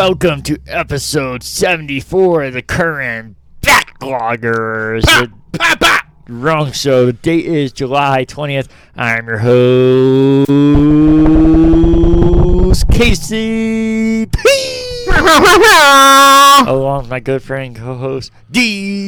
Welcome to episode 74 of the current Backloggers. Wrong show. The date is July 20th. I'm your host, Casey P. Along with my good friend co-host, D-Dubs.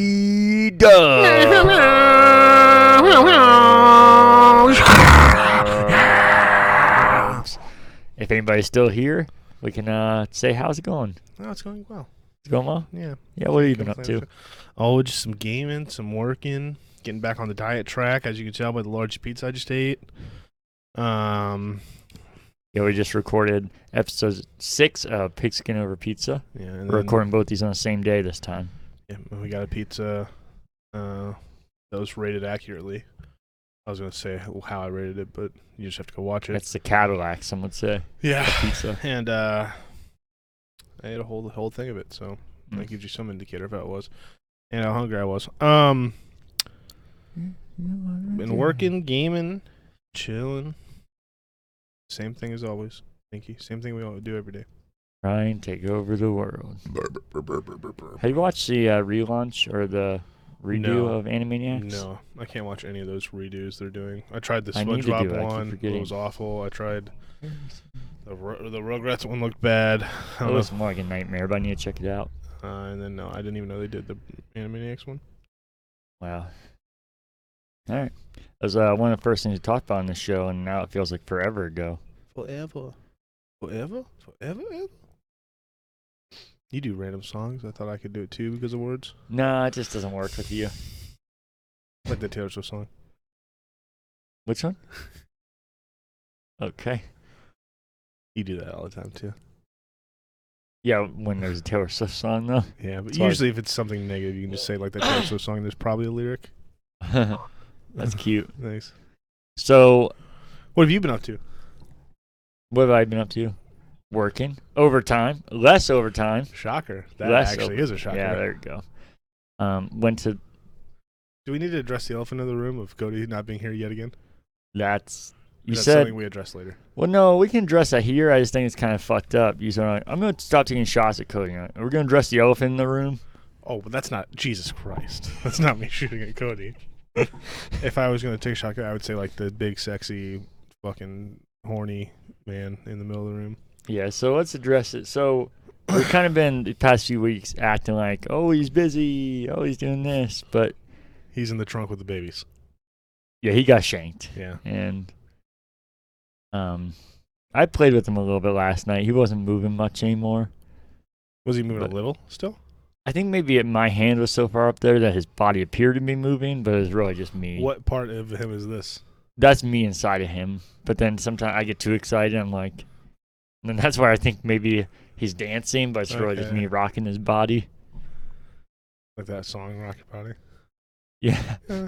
If anybody's still here, we can say, how's it going? Oh, it's going well. It's going well? Yeah. Yeah, what have you been up to? Oh, just some gaming, some working, getting back on the diet track, as you can tell by the large pizza I just ate. Yeah, we just recorded episode 6 of Pigskin Over Pizza. Yeah, and we're recording both these on the same day this time. Yeah, we got a pizza that was rated accurately. I was going to say how I rated it, but you just have to go watch it. It's the Cadillac, some would say. Yeah. Pizza. And I ate a whole thing of it, so that gives you some indicator of how it was and how hungry I was. Been working, gaming, chilling. Same thing as always. Thank you. Same thing we all do every day. Try and take over the world. Have you watched the relaunch or the redo of Animaniacs? No, I can't watch any of those redos they're doing. I tried the SpongeBob one; it was awful. I tried the Rugrats one; looked bad. It was more like a nightmare, but I need to check it out. And then I didn't even know they did the Animaniacs one. Wow. All right, that was one of the first things we talked about on the show, and now it feels like forever ago. Forever. You do random songs. I thought I could do it too because of words. No, it just doesn't work with you. Like the Taylor Swift song. Which one? Okay. You do that all the time too. Yeah, when there's a Taylor Swift song though. Yeah, but it's usually hard. If it's something negative, you can just say like the Taylor Swift song. There's probably a lyric. That's cute. Nice. So, what have you been up to? What have I been up to? Working overtime, less overtime. Shocker! That actually is a shocker. Yeah, there you go. Went to. Do we need to address the elephant in the room of Cody not being here yet again? That's something we address later. Well, no, we can address that here. I just think it's kind of fucked up. You said I'm going to stop taking shots at Cody. We're going to address the elephant in the room. Oh, but that's not Jesus Christ. That's not me shooting at Cody. If I was going to take a shot, I would say like the big, sexy, fucking horny man in the middle of the room. Yeah, so let's address it. So we've kind of been the past few weeks acting like, oh, he's busy, oh, he's doing this, but he's in the trunk with the babies. Yeah, he got shanked. Yeah, and I played with him a little bit last night. He wasn't moving much anymore. Was he moving a little still? I think maybe my hand was so far up there that his body appeared to be moving, but it was really just me. What part of him is this? That's me inside of him. But then sometimes I get too excited. I'm like. And that's why I think maybe he's dancing, but it's really just me rocking his body. Like that song, Rock Your Body? Yeah. Do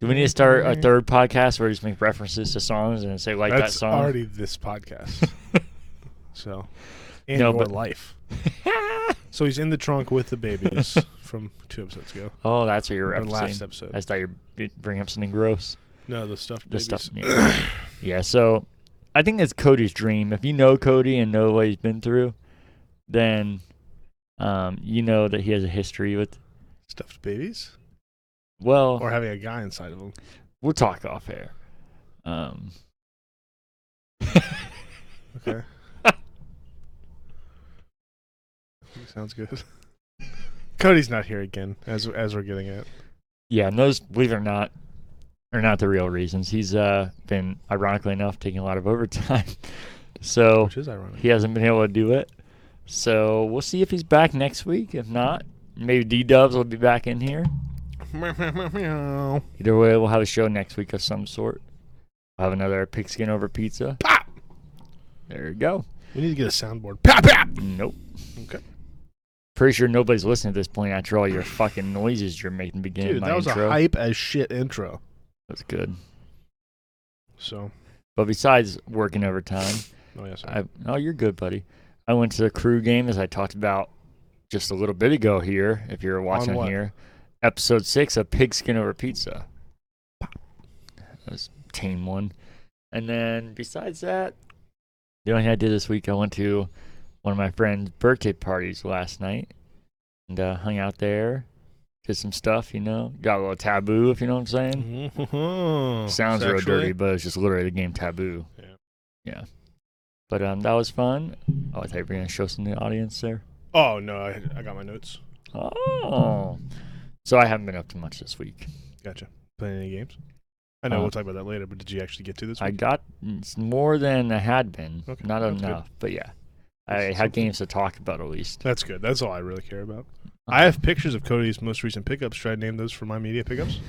we need to start a third podcast where we just make references to songs and say, like that song? That's already this podcast. So, and no, your life. So he's in the trunk with the babies from 2 episodes ago. Oh, that's what you were referencing. Last episode. I thought you were bringing up something gross. No, the stuffed babies. Yeah, so... I think it's Cody's dream. If you know Cody and know what he's been through, then you know that he has a history with stuffed babies. Well, or having a guy inside of him. We'll talk off air. Okay. Sounds good. Cody's not here again, as we're getting at. Yeah, and those, believe it or not. Are not the real reasons. He's been, ironically enough, taking a lot of overtime. So which is ironic. He hasn't been able to do it. So we'll see if he's back next week. If not, maybe D-Dubs will be back in here. Either way, we'll have a show next week of some sort. We'll have another Pigskin Over Pizza. Pop! There you go. We need to get a soundboard. Pop, pop! Nope. Okay. Pretty sure nobody's listening at this point after all your fucking noises you're making beginning of my intro. Dude, that was a hype as shit intro. That's good. So, but besides working overtime, you're good, buddy. I went to the crew game, as I talked about just a little bit ago here. If you're watching here, episode 6 of Pigskin Over Pizza. That was a tame one. And then besides that, the only thing I did this week, I went to one of my friend's birthday parties last night, and hung out there, did some stuff, you know, got a little Taboo, if you know what I'm saying. Mm-hmm. Sounds real dirty, but it's just literally the game Taboo. Yeah. But that was fun. Oh, I thought you were going to show some to the audience there. Oh, no, I got my notes. Oh. So I haven't been up to much this week. Gotcha. Playing any games? I know we'll talk about that later, but did you actually get to this week? I got more than I had been. Okay. Not enough, but yeah. I had games to talk about at least. That's good. That's all I really care about. I have pictures of Cody's most recent pickups. Should I name those for my media pickups?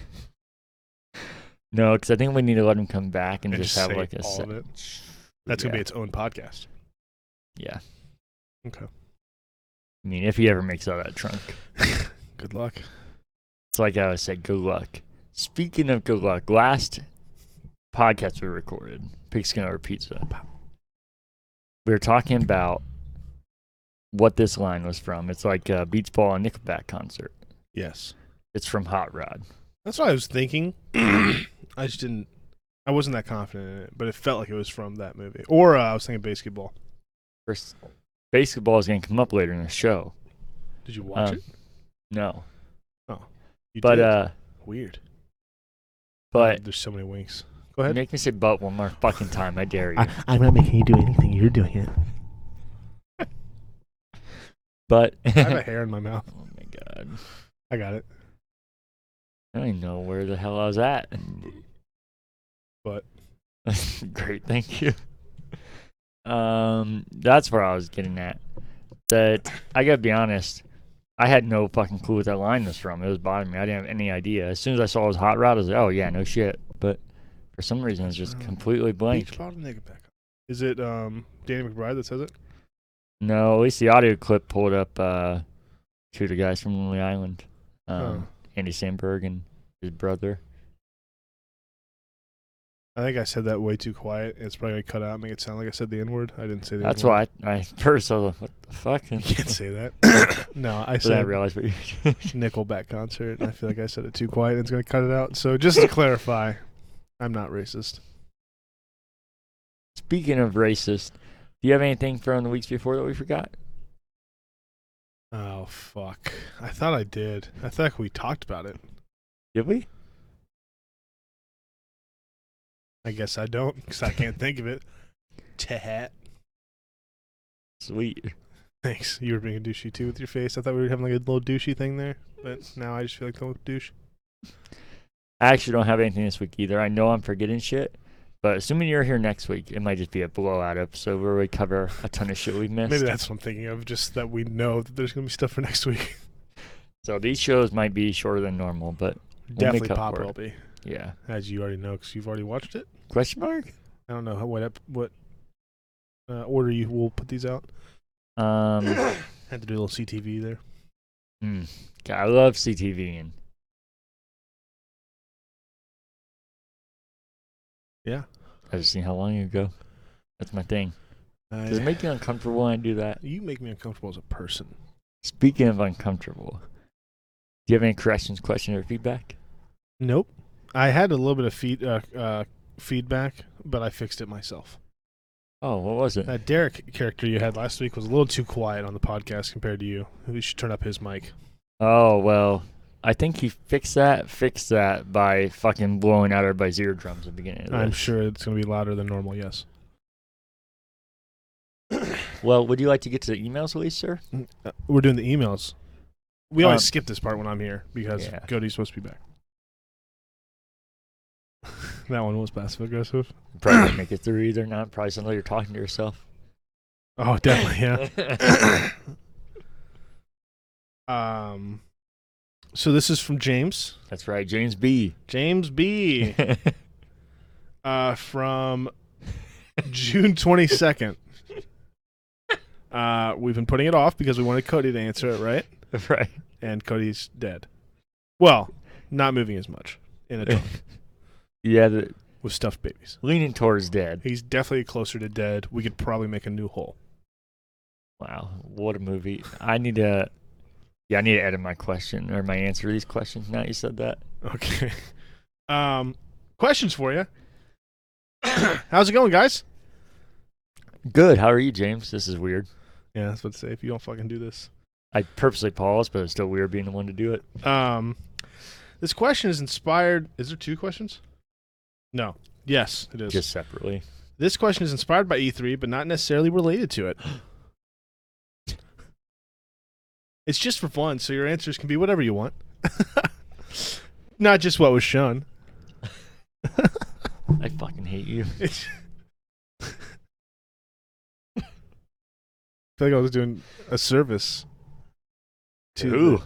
No, because I think we need to let him come back and just have like a all set. Of it. That's going to be its own podcast. Yeah. Okay. I mean, if he ever makes out of that trunk. Good luck. It's like I always said, good luck. Speaking of good luck, last podcast we recorded, Pigskin Over Pizza, we were talking about what this line was from. It's like a Beach Ball and Nickelback concert. Yes. It's from Hot Rod. That's what I was thinking. I wasn't that confident in it, but it felt like it was from that movie. Or I was thinking Basketball. First, Basketball is going to come up later in the show. Did you watch it? No. Oh. Weird. But there's so many winks. Go ahead. Make me say "but" one more fucking time. I dare you. I'm not making you do anything. You're doing it. But I have a hair in my mouth. Oh my god. I got it. I don't even know where the hell I was at. But great, thank you. That's where I was getting at. That I gotta be honest, I had no fucking clue what that line was from. It was bothering me. I didn't have any idea. As soon as I saw it was Hot Rod, I was like, oh yeah, no shit. But for some reason, it's just completely blank. Is it Danny McBride that says it? No, at least the audio clip pulled up two of the guys from Lonely Island, Andy Samberg and his brother. I think I said that way too quiet. It's probably going to cut out and make it sound like I said the N-word. I didn't say the N-word. That's why I first I was like, what the fuck? You can't say that. No, I said I realized what you Nickelback concert. I feel like I said it too quiet and it's going to cut it out. So just to clarify, I'm not racist. Speaking of racist, do you have anything from the weeks before that we forgot? Oh, fuck. I thought I did. I thought we talked about it. Did we? I guess I don't, because I can't think of it. Tat. Sweet. Thanks. You were being a douchey, too, with your face. I thought we were having like a little douchey thing there, but now I just feel like a little douche. I actually don't have anything this week either. I know I'm forgetting shit, but assuming you're here next week, it might just be a blowout episode where we cover a ton of shit we missed. Maybe that's what I'm thinking of, just that we know that there's going to be stuff for next week. So these shows might be shorter than normal, but definitely Pop will be. Yeah. As you already know, because you've already watched it? Question mark? I don't know what order you will put these out. Had to do a little CTV there. God, I love CTVing. Yeah. I just seen how long ago. That's my thing. Does it make you uncomfortable when I do that? You make me uncomfortable as a person. Speaking of uncomfortable, do you have any corrections, question, or feedback? Nope. I had a little bit of feedback, but I fixed it myself. Oh, what was it? That Derek character you had last week was a little too quiet on the podcast compared to you. We should turn up his mic. Oh, well, I think he fixed that by fucking blowing out everybody's eardrums at the beginning of this. I'm sure it's going to be louder than normal, yes. Well, would you like to get to the emails at least, sir? We're doing the emails. We always skip this part when I'm here because Cody's supposed to be back. That one was passive-aggressive. Probably didn't make it through either. Not probably sounds like you're talking to yourself. Oh, definitely, yeah. So this is from James. That's right, James B. James B. From June 22nd. We've been putting it off because we wanted Cody to answer it, right? Right. And Cody's dead. Well, not moving as much in a trunk. Yeah, with stuffed babies. Leaning towards dead. He's definitely closer to dead. We could probably make a new hole. Wow, what a movie! I need to edit my question or my answer to these questions. Now you said that. Okay. Questions for you. How's it going, guys? Good. How are you, James? This is weird. Yeah, that's what I'd say. If you don't fucking do this. I purposely paused, but it's still weird being the one to do it. This question is inspired... Is there two questions? No. Yes, it is. Just separately. This question is inspired by E3, but not necessarily related to it. It's just for fun, so your answers can be whatever you want. Not just what was shown. I fucking hate you. I feel like I was doing a service to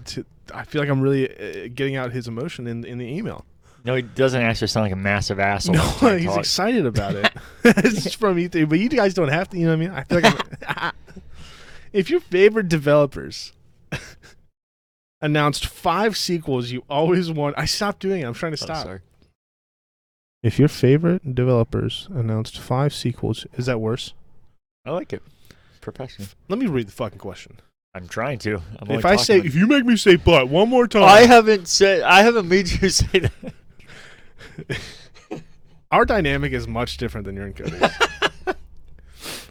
I feel like I'm really getting out his emotion in the email. No, he doesn't actually sound like a massive asshole. No, he's excited about it. It's from E3, but you guys don't have to, you know what I mean? I feel like I'm, if your favorite developers announced 5 sequels you always want, I stopped doing it. I'm trying to stop. Sorry. If your favorite developers announced 5 sequels, is that worse? I like it. Perfection. Let me read the fucking question. I'm trying to. If you make me say "but" one more time, I haven't made you say that. Our dynamic is much different than your and Cody's. It's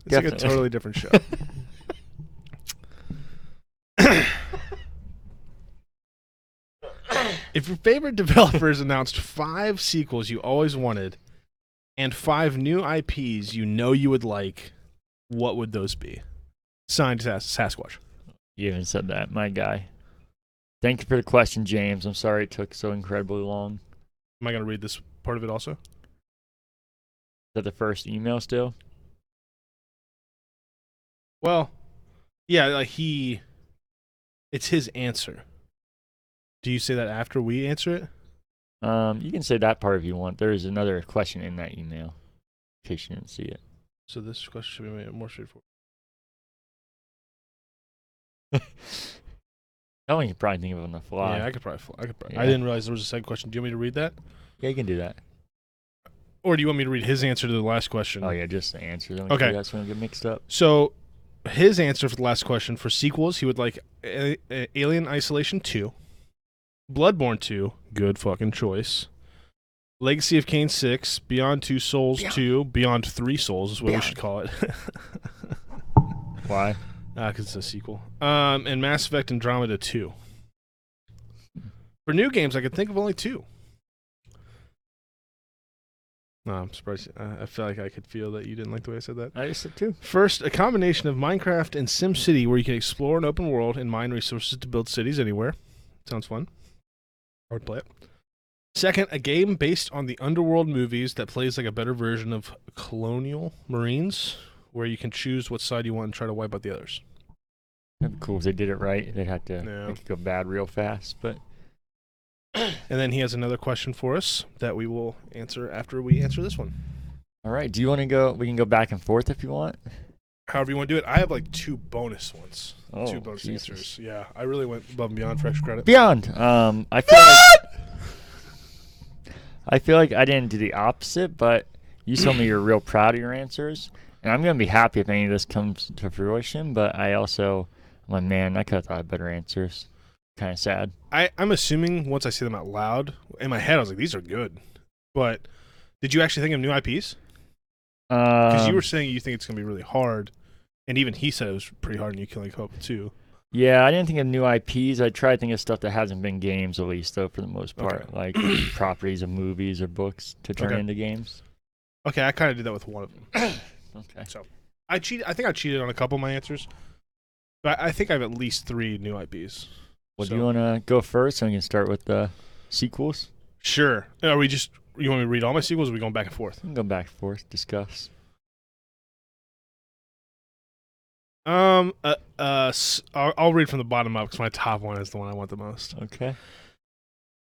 definitely. Like a totally different show. If your favorite developers announced 5 sequels you always wanted, and 5 new IPs you know you would like. What would those be? Signed Sasquatch. You even said that, my guy. Thank you for the question, James. I'm sorry it took so incredibly long. Am I going to read this part of it also? Is that the first email still? Well, yeah, like it's his answer. Do you say that after we answer it? You can say that part if you want. There is another question in that email, in case you didn't see it. So this question should be more straightforward. That one you could probably think of on the fly. Yeah, I could probably. Yeah. I didn't realize there was a second question. Do you want me to read that? Yeah, you can do that. Or do you want me to read his answer to the last question? Oh yeah, just the answer. Okay, that's when I get mixed up. So his answer for the last question for sequels, he would like Alien Isolation 2, Bloodborne 2, good fucking choice. Legacy of Kain 6, Beyond Two Souls 2, Beyond Three Souls is what we should call it. Why? Because it's a sequel. And Mass Effect Andromeda 2. For new games, I could think of only 2. No, I'm surprised. I feel like I could feel that you didn't like the way I said that. I just said 2. First, a combination of Minecraft and SimCity where you can explore an open world and mine resources to build cities anywhere. Sounds fun. I would play it. Second, a game based on the Underworld movies that plays like a better version of Colonial Marines, where you can choose what side you want and try to wipe out the others. That'd be cool if they did it right. They'd have to make it go bad real fast. But and then he has another question for us that we will answer after we answer this one. All right. Do you want to go? We can go back and forth if you want. However you want to do it. I have like 2 bonus ones. Oh, 2 bonus answers. Yeah. I really went above and beyond for extra credit. Beyond. I feel like... I didn't do the opposite, but you told me you're real proud of your answers, and I'm going to be happy if any of this comes to fruition, but I also, I could have thought of better answers. Kind of sad. I'm assuming once I say them out loud, in my head I was like, these are good, but did you actually think of new IPs? Because you were saying you think it's going to be really hard, and even he said it was pretty hard, and you can like hope too. Yeah, I didn't think of new IPs. I tried to think of stuff that hasn't been games, at least, though, for the most part, like properties of movies or books to turn into games. Okay, I kind of did that with one of them. Okay. So I cheated. I think I cheated on a couple of my answers, but I think I have at least 3 new IPs. Well, do you want to go first, and we can start with the sequels? Sure. Are we just? You want me to read all my sequels, or are we going back and forth? We can go back and forth, discuss. I'll read from the bottom up because my top one is the one I want the most. Okay.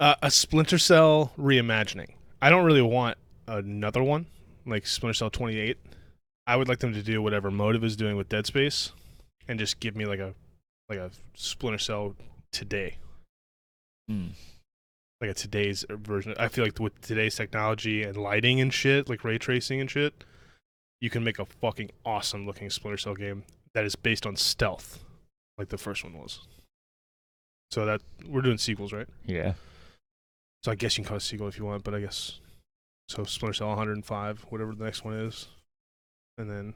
A Splinter Cell reimagining. I don't really want another one like Splinter Cell 28. I would like them to do whatever Motive is doing with Dead Space, and just give me like a Splinter Cell today. Like a today's version. I feel like with today's technology and lighting and shit, like ray tracing and shit, you can make a fucking awesome looking Splinter Cell game that is based on stealth, like the first one was. So that we're doing sequels, right? Yeah. So I guess you can call it a sequel if you want, but I guess so. Splinter Cell 105, whatever the next one is, and then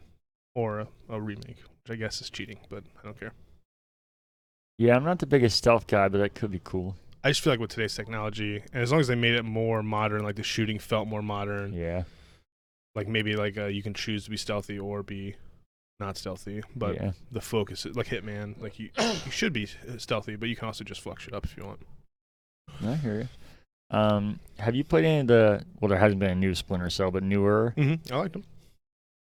or a remake, which I guess is cheating, but I don't care. Yeah, I'm not the biggest stealth guy, but that could be cool. I just feel like with today's technology, and as long as they made it more modern, like the shooting felt more modern. Yeah. Like maybe like you can choose to be stealthy or be not stealthy, but the focus, like Hitman, like you should be stealthy, but you can also just fuck shit up if you want. I hear you. Have you played any of the, well, there hasn't been a new Splinter Cell, but newer? Mm-hmm. I liked them.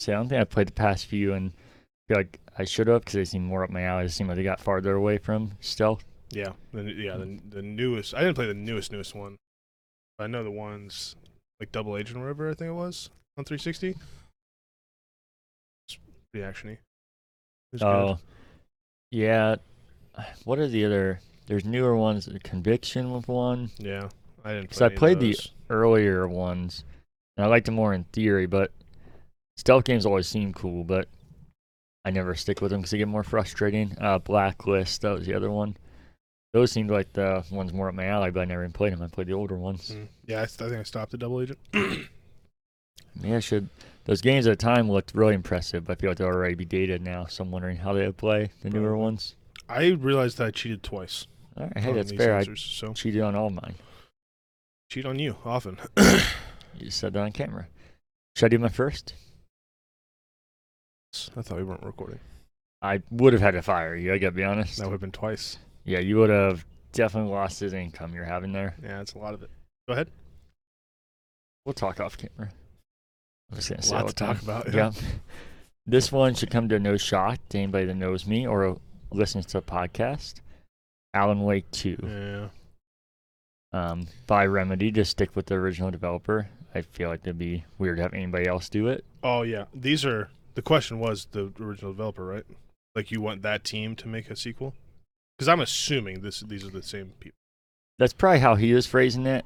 See, I don't think I've played the past few, and I feel like I should have because they seem more up my alley. It seemed like they got farther away from stealth. Yeah, the newest. I didn't play the newest one. I know the ones like Double Agent or whatever I think it was on 360. It's pretty actiony. Oh, yeah. What are the other? There's newer ones. The Conviction with one. Yeah, I didn't. Because I played the earlier ones, and I liked them more in theory. But stealth games always seem cool, but I never stick with them because they get more frustrating. Blacklist, that was the other one. Those seemed like the ones more up my alley, but I never even played them. I played the older ones. Mm. Yeah, I think I stopped at Double Agent. Maybe I should. Those games at the time looked really impressive, but I feel like they'll already be dated now, so I'm wondering how they would play the newer ones. I realized that I cheated twice. All right, hey, that's fair. I cheated on all mine. Cheat on you, often. You said that on camera. Should I do my first? I thought we weren't recording. I would have had to fire you, I gotta be honest. That would have been twice. Yeah, you would have definitely lost his income you're having there. Yeah, that's a lot of it. Go ahead. We'll talk off camera. I'm just gonna say a lot to talk about. Yeah. This one should come to a no shock to anybody that knows me or listens to a podcast. Alan Wake 2. Yeah. By Remedy, just stick with the original developer. I feel like it'd be weird to have anybody else do it. Oh yeah, these are. The question was the original developer, right? Like you want that team to make a sequel? Because I'm assuming these are the same people. That's probably how he is phrasing it.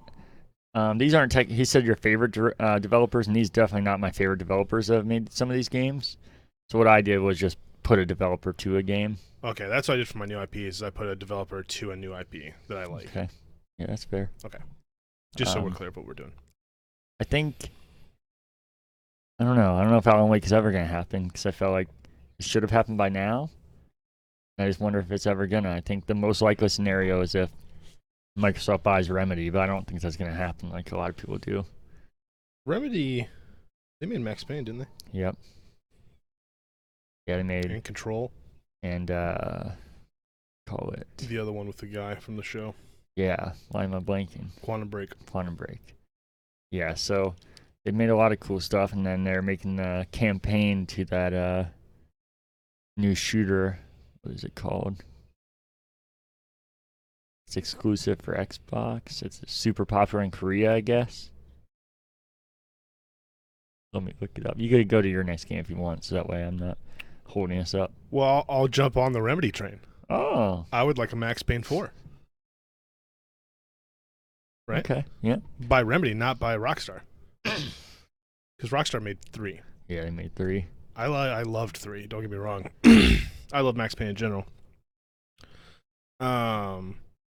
These aren't tech. He said your favorite developers, and these definitely not my favorite developers that have made some of these games. So what I did was just put a developer to a game. Okay, that's what I did for my new IP is I put a developer to a new IP that I like. Okay, yeah, that's fair. Okay, just so we're clear of what we're doing. I think. I don't know if Alan Wake is ever going to happen because I felt like it should have happened by now. I just wonder if it's ever going to. I think the most likely scenario is if Microsoft buys Remedy, but I don't think that's going to happen like a lot of people do. Remedy, they made Max Payne, didn't they? Yep. Yeah, they made... And Control. And, call it... The other one with the guy from the show. Yeah, why am I blanking? Quantum Break. Yeah, so... They made a lot of cool stuff, and then they're making the campaign to that new shooter. What is it called? It's exclusive for Xbox. It's super popular in Korea, I guess. Let me look it up. You could go to your next game if you want, so that way I'm not holding us up. Well, I'll jump on the Remedy train. Oh. I would like a Max Payne 4. Right? Okay, yeah. By Remedy, not by Rockstar. Because Rockstar made 3. Yeah, they made 3. I loved 3. Don't get me wrong. I love Max Payne in general. But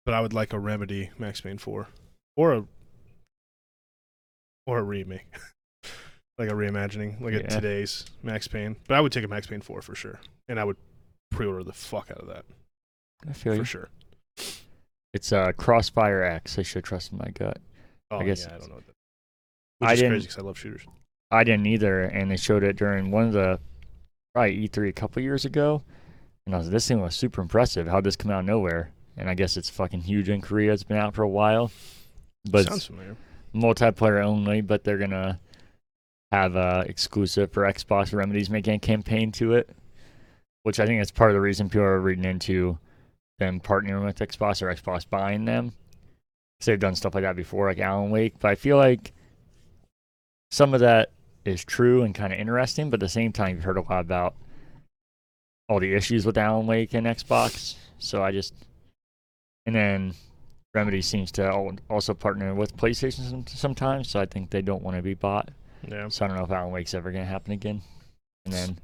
I would like a Remedy Max Payne 4, or a remake, like a reimagining, like today's Max Payne. But I would take a Max Payne 4 for sure, and I would pre-order the fuck out of that. I feel you. For sure. It's Crossfire X. I should trust my gut. Oh, I guess I don't know what that. Which is crazy because I love shooters. I didn't either, and they showed it during one of the probably E3 a couple years ago, and I was this thing was super impressive. How'd this come out of nowhere? And I guess it's fucking huge in Korea. It's been out for a while, but sounds familiar. Multiplayer only. But they're gonna have exclusive for Xbox. Remedy's making a campaign to it, which I think that's part of the reason people are reading into them partnering with Xbox or Xbox buying them. Because they've done stuff like that before, like Alan Wake. But I feel like. Some of that is true and kind of interesting, but at the same time, you've heard a lot about all the issues with Alan Wake and Xbox. So and then Remedy seems to also partner with PlayStation sometimes, so I think they don't want to be bought. Yeah. So I don't know if Alan Wake's ever going to happen again. And then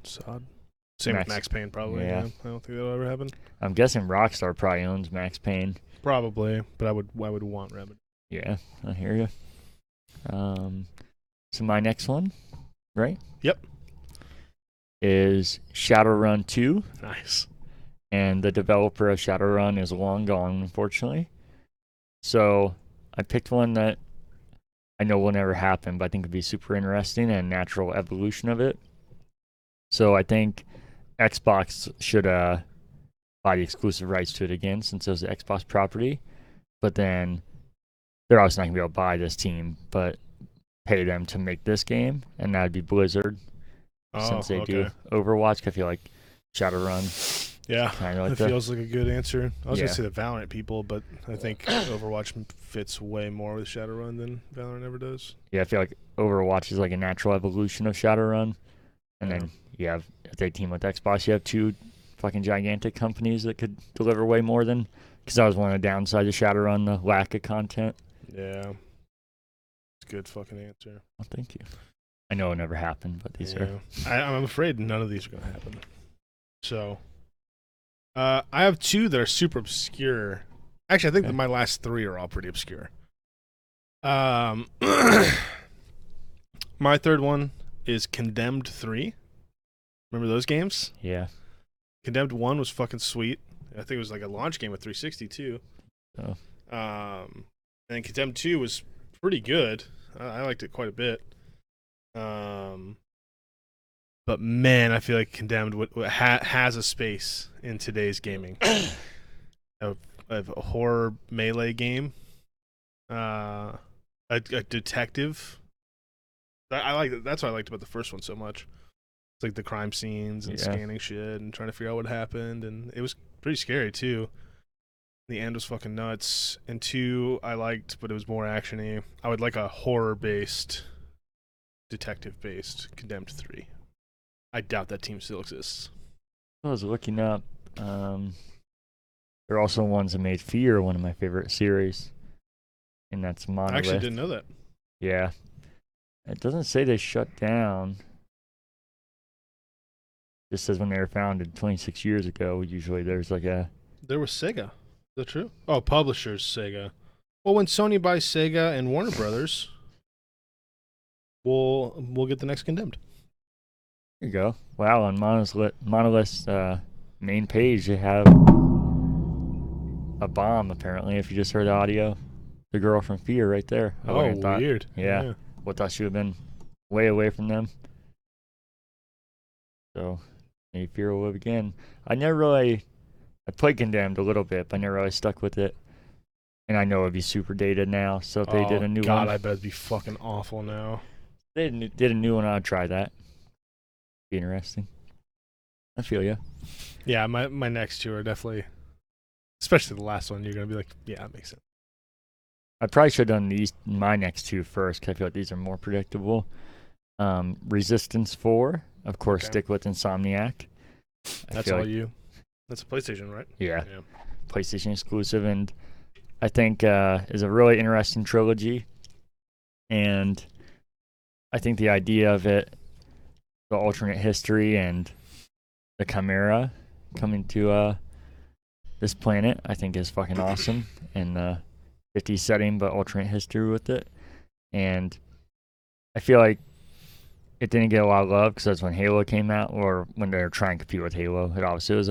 same with Max Payne, probably. Yeah. I don't think that'll ever happen. I'm guessing Rockstar probably owns Max Payne. Probably, but I would want Remedy. Yeah, I hear you. So my next one, right? Yep. is Shadowrun 2. Nice. And the developer of Shadowrun is long gone, unfortunately. So I picked one that I know will never happen, but I think it'd be super interesting and natural evolution of it. So I think Xbox should buy the exclusive rights to it again, since it was the Xbox property. But then they're obviously not going to be able to buy this team, but pay them to make this game, and that'd be Blizzard, since they do Overwatch. I feel like Shadowrun. Yeah, like that feels like a good answer. I was going to say the Valorant people, but I think Overwatch fits way more with Shadowrun than Valorant ever does. Yeah, I feel like Overwatch is like a natural evolution of Shadowrun. And then you have, if they team with Xbox, you have two fucking gigantic companies that could deliver way more than, because that was one of the downsides of Shadowrun, the lack of content. Yeah. It's a good fucking answer. Well, thank you. I know it never happened, but these are... I'm afraid none of these are going to happen. So... I have two that are super obscure. Actually, I think that my last three are all pretty obscure. My third one is Condemned 3. Remember those games? Yeah. Condemned 1 was fucking sweet. I think it was like a launch game with 360 too. Oh. And Condemned 2 was pretty good. I liked it quite a bit. But man, I feel like Condemned has a space in today's gaming. a horror melee game, a detective. I like that. That's what I liked about the first one so much. It's like the crime scenes and scanning shit and trying to figure out what happened, and it was pretty scary too. The end was fucking nuts. And 2 I liked, but it was more actiony. I would like a horror-based, detective-based Condemned 3. I doubt that team still exists. I was looking up. There are also ones that made Fear one of my favorite series, and that's Monolith. I actually didn't know that. Yeah. It doesn't say they shut down. It just says when they were founded 26 years ago. Usually there's like a... There was Sega. Is that true? Oh, publishers, Sega. Well, when Sony buys Sega and Warner Brothers, we'll get the next Condemned. There you go. Wow, on Monolith's main page, they have a bomb, apparently, if you just heard the audio. The girl from Fear right there. Weird. Yeah. Well, thought she would have been way away from them. So, maybe Fear will live again. I played Condemned a little bit, but I never really stuck with it. And I know it would be super dated now, so if they did a new one... God, I bet it'd be fucking awful now. If they did a new one, I'd try that. Interesting. I feel you. Yeah, my next two are definitely, especially the last one, you're going to be like, yeah, that makes sense. I probably should have done my next two first, because I feel like these are more predictable. Resistance 4, of course, stick with Insomniac. That's all like, you. That's a PlayStation, right? Yeah. PlayStation exclusive, and I think is a really interesting trilogy. And I think the idea of it, the alternate history and the Chimera coming to this planet, I think is fucking awesome. And the 50s setting, but alternate history with it. And I feel like it didn't get a lot of love because that's when Halo came out, or when they were trying to compete with Halo. It obviously was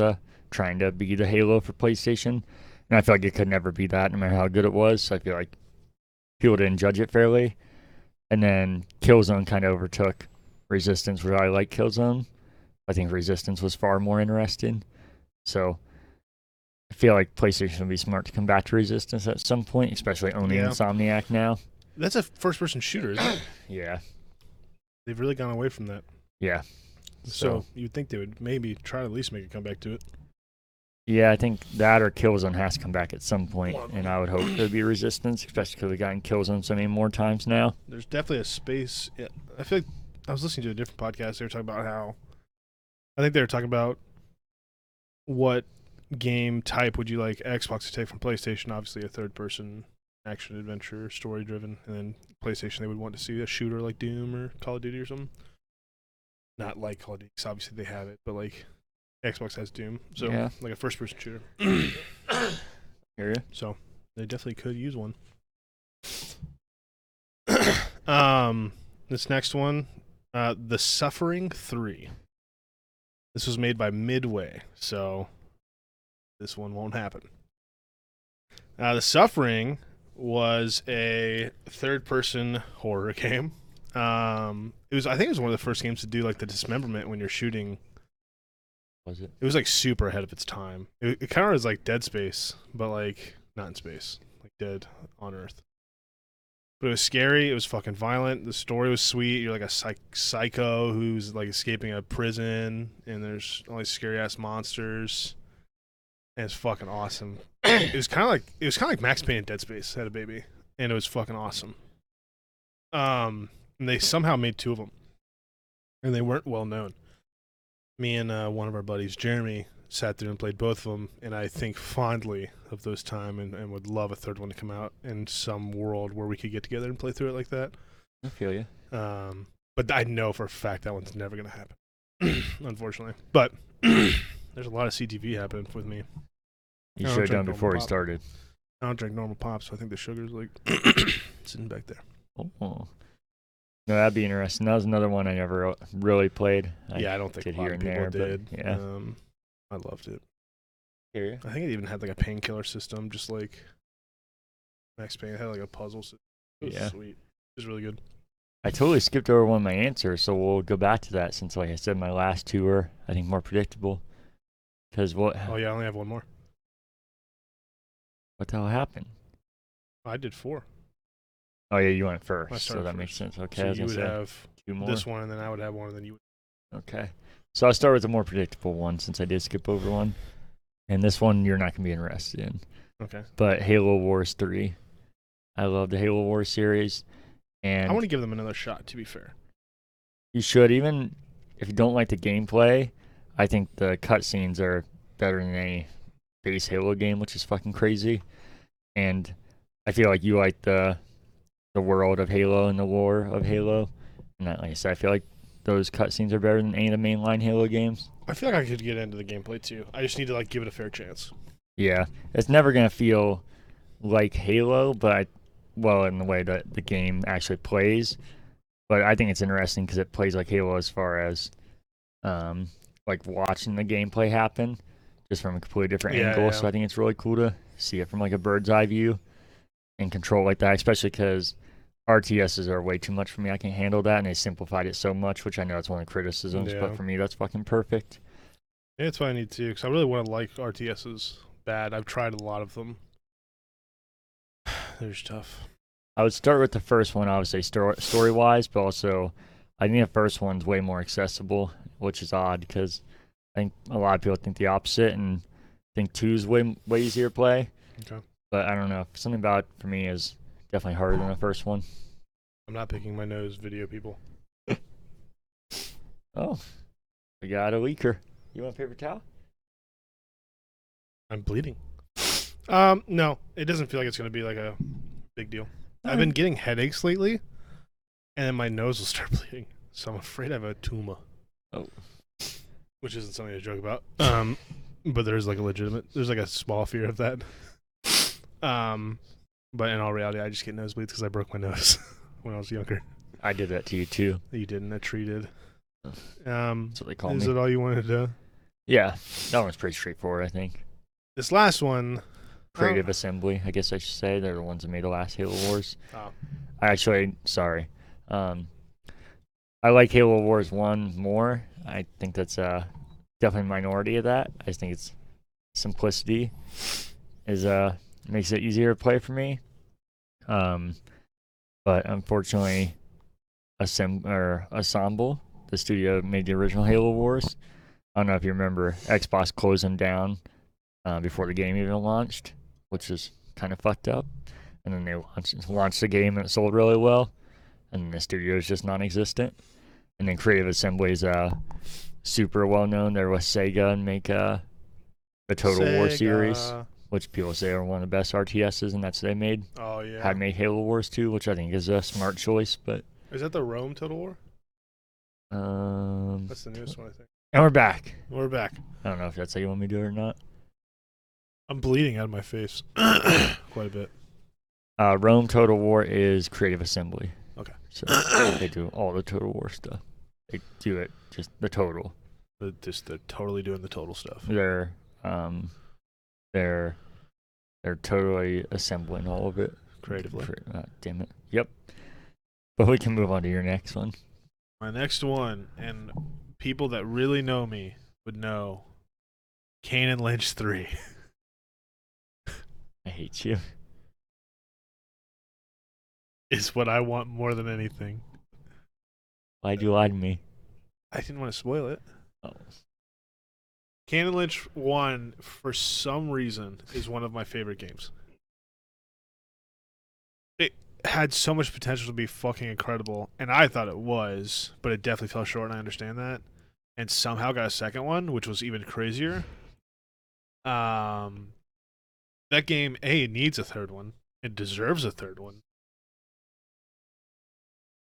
trying to be the Halo for PlayStation. And I feel like it could never be that, no matter how good it was. So I feel like people didn't judge it fairly. And then Killzone kind of overtook Resistance, where I like Killzone. I think Resistance was far more interesting. So I feel like PlayStation would be smart to come back to Resistance at some point, especially owning Insomniac now. That's a first-person shooter, isn't it? Yeah. They've really gone away from that. Yeah. So you'd think they would maybe try to at least make a comeback to it. Yeah, I think that or Killzone has to come back at some point, and I would hope there would be Resistance, especially because we've gotten Killzone so many more times now. There's definitely a space. Yeah, I feel like I was listening to a different podcast. They were talking about how, I think they were talking about what game type would you like Xbox to take from PlayStation? Obviously, a third-person action adventure, story-driven, and then PlayStation they would want to see a shooter like Doom or Call of Duty or something. Not like Call of Duty, because obviously they have it, but like Xbox has Doom, so like a first-person shooter. Hear ya. So they definitely could use one. This next one. The Suffering 3. This was made by Midway, so this one won't happen. The Suffering was a third-person horror game. It was one of the first games to do like the dismemberment when you're shooting. Was it? It was like super ahead of its time. It kind of was like Dead Space, but like not in space, like dead on Earth. But it was scary. It was fucking violent. The story was sweet. You're like a psycho who's like escaping a prison, and there's all these scary ass monsters. And it's fucking awesome. It was kind of like Max Payne and Dead Space had a baby, and it was fucking awesome. And they somehow made two of them, and they weren't well known. Me and one of our buddies, Jeremy, sat there and played both of them, and I think fondly of those time, and would love a third one to come out in some world where we could get together and play through it like that. I feel you. But I know for a fact that one's never going to happen, unfortunately. But there's a lot of CTV happening with me. You should have done before he started. I don't drink normal pop, so I think the sugar's like sitting back there. Oh. No, that'd be interesting. That was another one I never really played. I don't think a lot of people did. But, yeah. I loved it. Here. I think it even had like a painkiller system, just like Max Payne. It had like a puzzle system. It was sweet. It was really good. I totally skipped over one of my answers, so we'll go back to that since, like I said, my last two were, I think, more predictable. Because what? Oh, yeah, I only have one more. What the hell happened? I did four. Oh, yeah, you went first, so that makes sense. Okay, so you would have two more. This one, and then I would have one, and then you would. Okay, so I'll start with a more predictable one since I did skip over one. And this one you're not going to be interested in. Okay. But Halo Wars 3. I love the Halo Wars series. And I want to give them another shot, to be fair. You should. Even if you don't like the gameplay, I think the cutscenes are better than any base Halo game, which is fucking crazy. And I feel like you like the world of Halo and the lore of Halo. And like I said, I feel like those cutscenes are better than any of the mainline Halo games. I feel like I could get into the gameplay too. I just need to like give it a fair chance. Yeah. It's never going to feel like Halo, but in the way that the game actually plays. But I think it's interesting because it plays like Halo as far as like watching the gameplay happen just from a completely different angle. Yeah. So I think it's really cool to see it from like a bird's eye view and Control like that, especially because RTSs are way too much for me. I can't handle that, and they simplified it so much, which I know it's one of the criticisms, but for me, that's fucking perfect. Yeah, that's what I need too, because I really want to like RTSs bad. I've tried a lot of them. They're just tough. I would start with the first one, obviously, story-wise, but also I think the first one's way more accessible, which is odd, because I think a lot of people think the opposite, and think two's way easier to play. Okay. But I don't know. Something about it for me is definitely harder than the first one. I'm not picking my nose, video people. Oh, we got a leaker. You want a paper towel? I'm bleeding. No, it doesn't feel like it's going to be like a big deal. All I've been getting headaches lately, and then my nose will start bleeding. So I'm afraid I have a tumor. Oh. Which isn't something to joke about. But there's like a small fear of that. But in all reality, I just get nosebleeds because I broke my nose when I was younger. I did that to you too. You didn't. That tree did. That's what they call me. Is it all you wanted to do? Yeah, that one's pretty straightforward, I think. This last one, Creative Assembly, I guess I should say. They're the ones that made the last Halo Wars. Oh. I like Halo Wars 1 more. I think that's definitely a minority of that. I just think its simplicity is makes it easier to play for me, but unfortunately, Ensemble, the studio made the original Halo Wars. I don't know if you remember, Xbox closed them down before the game even launched, which is kind of fucked up. And then they launched the game and it sold really well, and the studio is just non-existent. And then Creative Assembly is super well known. They're with Sega and make the Total War series, which people say are one of the best RTSs, and that's what they made. Oh, yeah. I made Halo Wars 2, which I think is a smart choice, but... Is that the Rome Total War? That's the newest one, I think. And we're back. I don't know if that's how you want me to do it or not. I'm bleeding out of my face quite a bit. Rome Total War is Creative Assembly. Okay. So they do all the Total War stuff. They do it, just the total. But just they're totally doing the total stuff. They're totally assembling all of it creatively. Damn it. Yep. But we can move on to your next one. My next one, and people that really know me would know, Kane and Lynch 3. I hate you. It's what I want more than anything. Why'd you lie to me? I didn't want to spoil it. Oh. Kane and Lynch 1, for some reason, is one of my favorite games. It had so much potential to be fucking incredible, and I thought it was, but it definitely fell short, and I understand that. And somehow got a second one, which was even crazier. That game, A, needs a third one. It deserves a third one.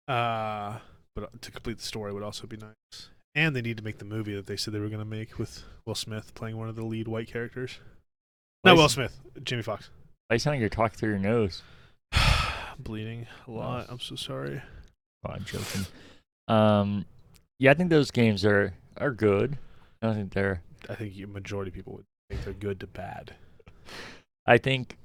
But to complete the story would also be nice. And they need to make the movie that they said they were going to make with Will Smith playing one of the lead white characters. Not Will Smith, Jamie Foxx. I sound like you're talking through your nose. Bleeding a lot. I'm so sorry. Oh, I'm joking. Yeah, I think those games are good. I don't think they're... I think the majority of people would think they're good to bad. I think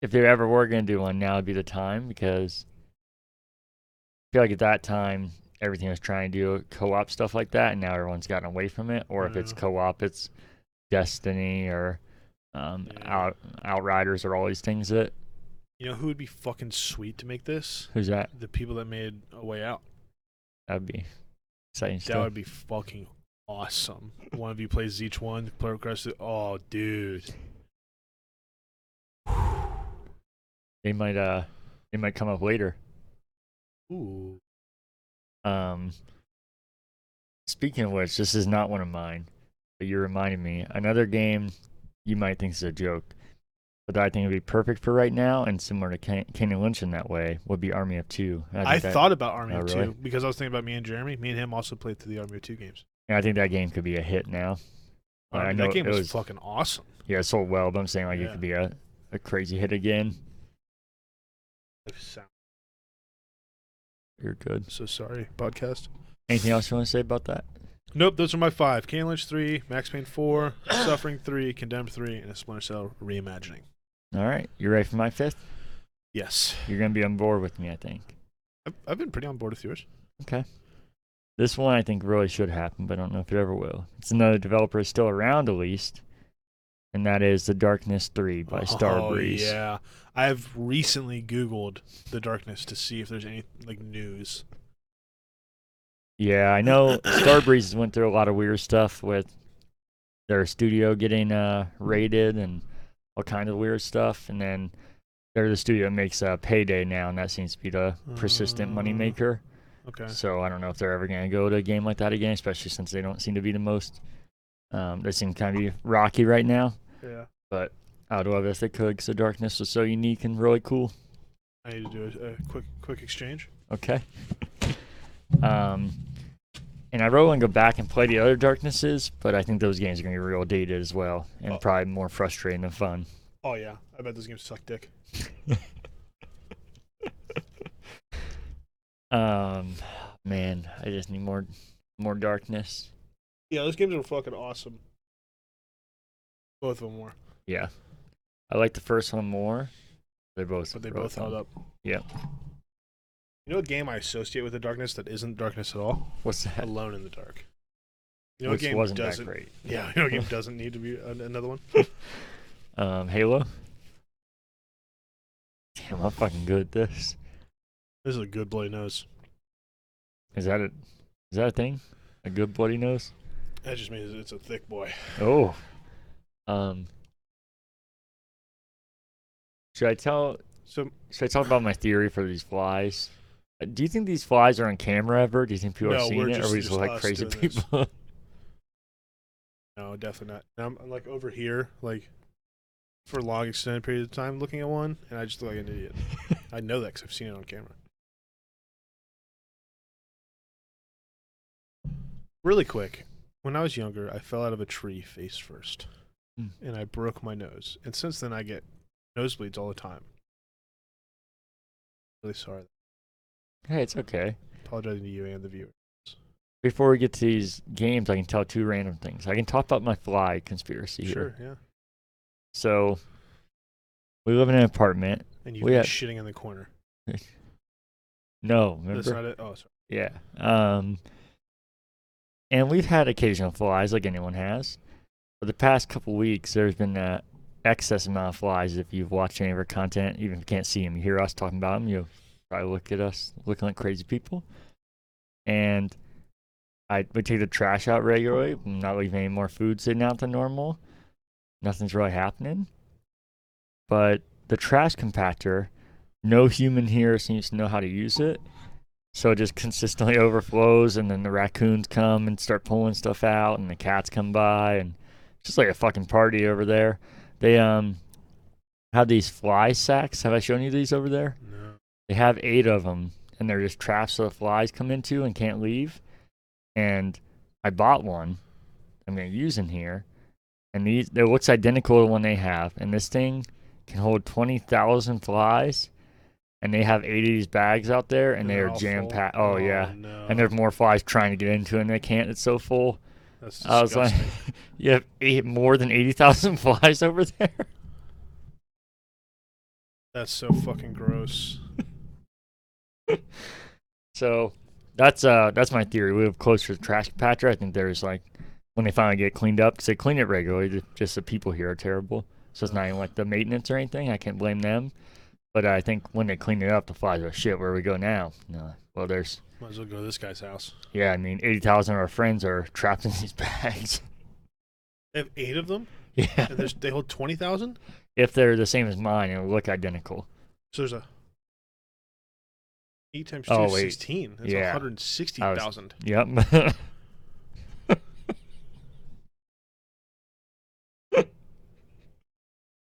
if they ever were going to do one, now would be the time, because I feel like at that time, everything was trying to do co-op stuff like that, and now everyone's gotten away from it. Or if it's co-op, it's Destiny or Outriders or all these things that... You know who would be fucking sweet to make this? Who's that? The people that made A Way Out. That'd be exciting. That would be fucking awesome. One of you plays each one. Oh, dude. They might come up later. Ooh. Speaking of which, this is not one of mine, but you reminded me. Another game you might think is a joke, but I think it would be perfect for right now, and similar to Kane and Lynch in that way, would be Army of Two. I thought about Army of Two because I was thinking about me and Jeremy. Me and him also played through the Army of Two games. And I think that game could be a hit now. I mean, that game was fucking awesome. Yeah, it sold well, but I'm saying it could be a crazy hit again. You're good. So sorry, podcast. Anything else you want to say about that? Nope, those are my 5. Kane and Lynch 3, Max Payne 4, Suffering 3, Condemned 3, and a Splinter Cell reimagining. All right, you ready for my 5th? Yes. You're going to be on board with me, I think. I've been pretty on board with yours. Okay. This one I think really should happen, but I don't know if it ever will. It's another developer that's still around, at least, and that is The Darkness 3 by Starbreeze. Oh, yeah. I've recently Googled The Darkness to see if there's any news. Yeah, I know Starbreeze went through a lot of weird stuff with their studio getting raided and all kinds of weird stuff. And then they're the studio that makes Payday now, and that seems to be the persistent moneymaker. Okay. So I don't know if they're ever going to go to a game like that again, especially since they don't seem to be the most... they seem kind of rocky right now. Yeah. But I would love it if they could, because The Darkness was so unique and really cool. I need to do a quick exchange. Okay. And I really want to go back and play the other Darknesses, but I think those games are going to be real dated as well, and probably more frustrating than fun. Oh, yeah. I bet those games suck dick. Man, I just need more Darkness. Yeah, those games are fucking awesome. Both of them were. Yeah. I like the first one more. They both held up. Yeah. You know a game I associate with The Darkness that isn't Darkness at all? What's that? Alone in the Dark. You know, which game wasn't that great. Yeah, you know a game doesn't need to be another one? Halo? Damn, I'm fucking good at this. This is a good bloody nose. Is that a thing? A good bloody nose? That just means it's a thick boy. Oh. Should I talk about my theory for these flies? Do you think these flies are on camera ever? Do you think people are seeing it? Or are we just like crazy people? No, definitely not. Now I'm like over here, like for a long extended period of time looking at one, and I just look like an idiot. I know that because I've seen it on camera. Really quick, when I was younger, I fell out of a tree face first, and I broke my nose. And since then, I get nosebleeds all the time. Really sorry. Hey, it's okay. Apologizing to you and the viewers. before we get to these games, I can tell two random things. I can talk about my fly conspiracy here. Sure, yeah. So, we live in an apartment. And you've been shitting in the corner. No, remember? That's not it? Oh, sorry. Yeah. And we've had occasional flies, like anyone has. For the past couple weeks, there's been an excess amount of flies. If you've watched any of our content, even if you can't see them, you hear us talking about them, you'll probably look at us looking like crazy people. And I would take the trash out regularly. I'm not leaving any more food sitting out than normal. Nothing's really happening. But the trash compactor, no human here seems to know how to use it. So it just consistently overflows, and then the raccoons come and start pulling stuff out, and the cats come by, and it's just like a fucking party over there. They have these fly sacks. Have I shown you these over there? No. They have 8 of them, and they're just traps so the flies come into and can't leave. And I bought one I'm going to use in here, and these, it looks identical to the one they have. And this thing can hold 20,000 flies. And they have 80 of these bags out there, and they're jam-packed. Oh, yeah. No. And there's more flies trying to get into it, and they can't. It's so full. That's disgusting. I was like, you have more than 80,000 flies over there? That's so fucking gross. So that's my theory. We live closer to the trash compactor. I think there's, like, when they finally get cleaned up, because they clean it regularly, just the people here are terrible. So it's not even, like, the maintenance or anything. I can't blame them. But I think when they clean it up, the flies are shit. Where we go now? No. Well, there's. Might as well go to this guy's house. Yeah, I mean, 80,000 of our friends are trapped in these bags. They have 8 of them. Yeah. And they hold 20,000. If they're the same as mine, it'll look identical. So there's a 8 times 2 is 16. That's 160,000. Yep.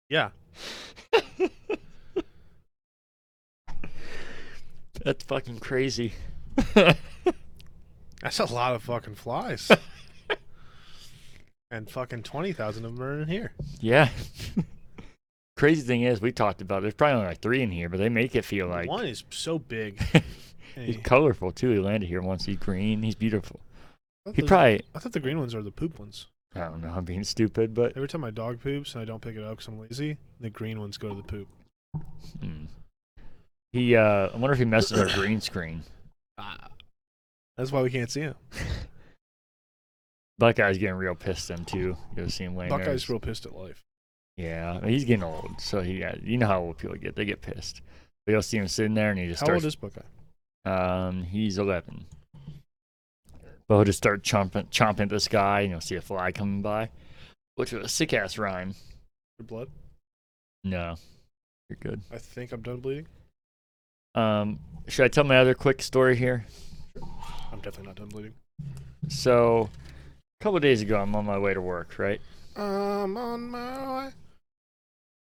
Yeah. That's fucking crazy. That's a lot of fucking flies. And fucking 20,000 of them are in here. Yeah. Crazy thing is, we talked about it. There's probably only like 3 in here, but they make it feel like. One is so big. He's colorful, too. He landed here once. He's green. He's beautiful. I thought the green ones are the poop ones. I don't know. I'm being stupid, but. Every time my dog poops and I don't pick it up because I'm lazy, the green ones go to the poop. Hmm. He, I wonder if he messes with our green screen. That's why we can't see him. Buckeye's getting real pissed then, too. You'll see him laying there. Buckeye's real pissed at life. Yeah, he's getting old, so you know how old people get. They get pissed. But you'll see him sitting there, and he just starts... How old is Buckeye? He's 11. But he'll just start chomping at the sky, and you'll see a fly coming by, which was a sick-ass rhyme. Your blood? No. You're good. I think I'm done bleeding. Should I tell my other quick story here? I'm definitely not done bleeding. So, a couple of days ago, I'm on my way to work, right? I'm on my way.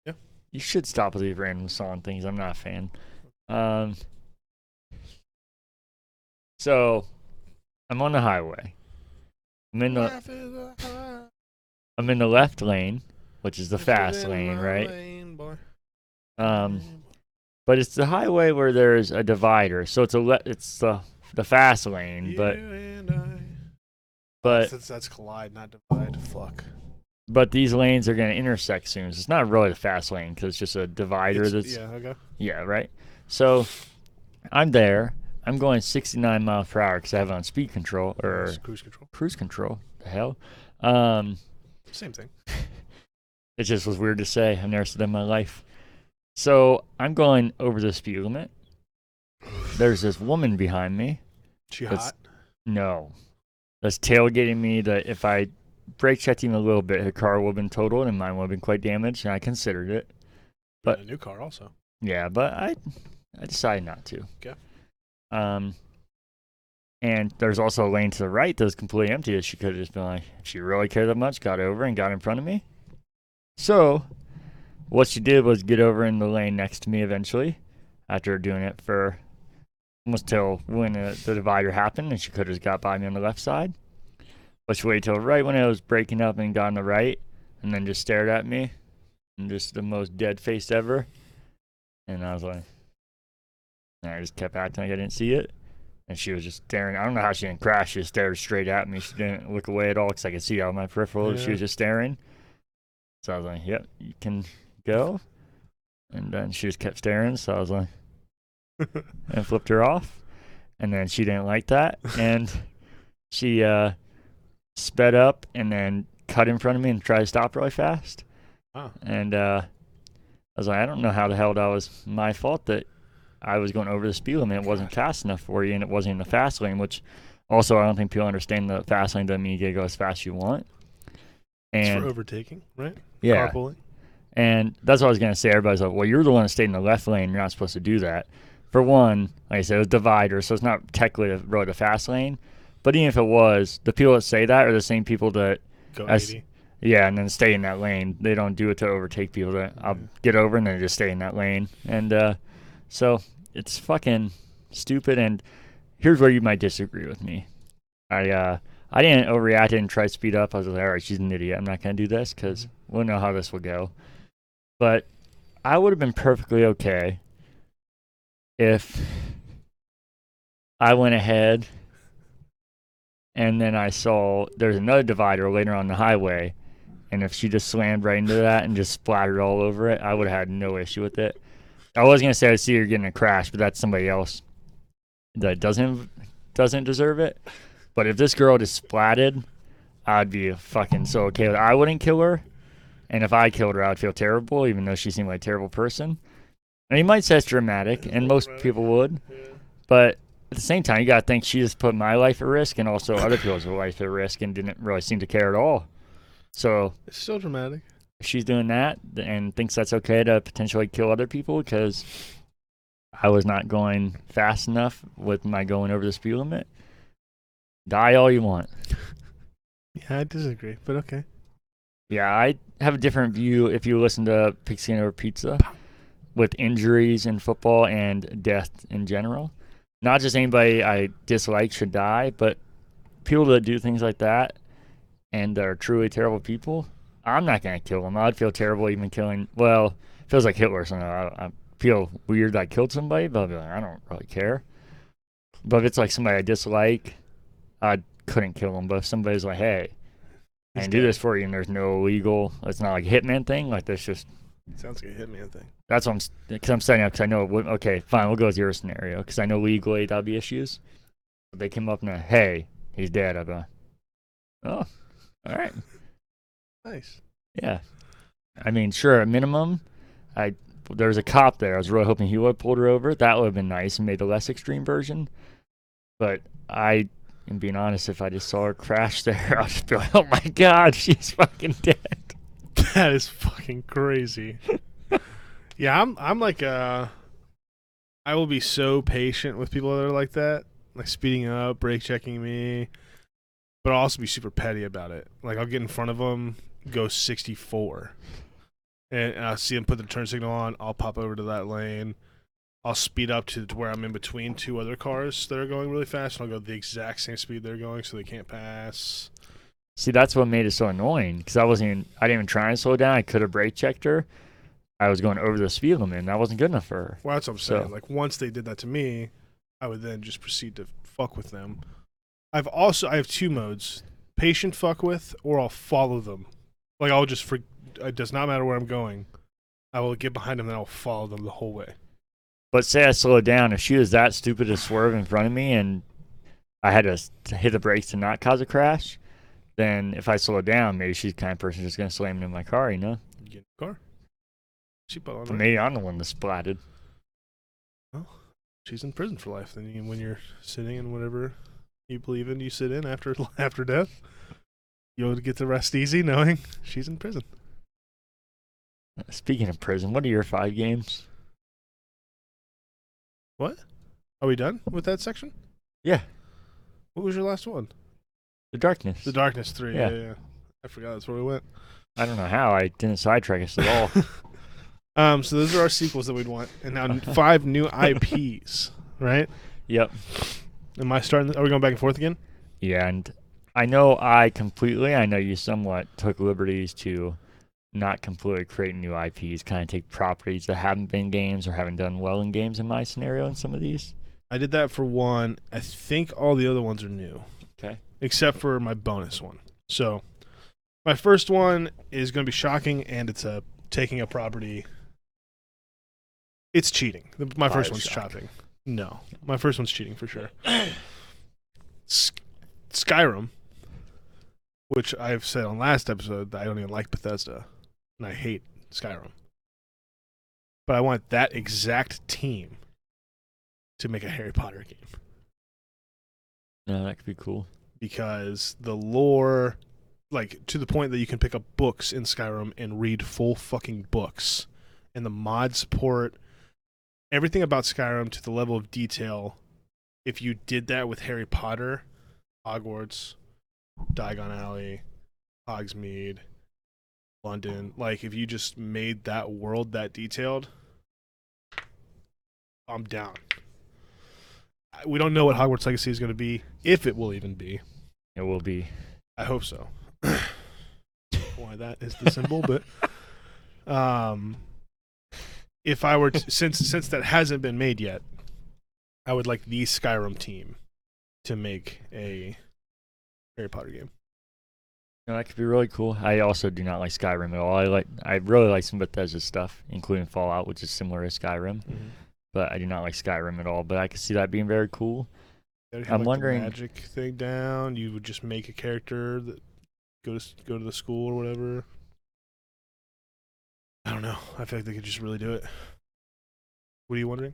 Yeah. You should stop with these random song things. I'm not a fan. So, I'm on the highway. I'm in the left lane, which is the fast lane, right? Lane, boy. But it's the highway where there's a divider, so it's the fast lane. But you and I. But that's collide, not divide. Fuck. But these lanes are gonna intersect soon. So it's not really the fast lane because it's just a divider. Yeah. Okay. Yeah. Right. So I'm there. I'm going 69 miles per hour because I have it on speed control or cruise control. Cruise control. The hell. Same thing. It just was weird to say. I've never said that in my life. So I'm going over the speed limit. There's this woman behind me. She hot? No. That's tailgating me that if I brake checked him a little bit, her car would have been totaled and mine would have been quite damaged, and I considered it. But a new car also. Yeah, but I decided not to. Okay. And there's also a lane to the right that was completely empty that she could have just been like, if she really cared that much, got over and got in front of me. So... what she did was get over in the lane next to me eventually, after doing it for almost till when the divider happened, and she could have got by me on the left side. But she waited till right when I was breaking up and got on the right, and then just stared at me, and just the most dead face ever. And I was like, and I just kept acting like I didn't see it. And she was just staring. I don't know how she didn't crash. She just stared straight at me. She didn't look away at all because I could see out my peripheral. Yeah. She was just staring. So I was like, yep, you can go. And then she just kept staring. So I was like, and flipped her off. And then she didn't like that. And she sped up and then cut in front of me and tried to stop really fast. Oh. And I was like, I don't know how the hell that was my fault that I was going over the speed limit. It wasn't fast enough for you, and it wasn't in the fast lane, which also I don't think people understand the fast lane doesn't mean you get to go as fast as you want. And it's for overtaking, right? Yeah. Carpooling. And that's what I was going to say. Everybody's like, well, you're the one that stayed in the left lane. You're not supposed to do that. For one, like I said, it was a divider, so it's not technically the road to fast lane. But even if it was, the people that say that are the same people that go 80. Yeah, and then stay in that lane. They don't do it to overtake people. That I'll get over and then just stay in that lane. And so it's fucking stupid. And here's where you might disagree with me. I didn't overreact and try to speed up. I was like, all right, she's an idiot. I'm not going to do this because we'll know how this will go. But I would have been perfectly okay if I went ahead and then I saw there's another divider later on the highway. And if she just slammed right into that and just splattered all over it, I would have had no issue with it. I was going to say I see her getting a crash, but that's somebody else that doesn't deserve it. But if this girl just splatted, I'd be fucking so okay with it. I wouldn't kill her. And if I killed her, I would feel terrible, even though she seemed like a terrible person. And you might say it's dramatic, and most people would. Yeah. But at the same time, you got to think she just put my life at risk and also other people's life at risk and didn't really seem to care at all. So it's so dramatic. If she's doing that and thinks that's okay to potentially kill other people because I was not going fast enough with my going over the speed limit, die all you want. Yeah, I disagree, but okay. Yeah, I have a different view if you listen to Pigskin Over Pizza with injuries in football and death in general. Not just anybody I dislike should die, but people that do things like that and are truly terrible people, I'm not going to kill them. I'd feel terrible even killing. Well, it feels like Hitler or something. I feel weird that I killed somebody, but I'd be like, I don't really care. But if it's like somebody I dislike, I couldn't kill them. But if somebody's like, hey, I can do this for you, and there's no legal, it's not like a Hitman thing. Like, that's just. Sounds like a Hitman thing. That's what I'm setting up because I know, okay, fine, we'll go with your scenario because I know legally that'll be issues. But they came up and, hey, he's dead. I'd be like, oh, all right. Nice. Yeah. I mean, sure, at minimum, there was a cop there. I was really hoping he would have pulled her over. That would have been nice and made the less extreme version. But I am being honest, if I just saw her crash there, I'd just be like, oh my God, she's fucking dead. That is fucking crazy. Yeah, I'm like, I will be so patient with people that are like that. Like speeding up, brake checking me. But I'll also be super petty about it. Like, I'll get in front of them, go 64. And I'll see them put the turn signal on. I'll pop over to that lane. I'll speed up to where I'm in between two other cars that are going really fast. And I'll go the exact same speed they're going so they can't pass. See, that's what made it so annoying. Because I didn't even try and slow down. I could have brake checked her. I was going over the speed limit. And that wasn't good enough for her. Well, that's what I'm saying. So, like, once they did that to me, I would then just proceed to fuck with them. I have two modes. Patient fuck with, or I'll follow them. Like, I'll just, it does not matter where I'm going. I will get behind them and I'll follow them the whole way. But say I slow down, if she was that stupid to swerve in front of me and I had to hit the brakes to not cause a crash, then if I slow down, maybe she's the kind of person who's going to slam into my car, you know? You get in the car. But maybe I'm the one that's splatted. Well, she's in prison for life. Then when you're sitting in whatever you believe in, you sit in after death. You'll get to rest easy knowing she's in prison. Speaking of prison, what are your 5 games? What? Are we done with that section? Yeah. What was your last one? The Darkness. The Darkness 3, yeah. I forgot that's where we went. I don't know how. I didn't sidetrack us at all. So those are our sequels that we'd want. And now 5 new IPs, right? Yep. Am I starting? Are we going back and forth again? Yeah, and I know you somewhat took liberties to not completely create new IPs, kind of take properties that haven't been games or haven't done well in games in my scenario in some of these. I did that for one. I think all the other ones are new. Okay. Except for my bonus one. So my first one is going to be shocking, and it's taking a property. It's cheating. My first one's shocking. No. My first one's cheating for sure. Skyrim, which I've said on last episode that I don't even like Bethesda, and I hate Skyrim. But I want that exact team to make a Harry Potter game. No, that could be cool. Because the lore, like, to the point that you can pick up books in Skyrim and read full fucking books. And the mod support, everything about Skyrim to the level of detail. If you did that with Harry Potter, Hogwarts, Diagon Alley, Hogsmeade, London, like, if you just made that world that detailed, I'm down. We don't know what Hogwarts Legacy is going to be, if it will even be. It will be. I hope so. Why that is the symbol, but if I were to, since that hasn't been made yet, I would like the Skyrim team to make a Harry Potter game. No, that could be really cool. I also do not like Skyrim at all. I really like some Bethesda stuff, including Fallout, which is similar to Skyrim. Mm-hmm. But I do not like Skyrim at all. But I could see that being very cool. Have, I'm like, wondering, the magic thing down. You would just make a character that go to the school or whatever. I don't know. I feel like they could just really do it. What are you wondering?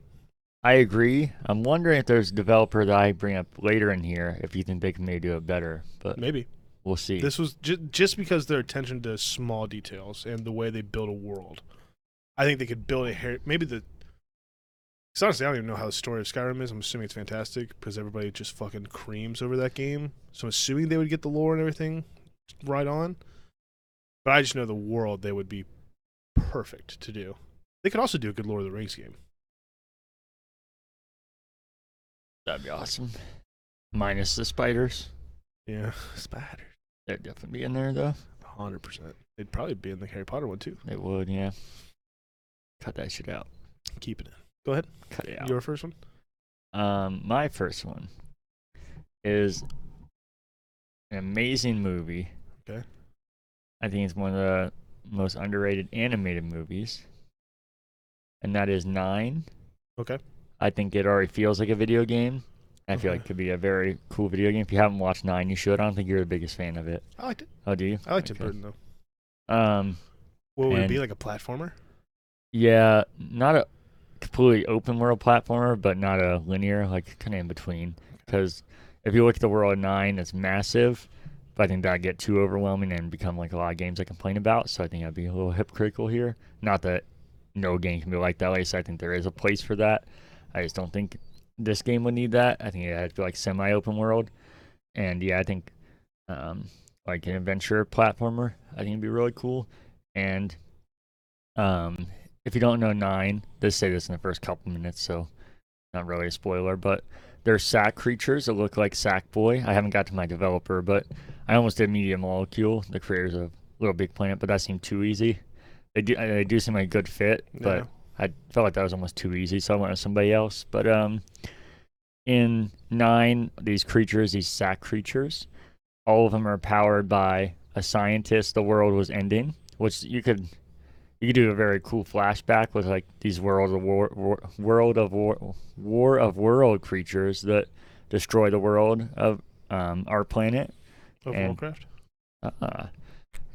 I agree. I'm wondering if there's a developer that I bring up later in here, if you think they can maybe do it better. But maybe we'll see. This was just because their attention to small details and the way they build a world. I think they could build a maybe the. Because honestly, I don't even know how the story of Skyrim is. I'm assuming it's fantastic because everybody just fucking creams over that game. So I'm assuming they would get the lore and everything right on. But I just know the world they would be perfect to do. They could also do a good Lord of the Rings game. That'd be awesome. Minus the spiders. Yeah, spiders. They'd definitely be in there, though. 100%. They'd probably be in the Harry Potter one, too. They would, yeah. Cut that shit out. Keep it in. Go ahead. Cut it out. Your first one? My first one is an amazing movie. Okay. I think it's one of the most underrated animated movies. And that is 9. Okay. I think it already feels like a video game. I feel like it could be a very cool video game. If you haven't watched 9, you should. I don't think you're the biggest fan of it. I liked it. Oh, do you? I liked it, though. Would it be like a platformer? Yeah, not a completely open world platformer, but not a linear, like kind of in between. Because if you look at the world of 9, it's massive, but I think that'd get too overwhelming and become like a lot of games I complain about. So I think I'd be a little hypocritical here. Not that no game can be like that. At least I think there is a place for that. I just don't think this game would need that. I think it had to be like semi-open world, and yeah, I think like an adventure platformer, I think it'd be really cool. And if you don't know 9, they say this in the first couple minutes, so not really a spoiler, but there's sack creatures that look like Sackboy. I haven't got to my developer, but I almost did Media Molecule, the creators of Little Big Planet, but that seemed too easy. They do seem like a good fit, but I felt like that was almost too easy, so I went with somebody else. But in 9, these creatures, these sack creatures, all of them are powered by a scientist. The world was ending, which you could do a very cool flashback with like these War of World creatures that destroy the world of our planet. Of Warcraft?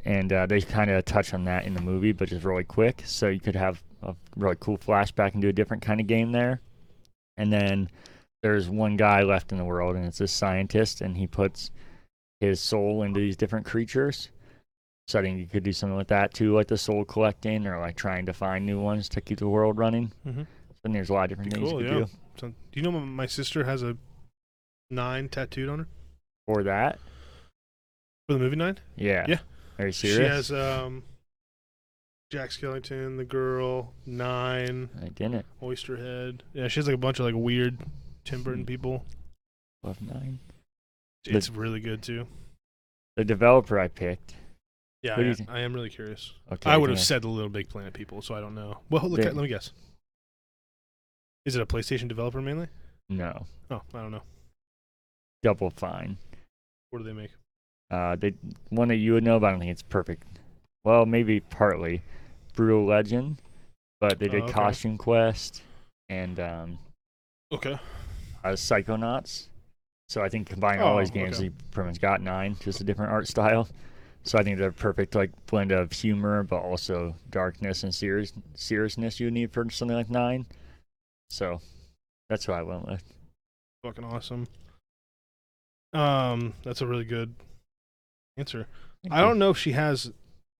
And they kind of touch on that in the movie, but just really quick. So you could have a really cool flashback and do a different kind of game there. And then there's one guy left in the world, and it's this scientist, and he puts his soul into these different creatures. So I think you could do something with that too, like the soul collecting or like trying to find new ones to keep the world running. Mm-hmm. And there's a lot of different things you could do. So, do you know my sister has a 9 tattooed on her? For that? For the movie 9? Yeah. Yeah. Are you serious? She has Jack Skellington, the girl, 9. I didn't. Oysterhead. Yeah, she has like a bunch of like weird Tim Burton people. Love 9. It's really good too. The developer I picked. Yeah, I am really curious. Okay, I would have said the Little Big Planet people, so I don't know. Well, let me guess. Is it a PlayStation developer mainly? No. Oh, I don't know. Double Fine. What do they make? They one that you would know, but I don't think it's perfect. Well, maybe partly. Brutal Legend, but they did Costume Quest and Psychonauts. So I think combining all these games, they pretty much got 9, just a different art style. So I think they're perfect, like blend of humor, but also darkness and seriousness you need for something like 9. So that's what I went with. Fucking awesome. That's a really good answer. I don't know if she has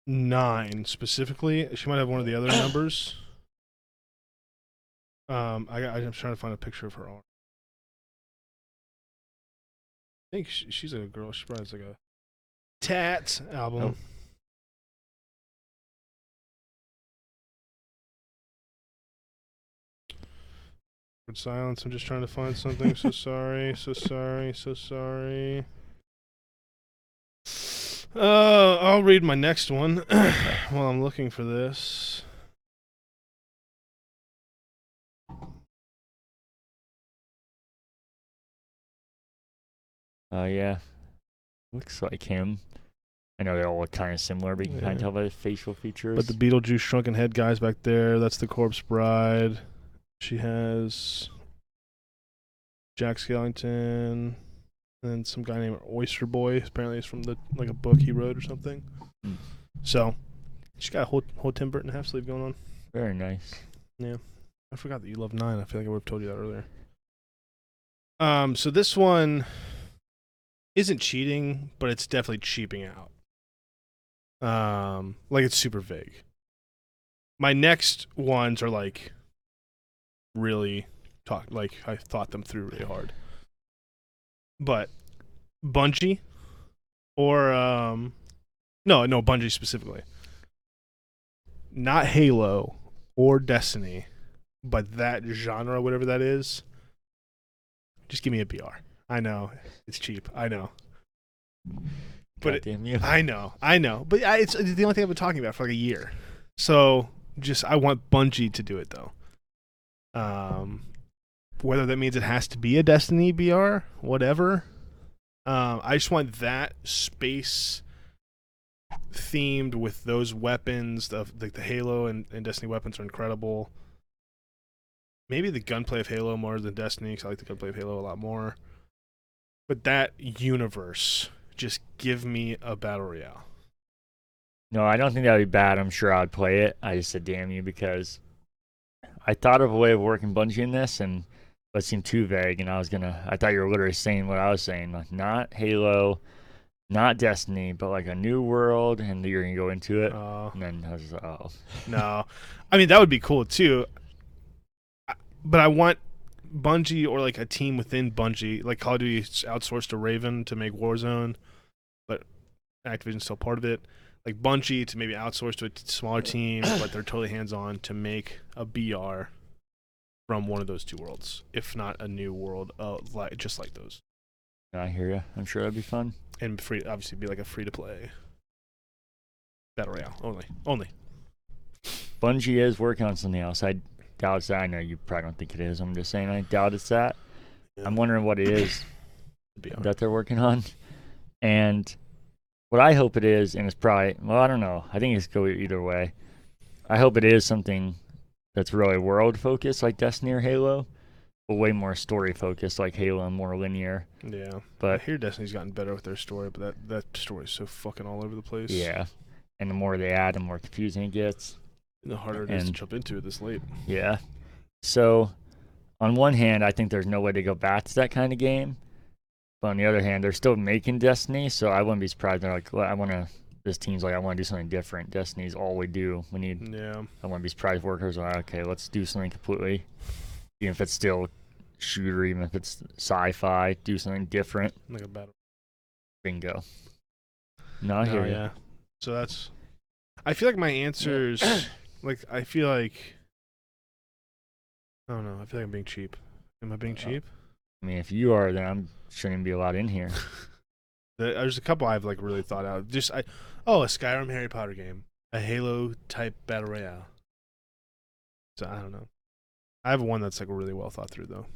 9 specifically. She might have one of the other numbers. I'm trying to find a picture of her arm. I think she's a girl. She probably has like a Tats album. Nope. Silence. I'm just trying to find something. So sorry. I'll read my next one while I'm looking for this. Yeah. Looks like him. I know they all look kind of similar, but you can kind of tell by the facial features. But the Beetlejuice shrunken head guy's back there. That's the Corpse Bride. She has Jack Skellington and some guy named Oyster Boy. Apparently, it's from a book he wrote or something. Mm. So she's got a whole Tim Burton half sleeve going on. Very nice. Yeah, I forgot that you love 9. I feel like I would have told you that earlier. So this one isn't cheating, but it's definitely cheaping out. It's super vague. My next ones are like really talk, like I thought them through really hard. But Bungie or no Bungie specifically, not Halo or Destiny, but that genre, whatever that is, just give me a BR. I know it's cheap. I know, but I know. But it's the only thing I've been talking about for like a year. So I want Bungie to do it though. Whether that means it has to be a Destiny BR, whatever. I just want that space themed with those weapons. The Halo and Destiny weapons are incredible. Maybe the gunplay of Halo more than Destiny, because I like the gunplay of Halo a lot more. But that universe, just give me a battle royale. No, I don't think that would be bad. I'm sure I'd play it. I just said damn you because I thought of a way of working Bungie in this, and that seemed too vague, and I thought you were literally saying what I was saying, like not Halo, not Destiny, but like a new world, and you're going to go into it, and then I was like, oh. No. I mean, that would be cool, too, but I want Bungie or like a team within Bungie, like Call of Duty outsourced to Raven to make Warzone, but Activision's still part of it. Like Bungie to maybe outsource to a smaller team, but they're totally hands-on to make a BR from one of those two worlds, if not a new world, just like those. I hear you. I'm sure that'd be fun. And free, obviously, be like a free-to-play battle royale only. Bungie is working on something else. I doubt it's that. I know you probably don't think it is. I'm just saying I doubt it's that. Yeah. I'm wondering what it is that they're working on, and what I hope it is, and it's probably, I don't know. I think it's go either way. I hope it is something that's really world-focused, like Destiny or Halo, but way more story-focused, like Halo, and more linear. Yeah. But I hear Destiny's gotten better with their story, but that story's so fucking all over the place. Yeah. And the more they add, the more confusing it gets. And the harder it is to jump into it this late. Yeah. So, on one hand, I think there's no way to go back to that kind of game. But on the other hand, they're still making Destiny, so I wouldn't be surprised. They're like, I want to do something different. Destiny's all we do. We need. Yeah. I wouldn't be surprised. Workers are like, okay, let's do something completely, even if it's still shooter, even if it's sci-fi, do something different. Like a battle. Bingo. No, here. Yeah. You. So that's. I feel like my answers. I don't know. I feel like I'm being cheap. Am I being cheap? I mean, if you are, then I'm shouldn't be a lot in here. There's a couple I've like really thought out. A Skyrim Harry Potter game, a Halo type battle royale. So I don't know. I have one that's like really well thought through though.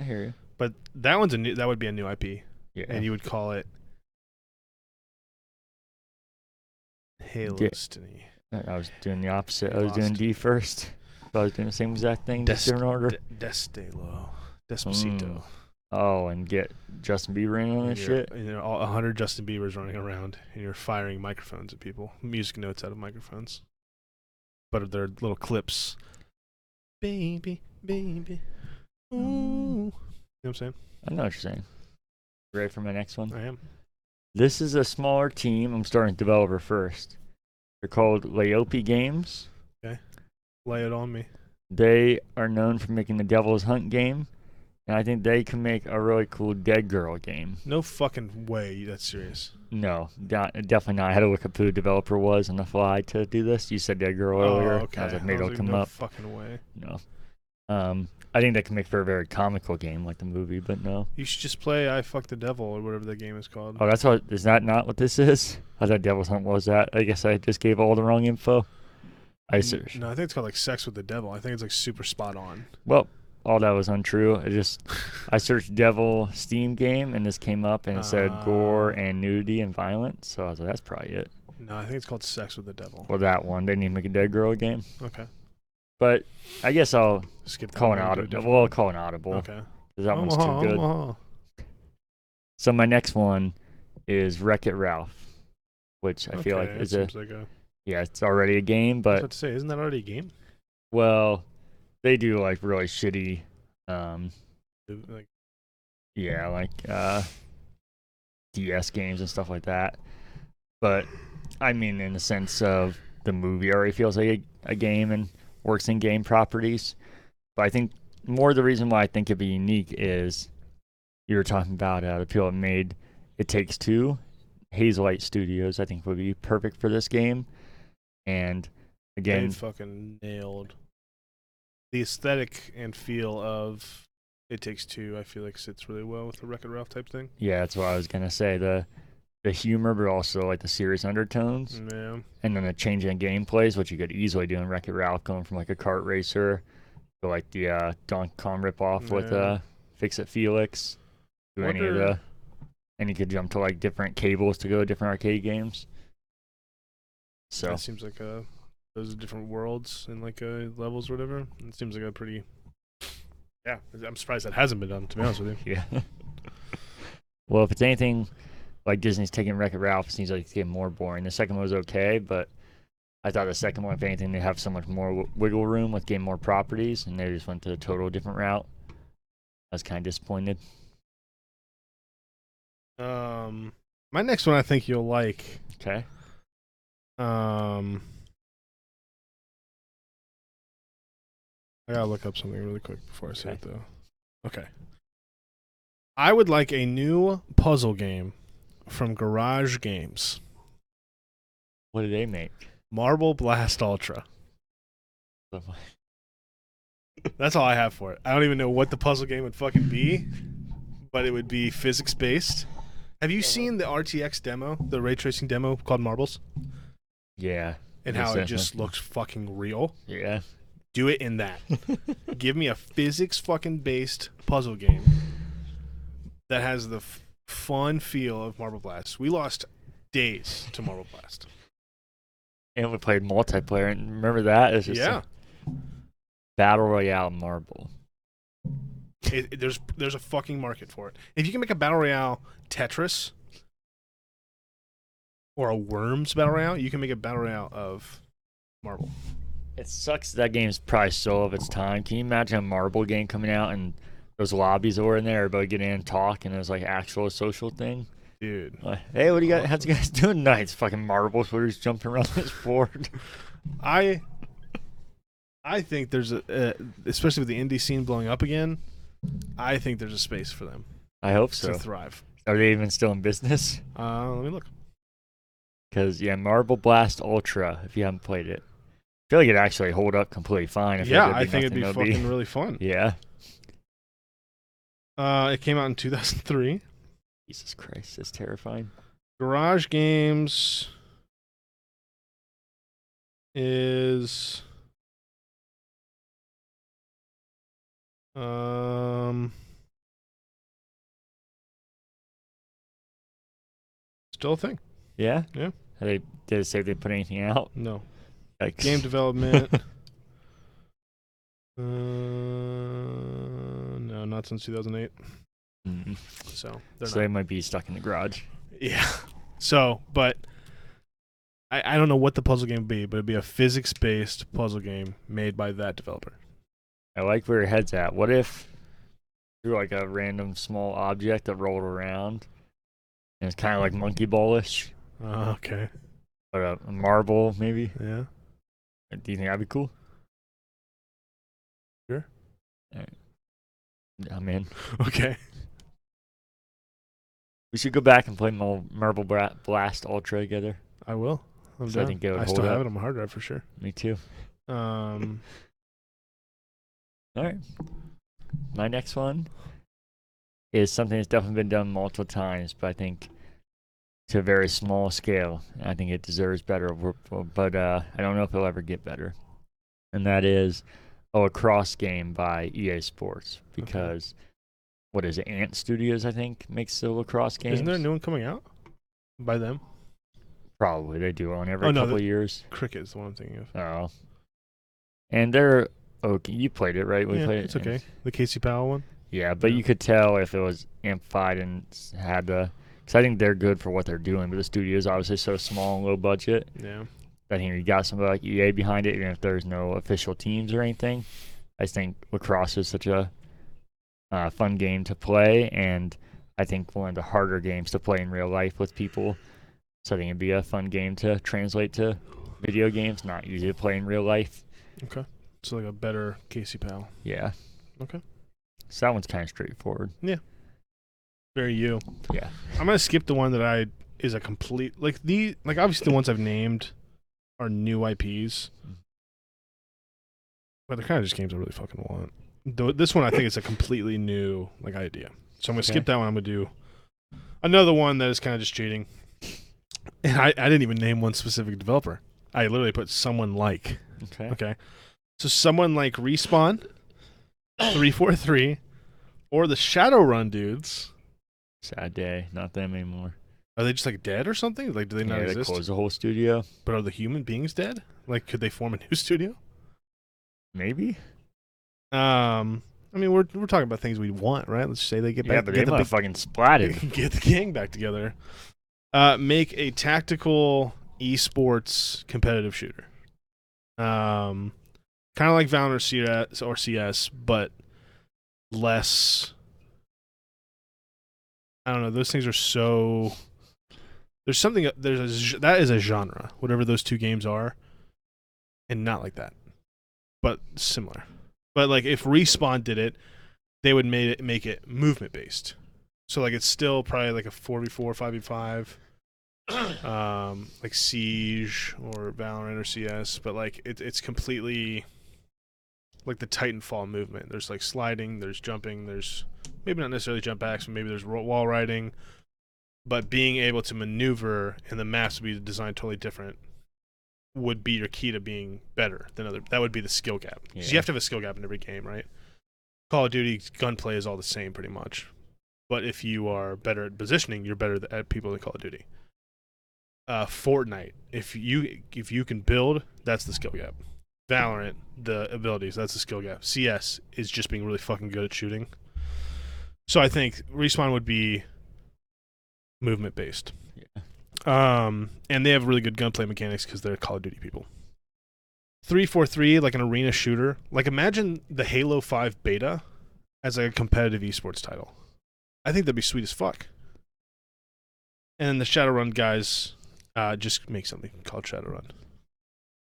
I hear you. But that one's that would be a new IP. Yeah. And you would call it Halo Destiny. I was doing the opposite. I was doing D first. I was doing the same exact thing, just different order. Destalo. Despacito. Oh, and get Justin Bieber in on this shit? You know, 100 Justin Biebers running around, and you're firing microphones at people. Music notes out of microphones. But they're little clips. Baby, baby. Ooh. You know what I'm saying? I know what you're saying. You ready for my next one? I am. This is a smaller team. I'm starting with developer first. They're called Leopi Games. Okay. Lay it on me. They are known for making the Devil's Hunt game. And I think they can make a really cool Dead Girl game. No fucking way. That's serious. No, definitely not. I had to look up who the developer was on the fly to do this. You said Dead Girl earlier. Okay. I was like, maybe it'll come up. No fucking way. No. I think that can make for a very comical game like the movie, but no. You should just play I Fuck the Devil or whatever the game is called. Oh, that's what. Is that not what this is? I thought Devil's Hunt was that. I guess I just gave all the wrong info. No, I think it's called like Sex with the Devil. I think it's like super spot on. Well. All that was untrue. I searched Devil Steam game, and this came up, and it said gore and nudity and violence. So I was like, that's probably it. No, I think it's called Sex with the Devil. Well, that one. They need to make a Dead Girl game. Okay. But I guess I'll skip call an audible. Well, I'll call an audible. Okay. Because that one's too good. So my next one is Wreck-It Ralph, which I feel like is Yeah, it's already a game, but... I was about to say, isn't that already a game? Well... They do like really shitty, DS games and stuff like that. But I mean, in the sense of the movie already feels like a game and works in game properties. But I think more the reason why I think it'd be unique is you were talking about the people that made It Takes Two. Hazelight Studios, I think, would be perfect for this game. And again, they fucking nailed. The aesthetic and feel of It Takes Two, I feel like, sits really well with the Wreck-It Ralph type thing. Yeah, that's what I was going to say. The humor, but also like the serious undertones. Yeah. And then the change in gameplays, which you could easily do in Wreck-It Ralph, going from like a kart racer to like the Donkey Kong ripoff with Fix-It Felix. And you could jump to like different cables to go to different arcade games. So that seems like a... Those are different worlds and like levels or whatever. It seems like a pretty... Yeah, I'm surprised that hasn't been done, to be honest with you. Yeah. Well, if it's anything like Disney's taking Wreck-It Ralph, it seems like it's getting more boring. The second one was okay, but I thought the second one, if anything, they have so much more wiggle room with getting more properties, and they just went to a total different route. I was kind of disappointed. My next one I think you'll like. Okay. I gotta look up something really quick before I say it, though. Okay. I would like a new puzzle game from Garage Games. What do they make? Marble Blast Ultra. That's all I have for it. I don't even know what the puzzle game would fucking be, but it would be physics-based. Have you seen the RTX demo, the ray tracing demo called Marbles? Yeah. And how it just looks fucking real? Yeah. Do it in that. Give me a physics fucking based puzzle game that has the fun feel of Marble Blast. We lost days to Marble Blast. And we played multiplayer. And remember that? It's just Battle Royale Marble. There's a fucking market for it. If you can make a Battle Royale Tetris or a Worms Battle Royale, you can make a Battle Royale of Marble. It sucks that game's probably so of its time. Can you imagine a Marble game coming out and those lobbies that were in there, everybody get in and talk, and it was like actual social thing? Dude. Like, hey, what do you guys, how's you guys doing tonight? It's fucking marbles where he's jumping around this board. I think there's a especially with the indie scene blowing up again, I think there's a space for them. I hope so. To thrive. Are they even still in business? Let me look. Because, Marble Blast Ultra, if you haven't played it. I feel like it'd actually hold up completely fine. I think it'd be fucking really fun. Yeah. It came out in 2003. Jesus Christ, that's terrifying. Garage Games is... Still a thing. Yeah? Yeah. Did it say they put anything out? No. Yikes. Game development. No, not since 2008. Mm-hmm. So they might be stuck in the garage. Yeah. So, but I don't know what the puzzle game would be, but it'd be a physics-based puzzle game made by that developer. I like where your head's at. What if through like a random small object that rolled around and it's kind of like monkey ball-ish? Okay. But a marble, maybe? Yeah. Do you think that'd be cool? Sure. All right. I'm in. Okay. We should go back and play Marble Blast Ultra together. I will. I think it would hold up. I still have it on my hard drive for sure. Me too. All right. My next one is something that's definitely been done multiple times, but I think to a very small scale. I think it deserves better, but I don't know if it'll ever get better. And that is a cross game by EA Sports because what is it? Ant Studios, I think, makes the lacrosse games. Isn't there a new one coming out by them? Probably. They do on every couple of years. Cricket is the one I'm thinking of. Oh. And they're okay. You played it, right? We played it. It's okay. The Casey Powell one? Yeah, but you could tell if it was amplified and had the... Because I think they're good for what they're doing, but the studio's obviously so small and low budget. Yeah. I think you got somebody like EA behind it, even if there's no official teams or anything. I just think lacrosse is such a fun game to play, and I think one of the harder games to play in real life with people. So I think it'd be a fun game to translate to video games. Not easy to play in real life. Okay. So like a better Casey Powell. Yeah. Okay. So that one's kind of straightforward. Yeah. Very you. Yeah. I'm gonna skip the one that is a complete obviously the ones I've named are new IPs, but they're kind of just games I really fucking want. This one I think is a completely new idea, so I'm gonna skip that one. I'm gonna do another one that is kind of just cheating. And I didn't even name one specific developer. I literally put someone like. Okay. So someone like Respawn, 343, or the Shadowrun dudes. Sad day. Not them anymore. Are they just dead or something? Do they not exist? They closed the whole studio. But are the human beings dead? Could they form a new studio? Maybe. I mean, we're talking about things we want, right? Let's say they get back. Yeah, but they might fucking splatted. Get the gang back together. Make a tactical esports competitive shooter. Kind of like Valorant or CS, but less. I don't know. Those things are so. There's something. That is a genre. Whatever those two games are, and not like that, but similar. But if Respawn did it, they would make it movement based. So it's still probably a 4v4, 5v5, Siege or Valorant or CS. But it's completely the Titanfall movement. There's sliding. There's jumping. There's maybe not necessarily jump backs, but maybe there's wall riding, but being able to maneuver, and the maps would be designed totally different, would be your key to being better than other. That would be the skill gap. Yeah. You have to have a skill gap in every game, right? Call of Duty gunplay is all the same pretty much, but if you are better at positioning, you're better at people in Call of Duty. Fortnite, if you can build, that's the skill gap. Valorant, the abilities, that's the skill gap. CS is just being really fucking good at shooting. So I think Respawn would be movement based, and they have really good gunplay mechanics because they're Call of Duty people. 343, an arena shooter. Imagine the Halo 5 beta as a competitive esports title. I think that'd be sweet as fuck. And the Shadowrun guys just make something called Shadowrun.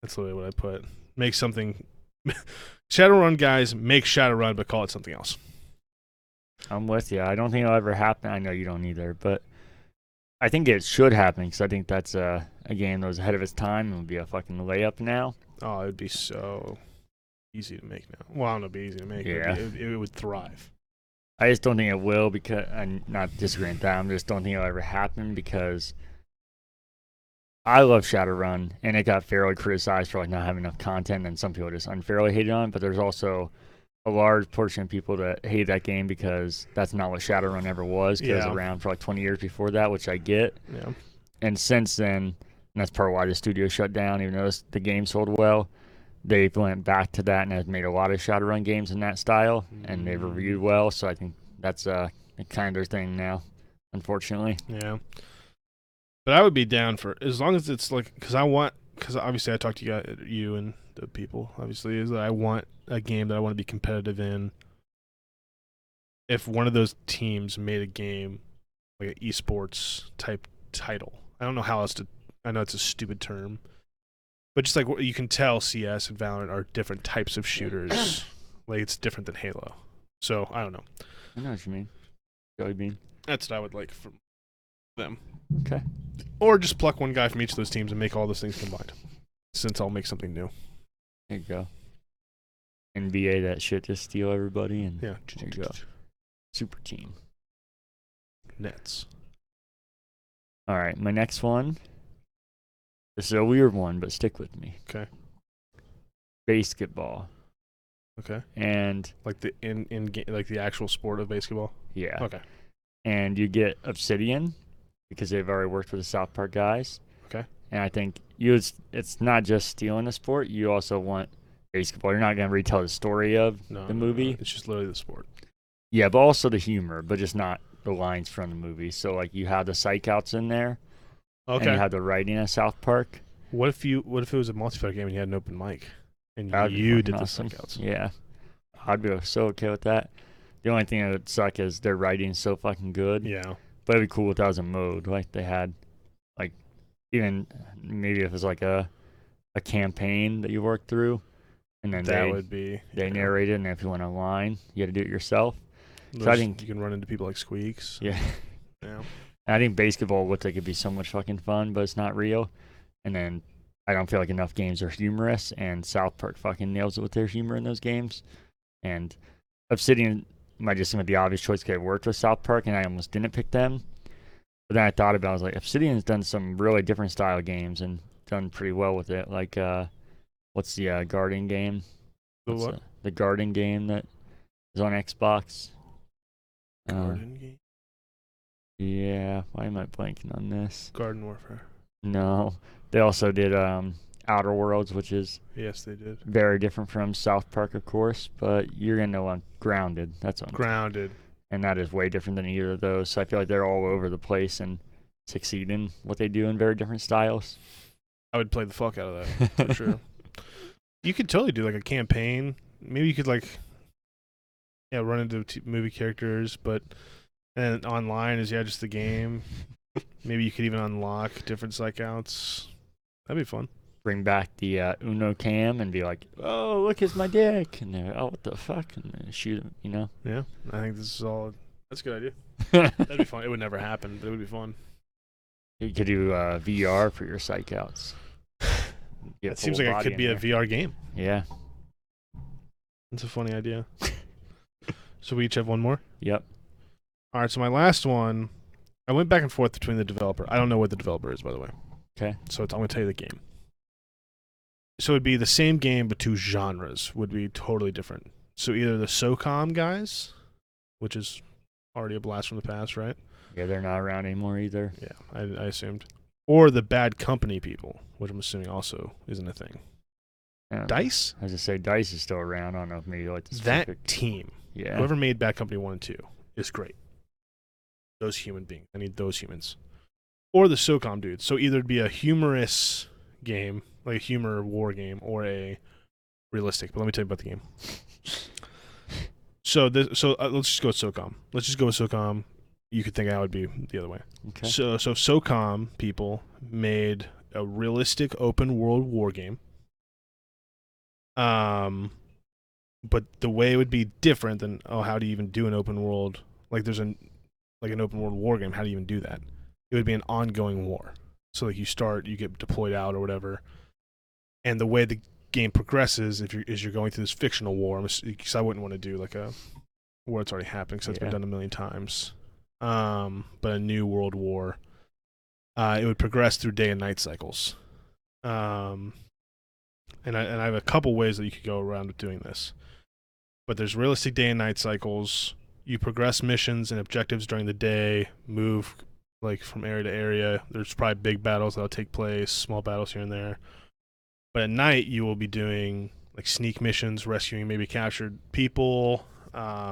That's literally what I put. Make something. Shadowrun guys make Shadowrun, but call it something else. I'm with you. I don't think it'll ever happen. I know you don't either, but I think it should happen because I think that's a game that was ahead of its time and would be a fucking layup now. Oh, it would be so easy to make now. Well, I don't know if it would be easy to make. Yeah. It would thrive. I just don't think it will because I'm not disagreeing with that. I just don't think it'll ever happen because I love Shadowrun, and it got fairly criticized for not having enough content, and some people just unfairly hated on it, but there's also a large portion of people that hate that game because that's not what Shadowrun ever was. It was around for 20 years before that, which I get. Yeah. And since then, and that's part of why the studio shut down, even though the game sold well, they went back to that and have made a lot of Shadowrun games in that style, and they've reviewed well. So I think that's a kinder thing now, unfortunately. Yeah. But I would be down for, as long as it's like, because obviously I talk to you guys, you and the people, obviously, is that I want a game that I want to be competitive in. If one of those teams made a game, like an esports type title, I don't know how else to, I know it's a stupid term, but just like you can tell CS and Valorant are different types of shooters. Like it's different than Halo. So I don't know. I know what you mean. That's what I would like from them. Okay. Or just pluck one guy from each of those teams and make all those things combined. Since I'll make something new. There you go. NBA that shit, just steal everybody and yeah. There you go. Super team. Nets. All right, my next one. This is a weird one, but stick with me. Okay. Basketball. Okay. And like the like the actual sport of basketball. Yeah. Okay. And you get Obsidian because they've already worked with the South Park guys. Okay. And I think it's not just stealing the sport. You also want basketball. You're not going to retell the story of the movie. No. It's just literally the sport. Yeah, but also the humor, but just not the lines from the movie. So like you have the psych outs in there. Okay. And you have the writing at South Park. What if it was a multiplayer game and you had an open mic and you did awesome. The psych-outs? Yeah. I'd be so okay with that. The only thing that would suck is their writing's so fucking good. Yeah. But it'd be cool if that was a mode. Like they had like even maybe if it was like a campaign that you worked through and then they narrated, and if you went online, you had to do it yourself. So I think you can run into people like Squeaks. Yeah. Yeah. I think basketball looks like it'd be so much fucking fun, but it's not real. And then I don't feel like enough games are humorous, and South Park fucking nails it with their humor in those games. And Obsidian might just seem like the obvious choice because I worked with South Park, and I almost didn't pick them. But then I thought about it, I was like, Obsidian's done some really different style games and done pretty well with it. Like, what's the garden game? The garden game that is on Xbox. Garden game? Yeah, why am I blanking on this? Garden Warfare. No, they also did Outer Worlds, which is very different from South Park, of course. But you're gonna know on Grounded. That's on Grounded, and that is way different than either of those. So I feel like they're all over the place and succeed in what they do in very different styles. I would play the fuck out of that for sure. You could totally do like a campaign. Maybe you could like run into movie characters, but. And online is just the game. Maybe you could even unlock different psych-outs. That'd be fun. Bring back the Uno cam and be like, "Oh, look, it's my dick," and they're, "Oh, what the fuck?" and then shoot him. You know? Yeah, I think this is all. That's a good idea. That'd be fun. It would never happen, but it would be fun. You could do VR for your psych-outs. It seems like it could be a VR game. Yeah, that's a funny idea. So we each have one more. Yep. All right, so my last one, I went back and forth between the developer. I don't know what the developer is, by the way. Okay. So I'm going to tell you the game. So it would be the same game, but two genres would be totally different. So either the SOCOM guys, which is already a blast from the past, right? Yeah, they're not around anymore either. Yeah, I assumed. Or the Bad Company people, which I'm assuming also isn't a thing. Dice? I was going to say, Dice is still around. I don't know if maybe like this. That team. Yeah. Whoever made Bad Company 1 and 2 is great. Those human beings. I need those humans. Or the SOCOM dudes. So either it'd be a humorous game, like a humor war game, or a realistic. But let me tell you about the game. So let's just go with SOCOM. Let's just go with SOCOM. You could think I would be the other way. Okay. So SOCOM people made a realistic open world war game. But the way it would be different than, how do you even do an open world? Like there's an open world war game, how do you even do that? It would be an ongoing war. So like you start, you get deployed out or whatever, and the way the game progresses you're going through this fictional war, because I wouldn't want to do like a war that's already happened, because it's been done a million times. But a new world war, it would progress through day and night cycles. And I have a couple ways that you could go around with doing this, but there's realistic day and night cycles. You progress missions and objectives during the day, move like from area to area. There's probably big battles that'll take place, small battles here and there. But at night, you will be doing like sneak missions, rescuing maybe captured people,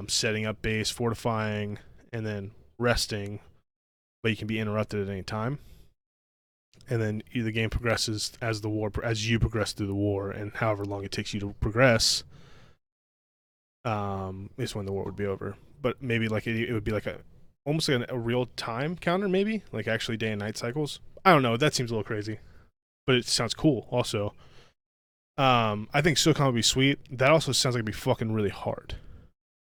setting up base, fortifying, and then resting. But you can be interrupted at any time. And then the game progresses as you progress through the war, and however long it takes you to progress is when the war would be over. But maybe like it would be like almost like a real time counter, maybe like actually day and night cycles. I don't know. That seems a little crazy, but it sounds cool. Also, I think SOCOM would be sweet. That also sounds like it'd be fucking really hard.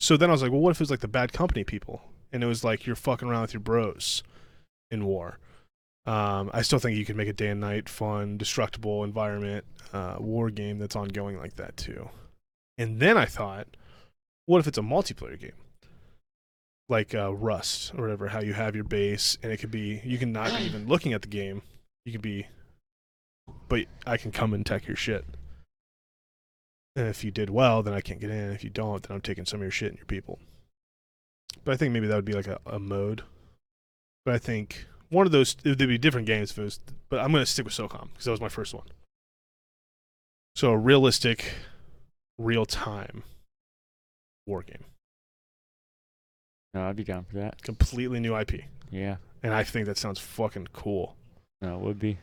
So then I was like, well, what if it was like the Bad Company people, and it was like you're fucking around with your bros in war. I still think you could make a day and night fun, destructible environment war game that's ongoing like that too. And then I thought, what if it's a multiplayer game, like Rust or whatever? How you have your base, and it could be you can not be even looking at the game. You could be, but I can come and tech your shit. And if you did well, then I can't get in. If you don't, then I'm taking some of your shit and your people. But I think maybe that would be like a mode. But I think. One of those, there'd be different games, but I'm going to stick with SOCOM because that was my first one. So a realistic, real-time war game. No, I'd be down for that. Completely new IP. Yeah. And I think that sounds fucking cool. No, it would be.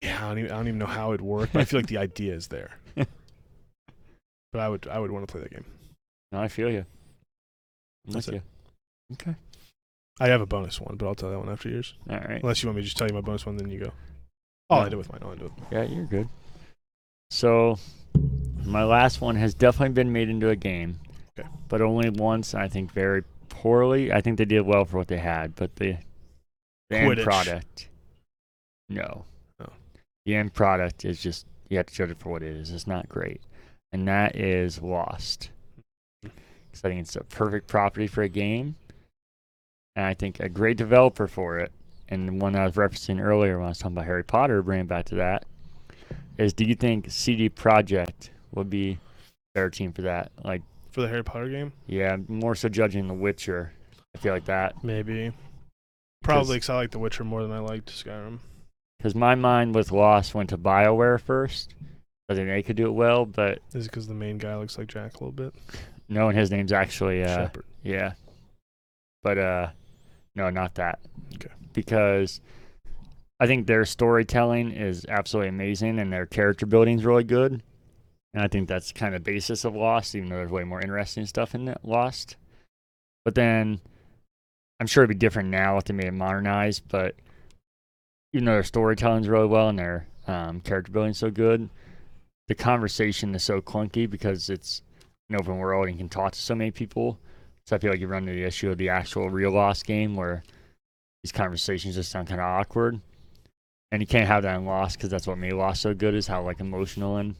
Yeah, I don't even know how it'd work, but I feel like the idea is there. But I would want to play that game. No, I feel you. That's it. Okay. I have a bonus one, but I'll tell that one after yours. All right. Unless you want me to just tell you my bonus one, then you go. Oh, yeah. I did with mine. I'll do it. Yeah, you're good. So, my last one has definitely been made into a game, okay. But only once, and I think very poorly. I think they did well for what they had, but the end product. No. Oh. The end product is just, you have to judge it for what it is. It's not great. And that is Lost. Because I think it's a perfect property for a game. And I think a great developer for it, and the one I was referencing earlier when I was talking about Harry Potter, bringing back to that, is do you think CD Projekt would be a better team for that? Like for the Harry Potter game? Yeah, more so judging The Witcher. I feel like that. Maybe. Probably because I like The Witcher more than I liked Skyrim. Because my mind with Lost went to BioWare first. I think they could do it well, but... Is it because the main guy looks like Jack a little bit? No, and his name's actually... Shepard. Yeah. But, no, not that. Okay. Because I think their storytelling is absolutely amazing and their character building is really good. And I think that's kind of the basis of Lost, even though there's way more interesting stuff in Lost. But then I'm sure it'd be different now if they made it modernized. But even though their storytelling's really well and their character building's so good, the conversation is so clunky because it's an open world and you can talk to so many people. So I feel like you run into the issue of the actual real Lost game where these conversations just sound kind of awkward. And you can't have that in Lost because that's what made Lost so good is how like emotional and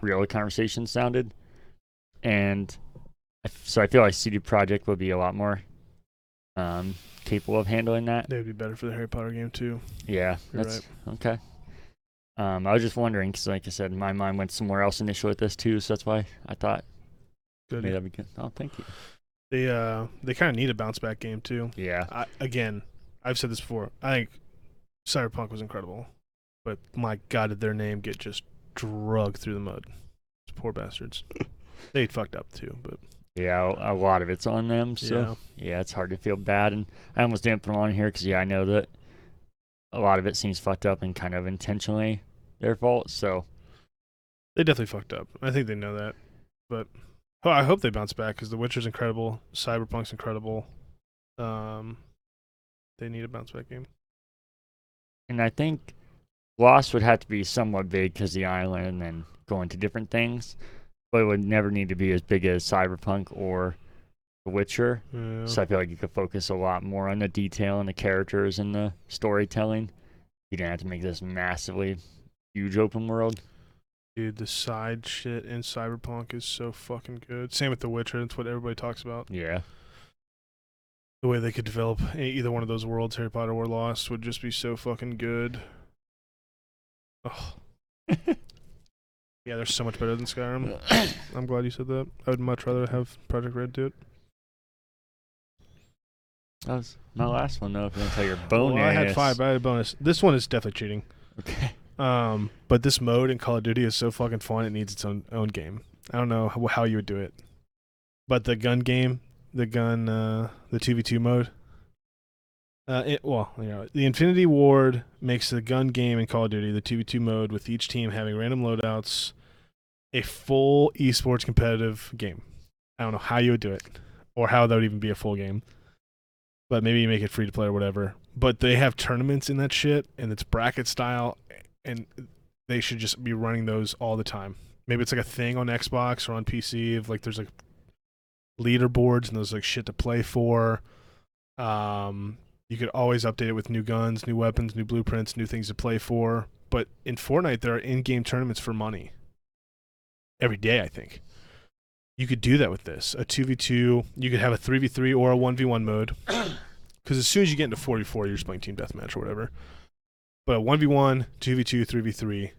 real conversations sounded. And so I feel like CD Projekt would be a lot more capable of handling that. They would be better for the Harry Potter game too. Yeah. You're right. Okay. I was just wondering because like I said, my mind went somewhere else initially with this too. So that's why I thought maybe that'd be good. Oh, thank you. They kind of need a bounce back game too. Yeah. I've said this before. I think Cyberpunk was incredible, but my God, did their name get just drugged through the mud? Those poor bastards. They fucked up too, but yeah, a lot of it's on them. So yeah, it's hard to feel bad. And I almost didn't put it on here because I know that a lot of it seems fucked up and kind of intentionally their fault. So they definitely fucked up. I think they know that, but. Oh, I hope they bounce back because The Witcher's incredible, Cyberpunk's incredible. They need a bounce back game. And I think Lost would have to be somewhat big because the island and going to different things, but it would never need to be as big as Cyberpunk or The Witcher. Yeah. So I feel like you could focus a lot more on the detail and the characters and the storytelling. You don't have to make this massively huge open world. Dude, the side shit in Cyberpunk is so fucking good. Same with The Witcher. That's what everybody talks about. Yeah. The way they could develop either one of those worlds, Harry Potter or Lost, would just be so fucking good. Oh. Yeah, they're so much better than Skyrim. I'm glad you said that. I would much rather have Project Red do it. That was my last one, though, if you want to tell your bonus. Well, I had 5, but I had a bonus. This one is definitely cheating. Okay. But this mode in Call of Duty is so fucking fun, it needs its own game. I don't know how you would do it. But the gun game, the 2v2 mode. The Infinity Ward makes the gun game in Call of Duty, the 2v2 mode, with each team having random loadouts, a full esports competitive game. I don't know how you would do it, or how that would even be a full game. But maybe you make it free to play or whatever. But they have tournaments in that shit, and it's bracket style, and they should just be running those all the time. Maybe it's like a thing on Xbox or on PC if there's leaderboards and there's shit to play for. You could always update it with new guns, new weapons, new blueprints, new things to play for. But in Fortnite, there are in-game tournaments for money. Every day, I think. You could do that with this. A 2v2, you could have a 3v3 or a 1v1 mode. Because as soon as you get into 4v4, you're just playing team deathmatch or whatever. But a 1v1, 2v2, 3v3,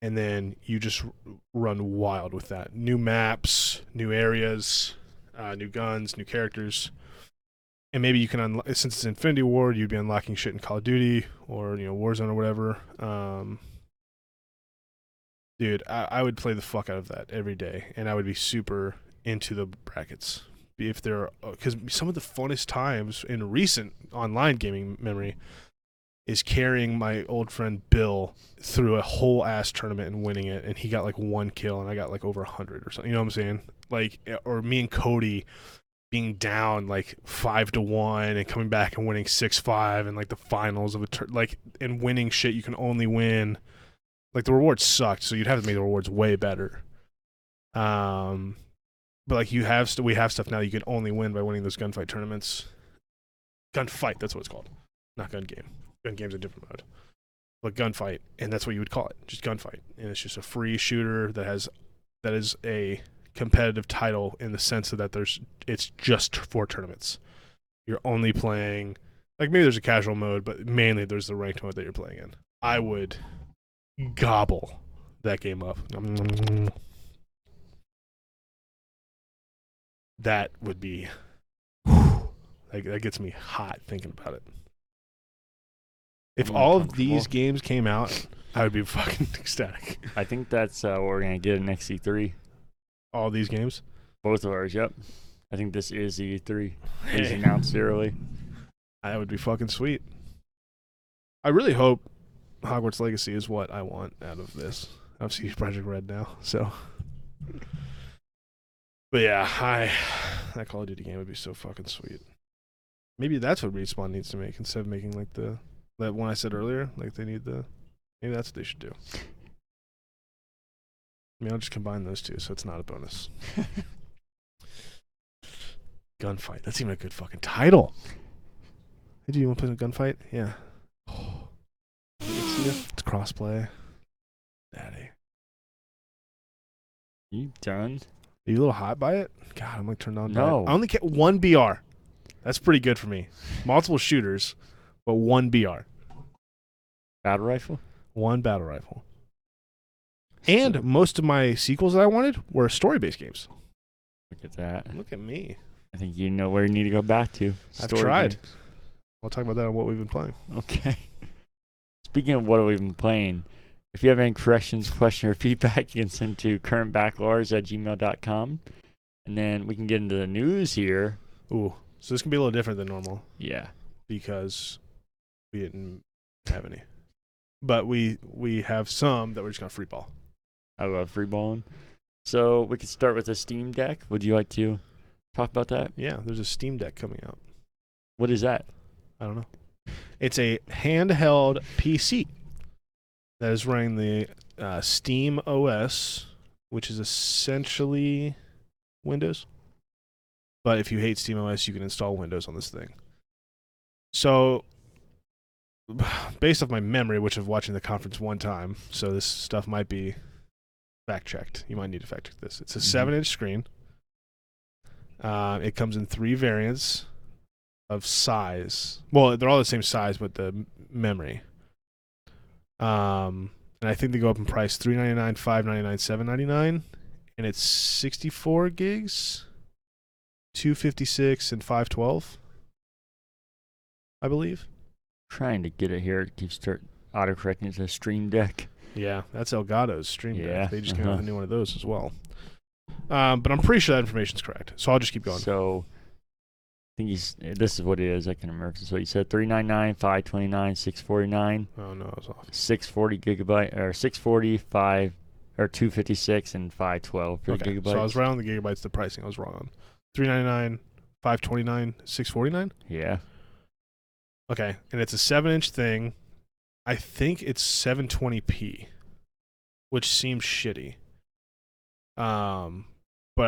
and then you just run wild with that. New maps, new areas, new guns, new characters. And maybe you can since it's Infinity Ward, you'd be unlocking shit in Call of Duty or Warzone or whatever. Dude, I would play the fuck out of that every day, and I would be super into the brackets because some of the funnest times in recent online gaming memory is carrying my old friend Bill through a whole ass tournament and winning it, and he got 1 kill, and I got over 100 or something. You know what I'm saying? Or me and Cody being down 5-1 and coming back and winning 6-5 and the finals of a and winning shit you can only win. The rewards sucked, so you'd have to make the rewards way better. But we have stuff now you can only win by winning those gunfight tournaments. Gunfight, that's what it's called. Not gun game. Gun game's a different mode. But gunfight, and that's what you would call it, just gunfight. And it's just a free shooter that is a competitive title in the sense of that it's just for tournaments. You're only playing maybe there's a casual mode, but mainly there's the ranked mode that you're playing in. I would gobble that game up. That would be that gets me hot thinking about it. If all of these games came out, I would be fucking ecstatic. I think that's what we're gonna get next E3. All these games, both of ours. Yep, I think this is E3. It's announced early. That would be fucking sweet. I really hope Hogwarts Legacy is what I want out of this. I've seen Project Red now, so. But yeah, that Call of Duty game would be so fucking sweet. Maybe that's what Respawn needs to make instead of making that one I said earlier. Maybe that's what they should do. I mean, I'll just combine those two, so it's not a bonus. Gunfight. That's even a good fucking title. Hey, do you want to play some Gunfight? Yeah. It's crossplay. Daddy. You done? Are you a little hot by it? God, I'm turned on. No. I only get one BR. That's pretty good for me. Multiple shooters, but one BR. Battle rifle? One battle rifle. And most of my sequels that I wanted were story-based games. Look at that. Look at me. I think you know where you need to go back to. I've tried. Games. I'll talk about that on what we've been playing. Okay. Speaking of what we've been playing, if you have any corrections, question, or feedback, you can send to currentbacklars@gmail.com. And then we can get into the news here. Ooh, so this can be a little different than normal. Yeah. Because we didn't have any. But we have some that we're just going to freeball. I love freeballing. So we could start with a Steam Deck. Would you like to talk about that? Yeah, there's a Steam Deck coming out. What is that? I don't know. It's a handheld PC that is running the Steam OS, which is essentially Windows. But if you hate Steam OS, you can install Windows on this thing. So, based off my memory, which of watching the conference one time, so this stuff might be fact-checked. You might need to fact-check this. It's a 7-inch screen. It comes in 3 variants of size. Well, they're all the same size, but the memory. And I think they go up in price $399, $599, $799, and it's 64 gigs, 256, and 512. I believe. Trying to get it here. It keeps autocorrecting it to Stream Deck. Yeah, that's Elgato's Stream Deck. They just came out with a new one of those as well. But I'm pretty sure that information's correct, so I'll just keep going. So, I think this is what it is. I can remember. So you said 399, 529, 649. Oh no, I was off. 640 gigabyte or 640, 5 or 256 and 512 for the gigabytes. So I was right on the gigabytes. The pricing I was wrong on. 399, 529, 649. Yeah. Okay, and it's a 7-inch thing. I think it's 720p, which seems shitty. But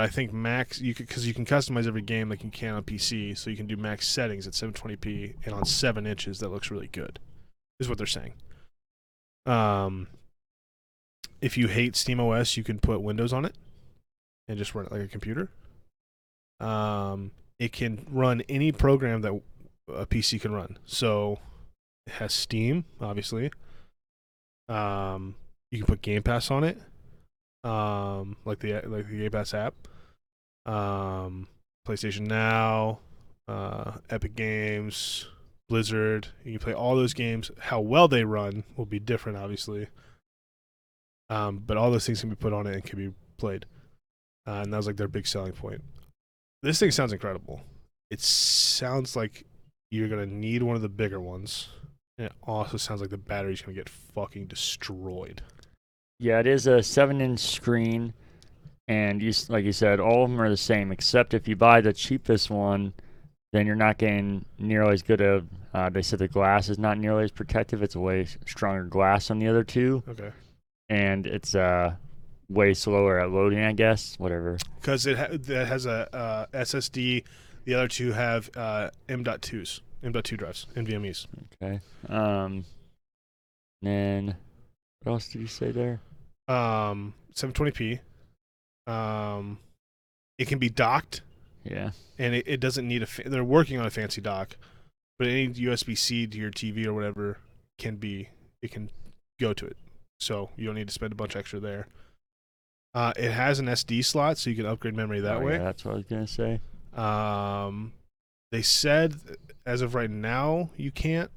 I think max, because you can customize every game like you can on PC, so you can do max settings at 720p, and on 7 inches, that looks really good, is what they're saying. If you hate SteamOS, you can put Windows on it and just run it like a computer. It can run any program that a PC can run. So it has Steam, obviously. You can put Game Pass on it. Like the Game Pass app, PlayStation Now, Epic Games, Blizzard. You can play all those games. How well they run will be different, obviously. But all those things can be put on it and can be played. And that was like their big selling point. This thing sounds incredible. It sounds like you're gonna need one of the bigger ones. And it also sounds like the battery's gonna get fucking destroyed. Yeah, it is a 7-inch screen, and like you said, all of them are the same, except if you buy the cheapest one, then you're not getting nearly as good of... they said the glass is not nearly as protective. It's a way stronger glass on the other two. Okay. And it's way slower at loading, I guess, whatever. Because it has a SSD. The other two have M.2 drives, NVMEs. Okay. Then... What else did you say there? 720p. It can be docked. Yeah. And it doesn't need they're working on a fancy dock, but any USB-C to your TV or whatever can go to it. So you don't need to spend a bunch extra there. It has an SD slot, so you can upgrade memory that way. Yeah, that's what I was gonna say. They said as of right now you can't.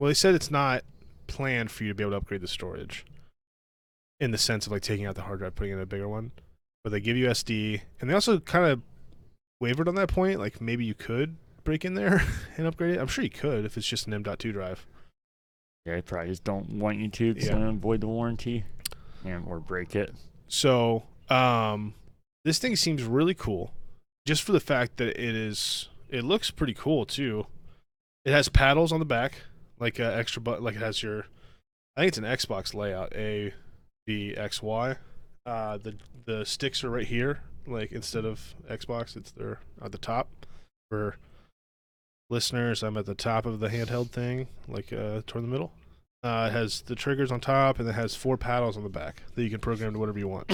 Well, they said it's not planned for you to be able to upgrade the storage in the sense of like taking out the hard drive, putting in a bigger one, but they give you SD, and they also kind of wavered on that point, like maybe you could break in there and upgrade it. I'm sure you could if it's just an M.2 drive. Yeah, they probably just don't want you to, because then avoid the warranty or break it. So this thing seems really cool, just for the fact that it looks pretty cool too. It has paddles on the back. Like an extra button, like it has your, I think it's an Xbox layout, A, B, X, Y. The sticks are right here. Like instead of Xbox, they're at the top. For listeners, I'm at the top of the handheld thing, like toward the middle. It has the triggers on top, and it has 4 paddles on the back that you can program to whatever you want.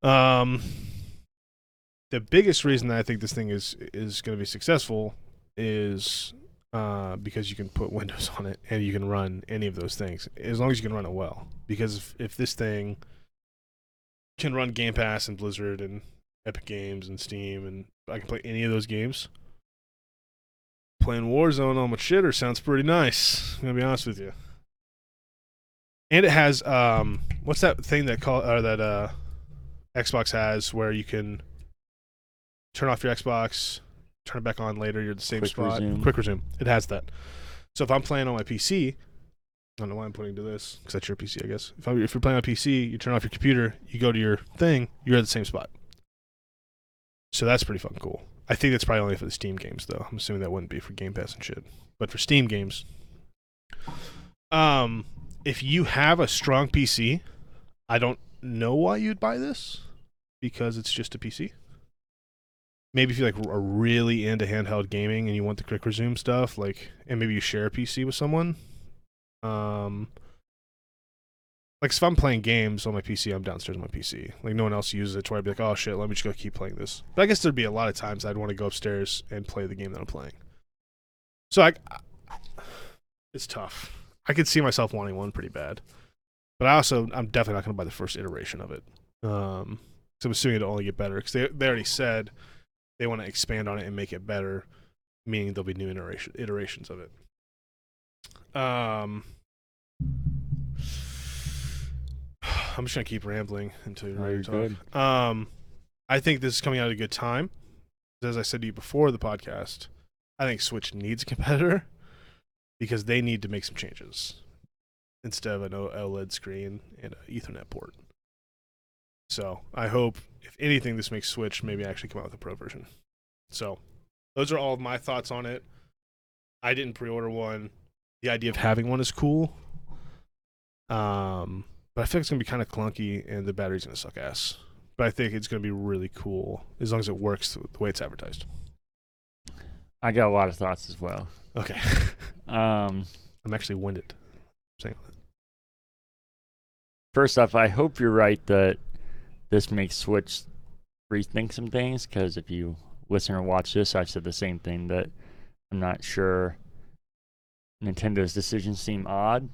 The biggest reason that I think this thing is going to be successful is because you can put Windows on it and you can run any of those things as long as you can run it well. Because if this thing can run Game Pass and Blizzard and Epic Games and Steam, and I can play any of those games, playing Warzone on my shitter sounds pretty nice. I'm gonna be honest with you. And it has what's that thing that Xbox has where you can turn off your Xbox, turn it back on later, you're at the same spot. Quick resume. It has that. So if I'm playing on my PC, I don't know why I'm pointing to this, because that's your PC, I guess. If you're playing on PC, you turn off your computer, you go to your thing, you're at the same spot. So that's pretty fucking cool. I think that's probably only for the Steam games, though. I'm assuming that wouldn't be for Game Pass and shit. But for Steam games, if you have a strong PC, I don't know why you'd buy this, because it's just a PC. Maybe if you are really into handheld gaming and you want the quick resume stuff, and maybe you share a PC with someone. If I'm playing games on my PC, I'm downstairs on my PC. No one else uses it, to where I'd be like, oh shit, let me just go keep playing this. But I guess there'd be a lot of times I'd want to go upstairs and play the game that I'm playing. So it's tough. I could see myself wanting one pretty bad, but I'm definitely not going to buy the first iteration of it. So I'm assuming it'll only get better, because they already said they want to expand on it and make it better. meaning there'll be new iterations of it. I'm just gonna keep rambling until you're ready. I think this is coming out at a good time. As I said to you before the podcast, I think Switch needs a competitor because they need to make some changes instead of an OLED screen and an Ethernet port. So I hope, if anything, this makes Switch maybe actually come out with a Pro version. So those are all of my thoughts on it. I didn't pre-order one. The idea of having one is cool. But I think it's going to be kind of clunky and the battery's going to suck ass. But I think it's going to be really cool as long as it works the way it's advertised. I got a lot of thoughts as well. Okay. I'm actually winded. First off, I hope you're right that this makes Switch rethink some things, because if you listen or watch this, I've said the same thing, that I'm not sure Nintendo's decisions seem odd.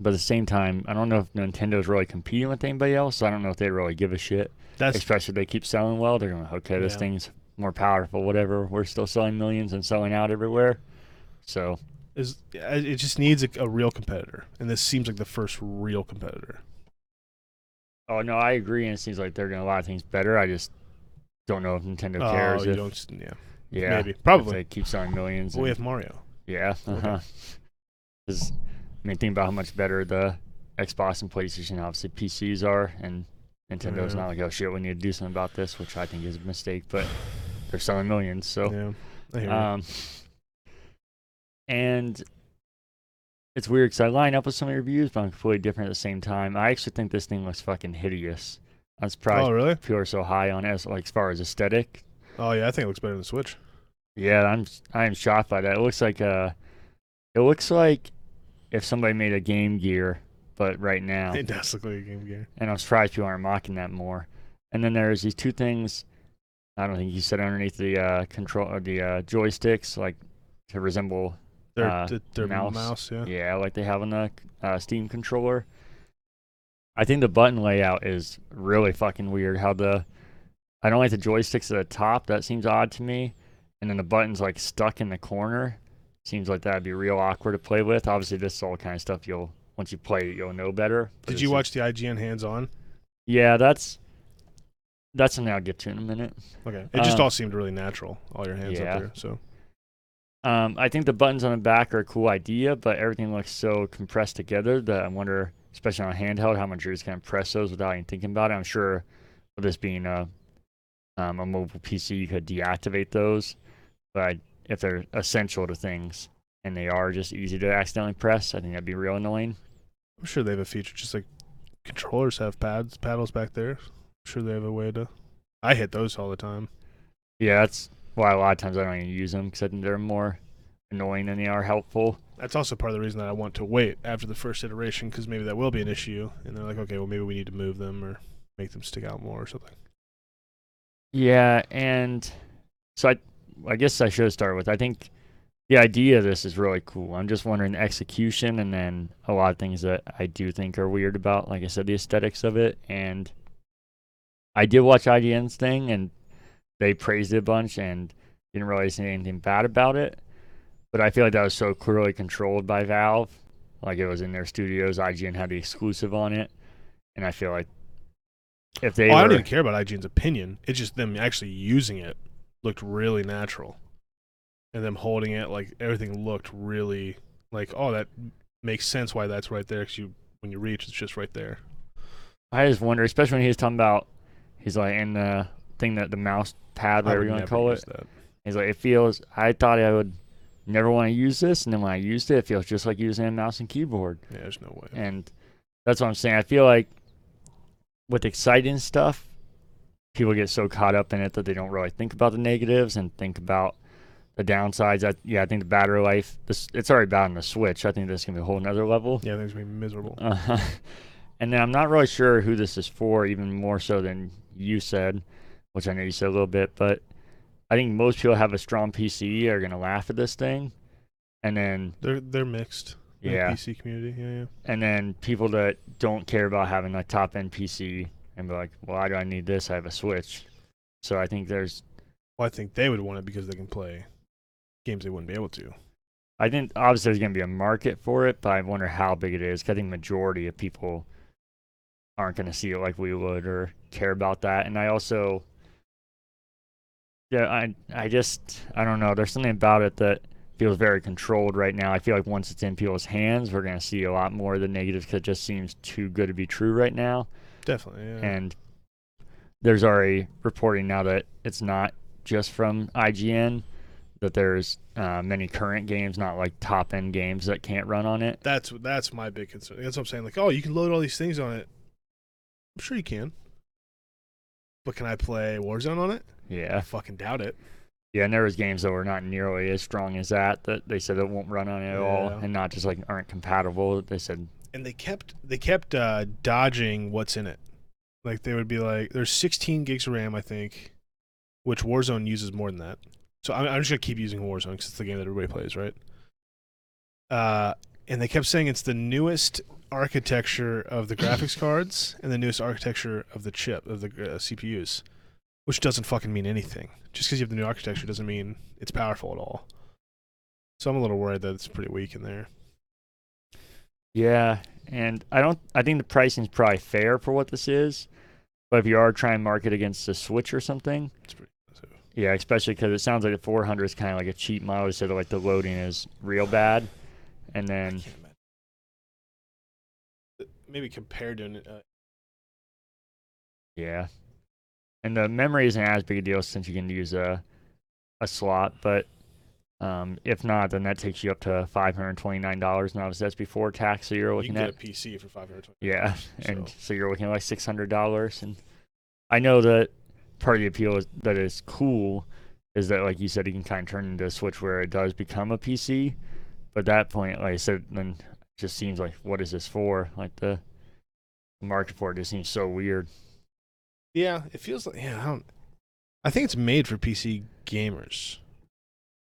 But at the same time, I don't know if Nintendo's really competing with anybody else, so I don't know if they really give a shit. Especially if they keep selling well, they're going, okay, this thing's more powerful, whatever. We're still selling millions and selling out everywhere. So it just needs a real competitor, and this seems like the first real competitor. Oh, no, I agree, and it seems like they're doing a lot of things better. I just don't know if Nintendo cares. Yeah, maybe. Probably. If they keep selling millions. We have Mario. Yeah. Uh-huh. Because... I mean, think about how much better the Xbox and PlayStation, obviously PCs are, and Nintendo's not like, oh shit, we need to do something about this, which I think is a mistake, but they're selling millions, so. Yeah, I hear you. And it's weird, because I line up with some of your reviews, but I'm completely different at the same time. I actually think this thing looks fucking hideous. I'm surprised people are so high on it, as far as aesthetic. Oh yeah, I think it looks better than the Switch. Yeah, I am shocked by that. It looks like if somebody made a Game Gear, but right now... It does look like a Game Gear. And I'm surprised people aren't mocking that more. And then there's these two things, I don't think you said underneath the control or the joysticks, like to resemble their mouse. Yeah, like they have on the Steam controller. I think the button layout is really fucking weird. I don't like the joysticks at the top. That seems odd to me. And then the button's like stuck in the corner. Seems like that'd be real awkward to play with. Obviously, this is all kind of stuff once you play it, you'll know better. Did you watch the IGN hands-on? Yeah, that's something I'll get to in a minute. Okay. It just all seemed really natural, all your hands up there. So, I think the buttons on the back are a cool idea, but everything looks so compressed together that I wonder, especially on a handheld, how much you're just going to press those without even thinking about it. I'm sure with this being a mobile PC, you could deactivate those, but if they're essential to things and they are just easy to accidentally press, I think that'd be real annoying. I'm sure they have a feature, just like controllers have paddles back there. I'm sure they have a way to... I hit those all the time. Yeah, that's why a lot of times I don't even use them, because I think they're more annoying than they are helpful. That's also part of the reason that I want to wait after the first iteration, because maybe that will be an issue, and they're like, okay, well, maybe we need to move them or make them stick out more or something. Yeah, and so I guess I should start with, I think the idea of this is really cool. I'm just wondering the execution, and then a lot of things that I do think are weird about, like I said, the aesthetics of it. And I did watch IGN's thing, and they praised it a bunch and didn't really say anything bad about it. But I feel like that was so clearly controlled by Valve. Like, it was in their studios. IGN had the exclusive on it. And I feel like if they I don't even care about IGN's opinion. It's just them actually using it looked really natural, and them holding it, like, everything looked really like, oh, that makes sense why that's right there, because when you reach, it's just right there. I just wonder, especially when he was talking about, he's like, and the thing that the mouse pad, whatever you want to call it, that. He's like, I thought I would never want to use this, and then when I used it, it feels just like using a mouse and keyboard. Yeah, there's no way. And that's what I'm saying. I feel like with exciting stuff, people get so caught up in it that they don't really think about the negatives and think about the downsides. I think the battery life, it's already bad on the Switch. I think this is going to be a whole nother level. Yeah, I think it's going to be miserable. And then I'm not really sure who this is for, even more so than you said, which I know you said a little bit, but I think most people have a strong PC are going to laugh at this thing. And then... They're mixed. Yeah. The PC community, yeah. And then people that don't care about having a top-end PC... and be like, well, why do I need this? I have a Switch. So I think they would want it because they can play games they wouldn't be able to. I think obviously there's going to be a market for it, but I wonder how big it is. Because I think the majority of people aren't going to see it like we would or care about that. And I also, yeah, I don't know. There's something about it that feels very controlled right now. I feel like once it's in people's hands, we're going to see a lot more of the negatives because it just seems too good to be true right now. Definitely, yeah. And there's already reporting now that it's not just from IGN, that there's many current games, not like top-end games that can't run on it. That's my big concern. That's what I'm saying. Like, oh, you can load all these things on it. I'm sure you can. But can I play Warzone on it? Yeah. I fucking doubt it. Yeah, and there was games that were not nearly as strong as that they said it won't run on it at all, and not just like aren't compatible. They said, and they kept dodging what's in it. Like they would be like, there's 16 gigs of RAM, I think, which Warzone uses more than that. So I'm just gonna keep using Warzone because it's the game that everybody plays, right? And they kept saying it's the newest architecture of the graphics cards and the newest architecture of the chip of the CPUs. Which doesn't fucking mean anything. Just because you have the new architecture doesn't mean it's powerful at all. So I'm a little worried that it's pretty weak in there. Yeah, and I think the pricing's probably fair for what this is. But if you are trying to market against the Switch or something, it's pretty expensive. Yeah, especially because it sounds like the 400 is kind of like a cheap model. So like the loading is real bad, and then maybe compared to yeah. And the memory isn't as big a deal since you can use a slot, but if not, then that takes you up to $529. And obviously that's before tax, so you're looking at... You can get a PC for $529. Yeah, and so you're looking at like $600. And I know that part of the appeal is, that is cool is that, like you said, you can kind of turn into a Switch where it does become a PC. But at that point, like I said, then it just seems like, what is this for? Like the market for it just seems so weird. Yeah, it feels like I think it's made for PC gamers,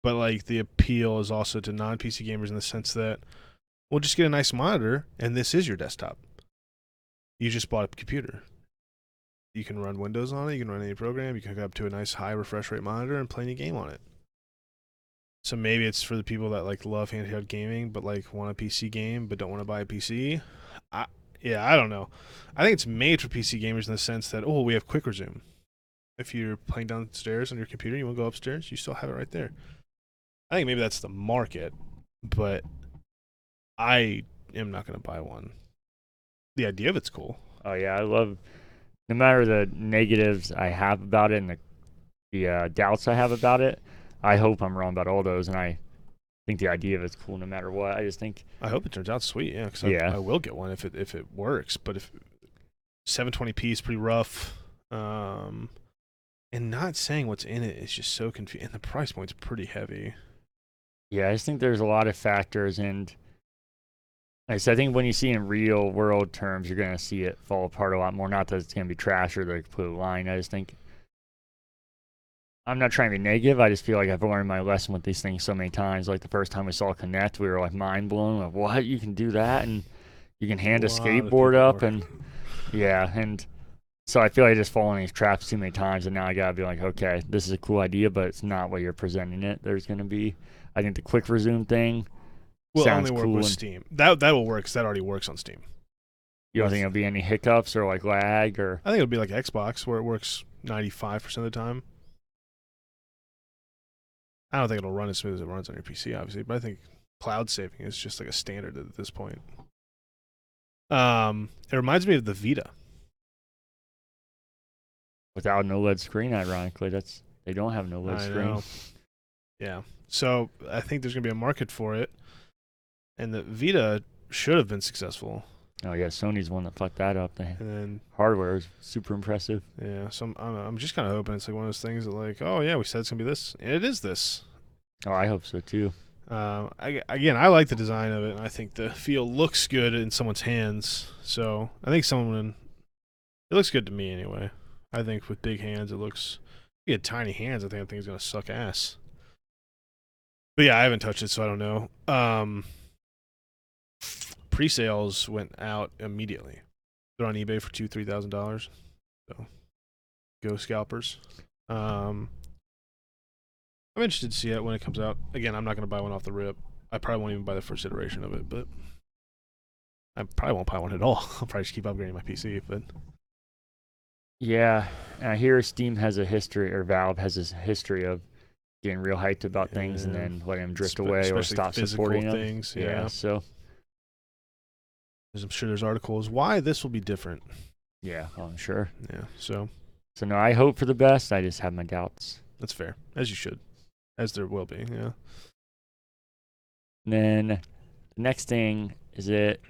but like the appeal is also to non-PC gamers in the sense that we'll just get a nice monitor and this is your desktop. You just bought a computer. You can run Windows on it. You can run any program. You can hook up to a nice high refresh rate monitor and play any game on it. So maybe it's for the people that like love handheld gaming, but like want a PC game but don't want to buy a PC. Yeah, I don't know. I think it's made for PC gamers in the sense that, we have quick resume. If you're playing downstairs on your computer, you want to go upstairs, you still have it right there. I think maybe that's the market, but I am not going to buy one. The idea of it's cool. Oh, yeah, I love, no matter the negatives I have about it and the doubts I have about it, I hope I'm wrong about all those, and I think the idea of it's cool no matter what. I just think I hope it turns out sweet, yeah. Cause I will get one if it works. But if 720p is pretty rough, and not saying what's in it is just so confusing. And the price point's pretty heavy. Yeah, I just think there's a lot of factors, and like I said, I think when you see in real world terms, you're gonna see it fall apart a lot more. Not that it's gonna be trash or the complete line. I just think. I'm not trying to be negative. I just feel like I've learned my lesson with these things so many times. Like the first time we saw Connect, we were like mind blown. Like, what? You can do that? And you can hand a skateboard up. And yeah. And so I feel like I just fall in these traps too many times. And now I got to be like, okay, this is a cool idea, but it's not what you're presenting it. There's going to be, I think the quick resume thing will only work with Steam. That will work because that already works on Steam. You don't think it'll be any hiccups or like lag or? I think it'll be like Xbox where it works 95% of the time. I don't think it'll run as smooth as it runs on your PC, obviously, but I think cloud saving is just like a standard at this point. It reminds me of the Vita. Without an OLED screen, ironically. They don't have an OLED screen. Know. Yeah. So I think there's going to be a market for it, and the Vita should have been successful. Oh, yeah, Sony's one that fucked that up. And then hardware is super impressive. Yeah, so I'm just kind of hoping it's like one of those things that like, oh, yeah, we said it's going to be this, and it is this. Oh, I hope so, too. I like the design of it, and I think the feel looks good in someone's hands. So I think it looks good to me anyway. I think with big hands, if you had tiny hands, I think that thing's going to suck ass. But, yeah, I haven't touched it, so I don't know. Pre-sales went out immediately. They're on eBay for $2,000-$3,000. So, go scalpers. I'm interested to see it when it comes out. Again, I'm not going to buy one off the rip. I probably won't even buy the first iteration of it, but I probably won't buy one at all. I'll probably just keep upgrading my PC, but... Yeah, I hear Steam has a history, or Valve has a history of getting real hyped about things and then letting them drift away or stop supporting things. Them. Yeah, so... I'm sure there's articles why this will be different. Yeah, well, I'm sure. Yeah, so... So, no, I hope for the best. I just have my doubts. That's fair, as you should, as there will be, yeah. And then the next thing is it...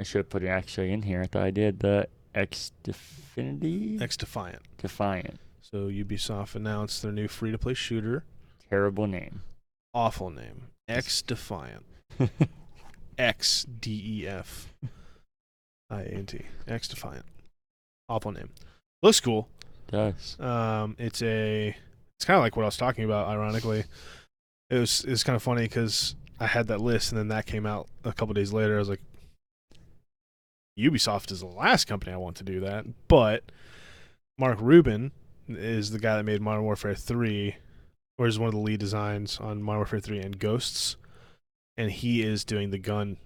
I should have put it actually in here. I thought I did. The X Defiant. Defiant. So Ubisoft announced their new free-to-play shooter. Terrible name. Awful name. X Defiant. XDEFIANT. X Defiant. Awful name. Looks cool. Does. It's kind of like what I was talking about. Ironically, it's kind of funny because I had that list and then that came out a couple days later. I was like, Ubisoft is the last company I want to do that, but Mark Rubin is the guy that made Modern Warfare 3, or is one of the lead designs on Modern Warfare 3 and Ghosts, and he is doing the gun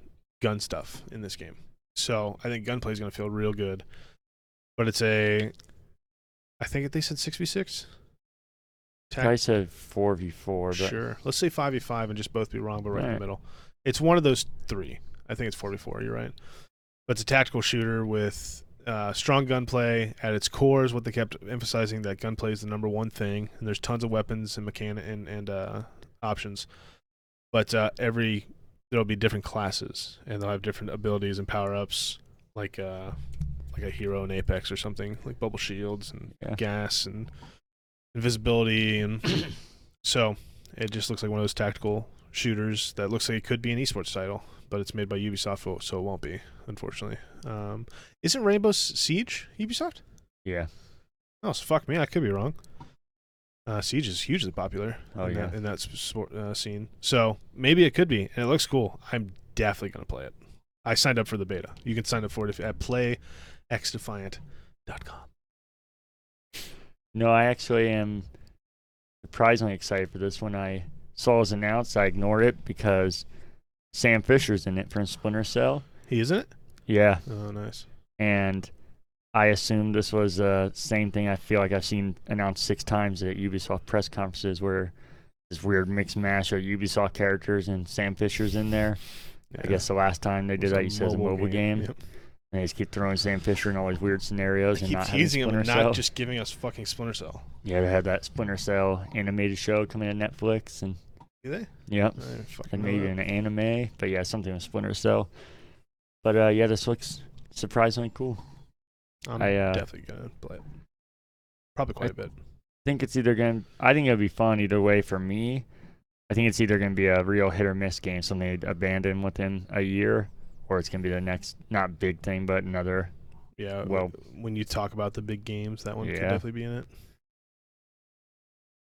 stuff in this game. So I think gunplay is going to feel real good, but it's I think they said 6v6? I said 4v4. But sure. Let's say 5v5 and just both be wrong, but right in the middle. It's one of those three. I think it's 4v4, you're right. But it's a tactical shooter with strong gunplay. At its core is what they kept emphasizing, that gunplay is the number one thing. And there's tons of weapons and options. But there'll be different classes, and they'll have different abilities and power-ups, like a hero in Apex or something, like bubble shields and gas and invisibility. And so it just looks like one of those tactical shooters that looks like it could be an esports title. But it's made by Ubisoft, so it won't be, unfortunately. Isn't Rainbow Siege Ubisoft? Yeah. Oh, so fuck me. I could be wrong. Siege is hugely popular in that sport scene. So maybe it could be, and it looks cool. I'm definitely going to play it. I signed up for the beta. You can sign up for it at playxdefiant.com. No, I actually am surprisingly excited for this. When I saw it was announced, I ignored it because... Sam Fisher's in it from Splinter Cell. He is in it? Yeah. Oh, nice. And I assumed this was the same thing I feel like I've seen announced 6 times at Ubisoft press conferences, where this weird mix mash of Ubisoft characters and Sam Fisher's in there. Yeah. I guess the last time they did that, you said it was a mobile game. Yep. And they just keep throwing Sam Fisher in all these weird scenarios. They keep teasing him and not just giving us fucking Splinter Cell. Yeah, they had that Splinter Cell animated show coming to Netflix and... Do they? Yep. And maybe an anime, but yeah, something with Splinter Cell. But yeah, this looks surprisingly cool. I'm definitely gonna play it. Probably quite a bit. I think it'll be fun either way for me. I think it's either gonna be a real hit or miss game, something they'd abandon within a year, or it's gonna be the next not big thing, but another. Yeah. Well, when you talk about the big games, that one could definitely be in it.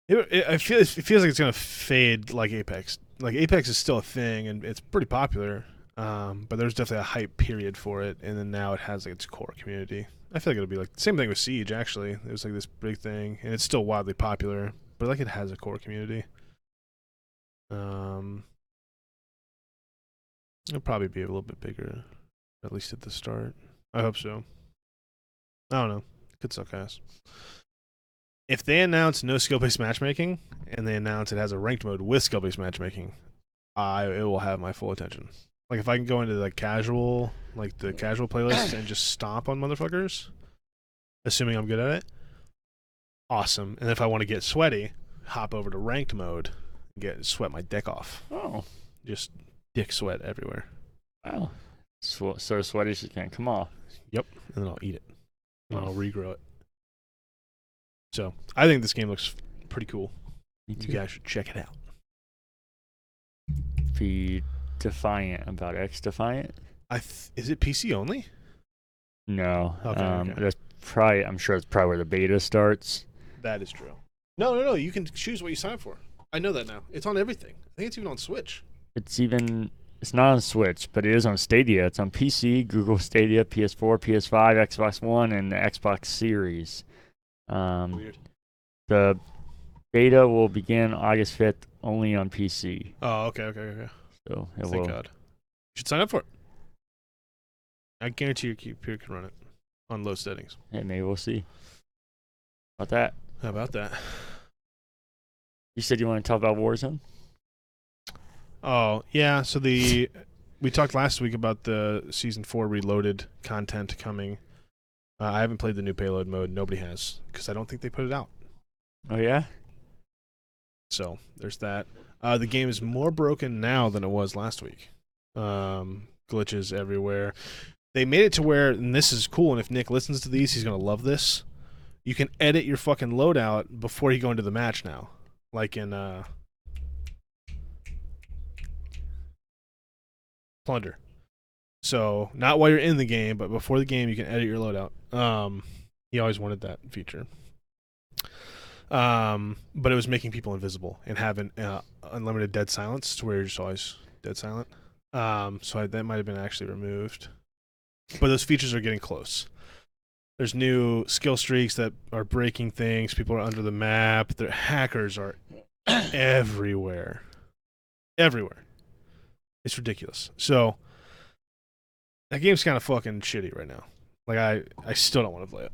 It feels like it's gonna fade like Apex. Like Apex is still a thing and it's pretty popular, but there's definitely a hype period for it, and then now it has like its core community. I feel like it'll be like the same thing with Siege. Actually, it was like this big thing, and it's still wildly popular, but like it has a core community. It'll probably be a little bit bigger, at least at the start. I hope so. I don't know. It could suck ass. If they announce no skill-based matchmaking, and they announce it has a ranked mode with skill-based matchmaking, it will have my full attention. Like, if I can go into the casual playlist and just stomp on motherfuckers, assuming I'm good at it, awesome. And if I want to get sweaty, hop over to ranked mode and sweat my dick off. Oh. Just dick sweat everywhere. Wow. So sweaty she can't come off. Yep. And then I'll eat it. And I'll regrow it. So, I think this game looks pretty cool. You guys should check it out. Be defiant about X Defiant. Is it PC only? No. Okay, I'm sure it's probably where the beta starts. That is true. No. You can choose what you sign for. I know that now. It's on everything. I think it's even on Switch. It's not on Switch, but it is on Stadia. It's on PC, Google Stadia, PS4, PS5, Xbox One, and the Xbox Series. Weird. Beta will begin August 5th only on PC. Oh, okay. So, hello. Thank God. You should sign up for it. I guarantee your computer can run it on low settings. Hey, maybe we'll see. About that. How about that? You said you want to talk about Warzone? Oh, yeah. So we talked last week about the Season 4 Reloaded content coming. I haven't played the new payload mode. Nobody has, because I don't think they put it out. Oh, yeah? So there's that. The game is more broken now than it was last week. Glitches everywhere. They made it to where, and this is cool, and if Nick listens to these, he's going to love this. You can edit your fucking loadout before you go into the match now. Like in Plunder. So, not while you're in the game, but before the game, you can edit your loadout. He always wanted that feature. But it was making people invisible and having unlimited dead silence to where you're just always dead silent. So that might have been actually removed. But those features are getting close. There's new skill streaks that are breaking things. People are under the map. The hackers are everywhere. Everywhere. It's ridiculous. So that game's kind of fucking shitty right now. Like, I still don't want to play it.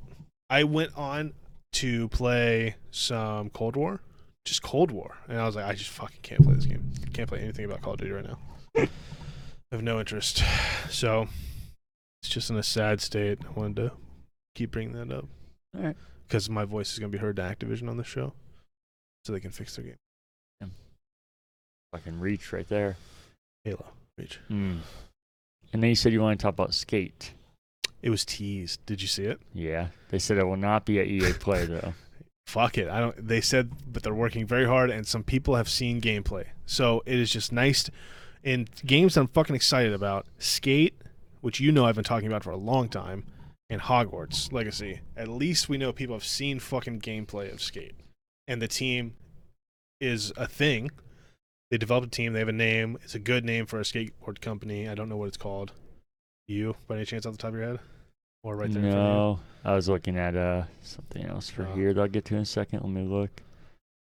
I went on to play some Cold War. Just Cold War. And I was like, I just fucking can't play this game. Can't play anything about Call of Duty right now. I have no interest. So it's just in a sad state. I wanted to keep bringing that up. All right. Because my voice is going to be heard to Activision on the show. So they can fix their game. Yeah. Fucking Reach right there. Halo. Reach. And then you said you want to talk about Skate. It was teased. Did you see it? Yeah. They said it will not be at EA Play, though. Fuck it. They said, but they're working very hard, and some people have seen gameplay. So it is just nice. In games that I'm fucking excited about, Skate, which you know I've been talking about for a long time, and Hogwarts Legacy. At least we know people have seen fucking gameplay of Skate. And the team is a thing. They developed a team. They have a name. It's a good name for a skateboard company. I don't know what it's called. You, by any chance, off the top of your head? Or right there? No. I was looking at something else for here that I'll get to in a second. Let me look.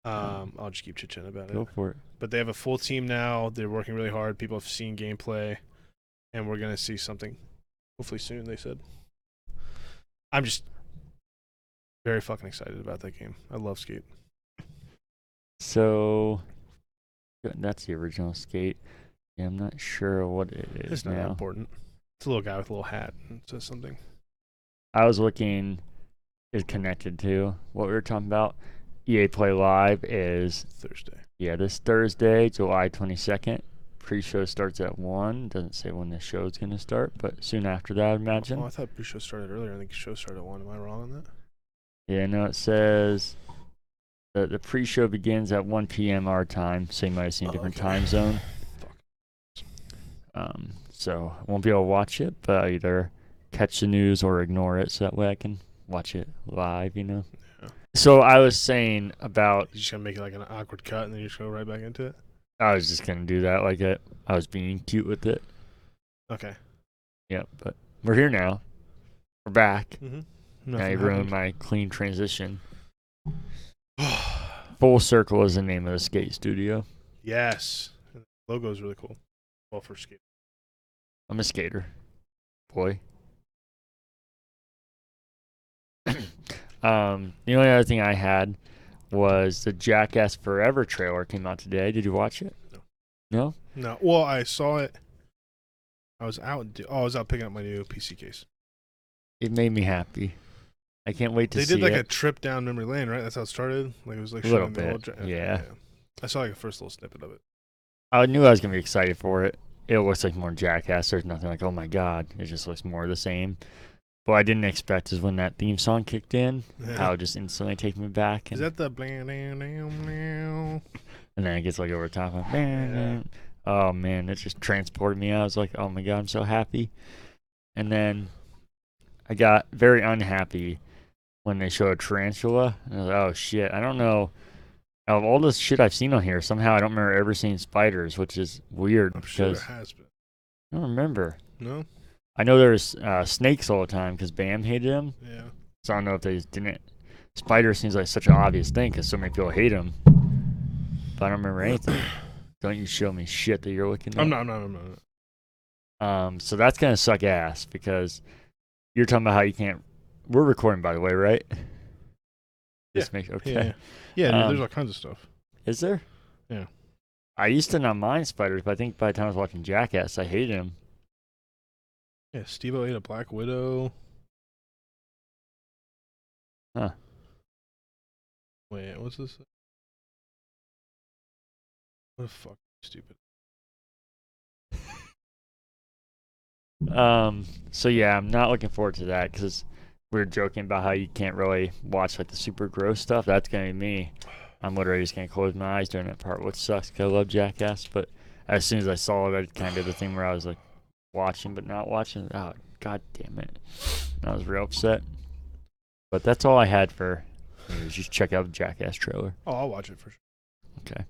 I'll just keep chit-chatting about it. Go for it. But they have a full team now. They're working really hard. People have seen gameplay. And we're going to see something hopefully soon, they said. I'm just very fucking excited about that game. I love Skate. So, that's the original Skate. Yeah, I'm not sure what it is. It's not important. It's a little guy with a little hat and says something. I was looking, it's connected to what we were talking about. EA Play Live is Thursday. Yeah, this Thursday, July 22nd. Pre-show starts at 1. Doesn't say when the show is going to start, but soon after that, I imagine. Oh, I thought pre-show started earlier. I think the show started at 1. Am I wrong on that? Yeah, no, it says the pre-show begins at 1 p.m. our time, so you might have seen a different time zone. Fuck. So I won't be able to watch it, but I'll either catch the news or ignore it, so that way I can watch it live, you know? Yeah. So I was saying about... You're just going to make it like an awkward cut, and then you just go right back into it? I was just going to do that like that. I was being cute with it. Okay. Yeah, but we're here now. We're back. Mm-hmm. I ruined my clean transition. Full Circle is the name of the skate studio. Yes. The logo is really cool. Well, for skate. I'm a skater. Boy. The only other thing I had was the Jackass Forever trailer came out today. Did you watch it? No. Well, I saw it. I was out picking up my new PC case. It made me happy. I can't wait to see it. They did like a trip down memory lane, right? That's how it started? Like it was like a little bit. Yeah. I saw like a first little snippet of it. I knew I was going to be excited for it. It looks like more Jackass. There's nothing like, oh my God. It just looks more of the same. What I didn't expect is when that theme song kicked in, how it just instantly take me back. Is that the blam, blam, blam? And then it gets like over top of blam, blam. Oh man, it just transported me. I was like, oh my God, I'm so happy. And then I got very unhappy when they showed a tarantula. And I was like, oh shit, I don't know. Out of all this shit I've seen on here, somehow I don't remember ever seeing spiders, which is weird. I'm sure there has been. I don't remember. No? I know there's snakes all the time because Bam hated them. Yeah. So I don't know if they didn't Spider seems like such an obvious thing because so many people hate him. But I don't remember anything. Don't you show me shit that you're looking at. I'm not. So that's going to suck ass because you're talking about how you can't. We're recording, by the way, right? Okay. Yeah, there's all kinds of stuff. Is there? Yeah. I used to not mind spiders, but I think by the time I was watching Jackass, I hated him. Yeah, Steve-O ate a black widow. Huh. Wait, what's this? What the fuck, stupid. So yeah, I'm not looking forward to that because we were joking about how you can't really watch like the super gross stuff. That's gonna be me. I'm literally just gonna close my eyes during that part, which sucks because I love Jackass. But as soon as I saw it, I kind of did the thing where I was like watching but not watching. Oh, god damn it! And I was real upset. But that's all I had for. Just check out the Jackass trailer. Oh, I'll watch it for sure. Okay.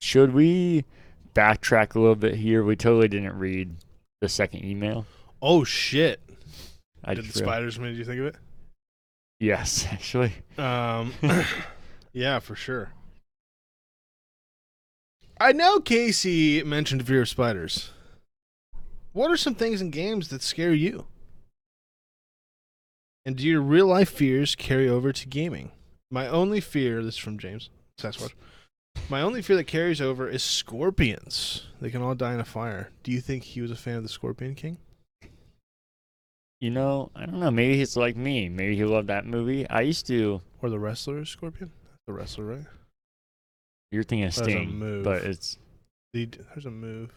Should we backtrack a little bit here? We totally didn't read the second email. Oh, shit. Did the spiders make you think of it? Yes, actually. Yeah, for sure. I know Casey mentioned fear of spiders. What are some things in games that scare you? And do your real-life fears carry over to gaming? My only fear, this is from James, Sasquatch. My only fear that carries over is scorpions. They can all die in a fire. Do you think he was a fan of the Scorpion King? You know, I don't know. Maybe he's like me. Maybe he loved that movie. I used to... Or The Wrestler, Scorpion? The Wrestler, right? You're thinking of Sting, but it's... There's a move.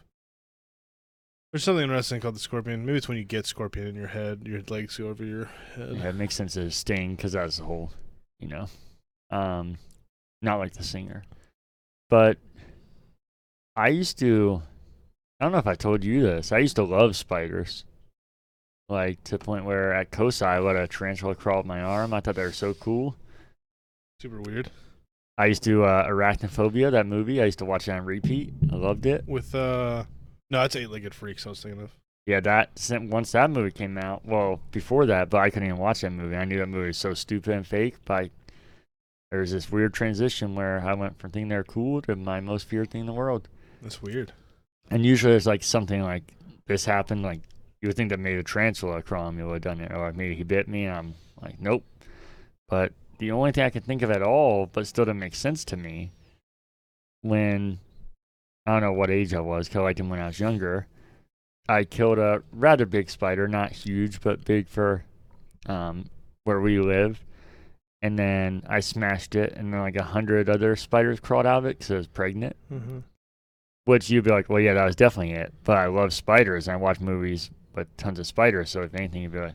There's something interesting called the Scorpion. Maybe it's when you get Scorpion in your head, your legs go over your head. Yeah, it makes sense as Sting, because that's the whole, you know. Not like the singer. But I used to, I don't know if I told you this, I used to love spiders. Like, to the point where at Cosi, I let a tarantula crawl up my arm. I thought they were so cool. Super weird. I used to, Arachnophobia, that movie, I used to watch it on repeat. I loved it. With, No, it's Eight-Legged Freaks I was thinking of. Yeah, once that movie came out, well, before that, but I couldn't even watch that movie. I knew that movie was so stupid and fake, but there was this weird transition where I went from thinking they were cool to my most feared thing in the world. That's weird. And usually there's like something like this happened, like you would think that maybe a tarantula crawling me would have done it, or maybe he bit me, and I'm like, nope. But the only thing I could think of at all, but still didn't make sense to me, when... I don't know what age I was, because I liked him when I was younger. I killed a rather big spider, not huge, but big for where we live. And then I smashed it, and then like 100 other spiders crawled out of it because it was pregnant. Mm-hmm. Which you'd be like, well, yeah, that was definitely it. But I love spiders, and I watch movies with tons of spiders, so if anything, I'd be like,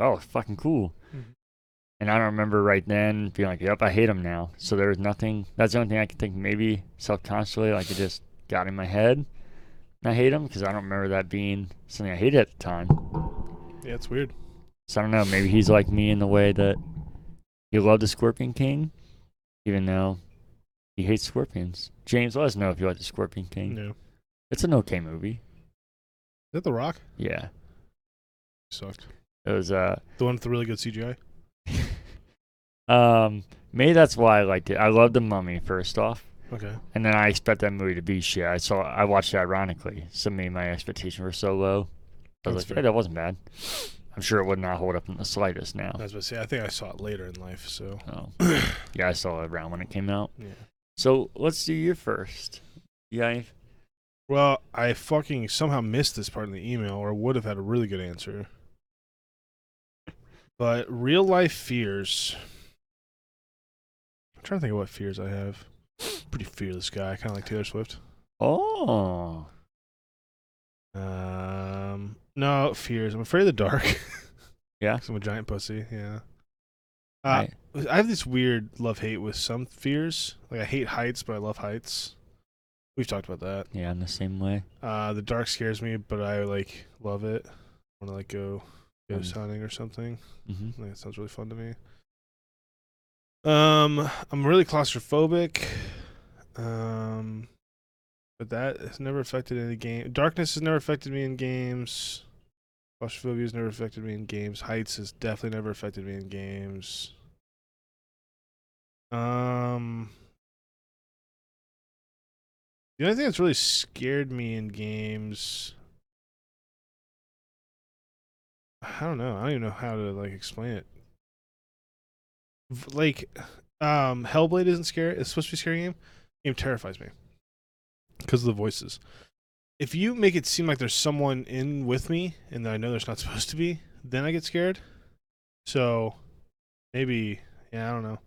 oh, it's fucking cool. Mm-hmm. And I don't remember right then being like, yep, I hate them now. So there was nothing. That's the only thing I could think maybe subconsciously, like it just... got in my head, and I hate them because I don't remember that being something I hated at the time. Yeah, it's weird. So I don't know, maybe he's like me in the way that he loved the Scorpion King, even though he hates scorpions. James, let us know if you like the Scorpion King. No. It's an okay movie. Is that The Rock? Yeah. It sucked. It was, the one with the really good CGI? Maybe that's why I liked it. I loved The Mummy, first off. Okay. And then I expect that movie to be shit. I watched it ironically. So maybe my expectations were so low. I was like, hey, that wasn't bad. I'm sure it would not hold up in the slightest now. I was about to say, I think I saw it later in life, so. Oh. Yeah, I saw it around when it came out. Yeah. So let's do you first. Yeah. Well, I fucking somehow missed this part in the email or would have had a really good answer. But real life fears. I'm trying to think of what fears I have. Pretty fearless guy, kind of like Taylor Swift. Oh. No, fears. I'm afraid of the dark. Yeah? Because I'm a giant pussy, yeah. I have this weird love-hate with some fears. Like, I hate heights, but I love heights. We've talked about that. Yeah, in the same way. The dark scares me, but I, like, love it. I want to, like, go ghost hunting or something. Mm-hmm. Like, that sounds really fun to me. I'm really claustrophobic. But that has never affected any game. Darkness has never affected me in games. Claustrophobia has never affected me in games. Heights has definitely never affected me in games. The only thing that's really scared me in games, I don't know. I don't even know how to like explain it. Like, Hellblade isn't scary. It's supposed to be a scary game. The game terrifies me because of the voices. If you make it seem like there's someone in with me and that I know there's not supposed to be, then I get scared. So maybe, yeah, I don't know.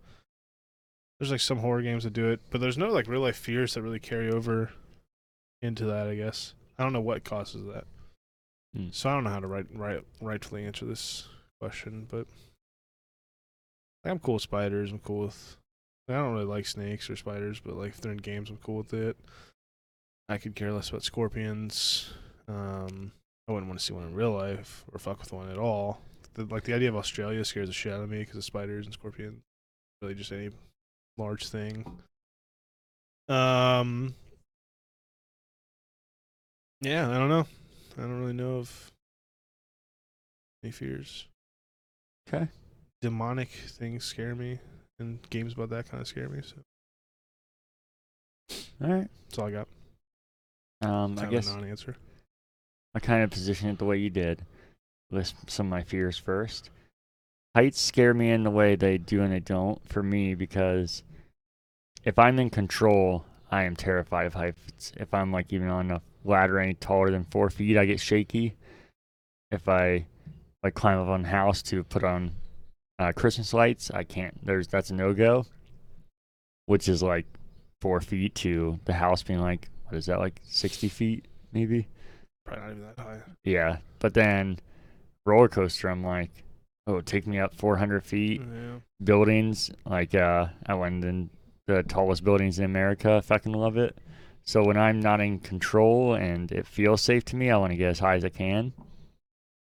There's like some horror games that do it, but there's no like real life fears that really carry over into that, I guess. I don't know what causes that. So I don't know how to rightfully answer this question, but like, I'm cool with spiders. I'm cool with, I don't really like snakes or spiders, but like if they're in games, I'm cool with it. I could care less about scorpions. I wouldn't want to see one in real life or fuck with one at all. Like the idea of Australia scares the shit out of me because of spiders and scorpions. Really, just any large thing. Yeah, I don't know. I don't really know of any fears. Okay. Demonic things scare me, and games about that kind of scare me. So. All right, that's all I got. I guess non-answer. I kind of position it the way you did. List some of my fears first. Heights scare me in the way they do and they don't for me, because if I'm in control, I am terrified of heights. If I'm like even on a ladder any taller than 4 feet, I get shaky. If I like climb up on a house to put on Christmas lights, I can't. That's a no-go, which is like 4 feet to the house being like, what is that, like 60 feet maybe? Probably not even that high. Yeah, but then roller coaster, I'm like, oh, take me up 400 feet. Yeah. Buildings, like I went in the tallest buildings in America. Fucking love it. So when I'm not in control and it feels safe to me, I want to get as high as I can.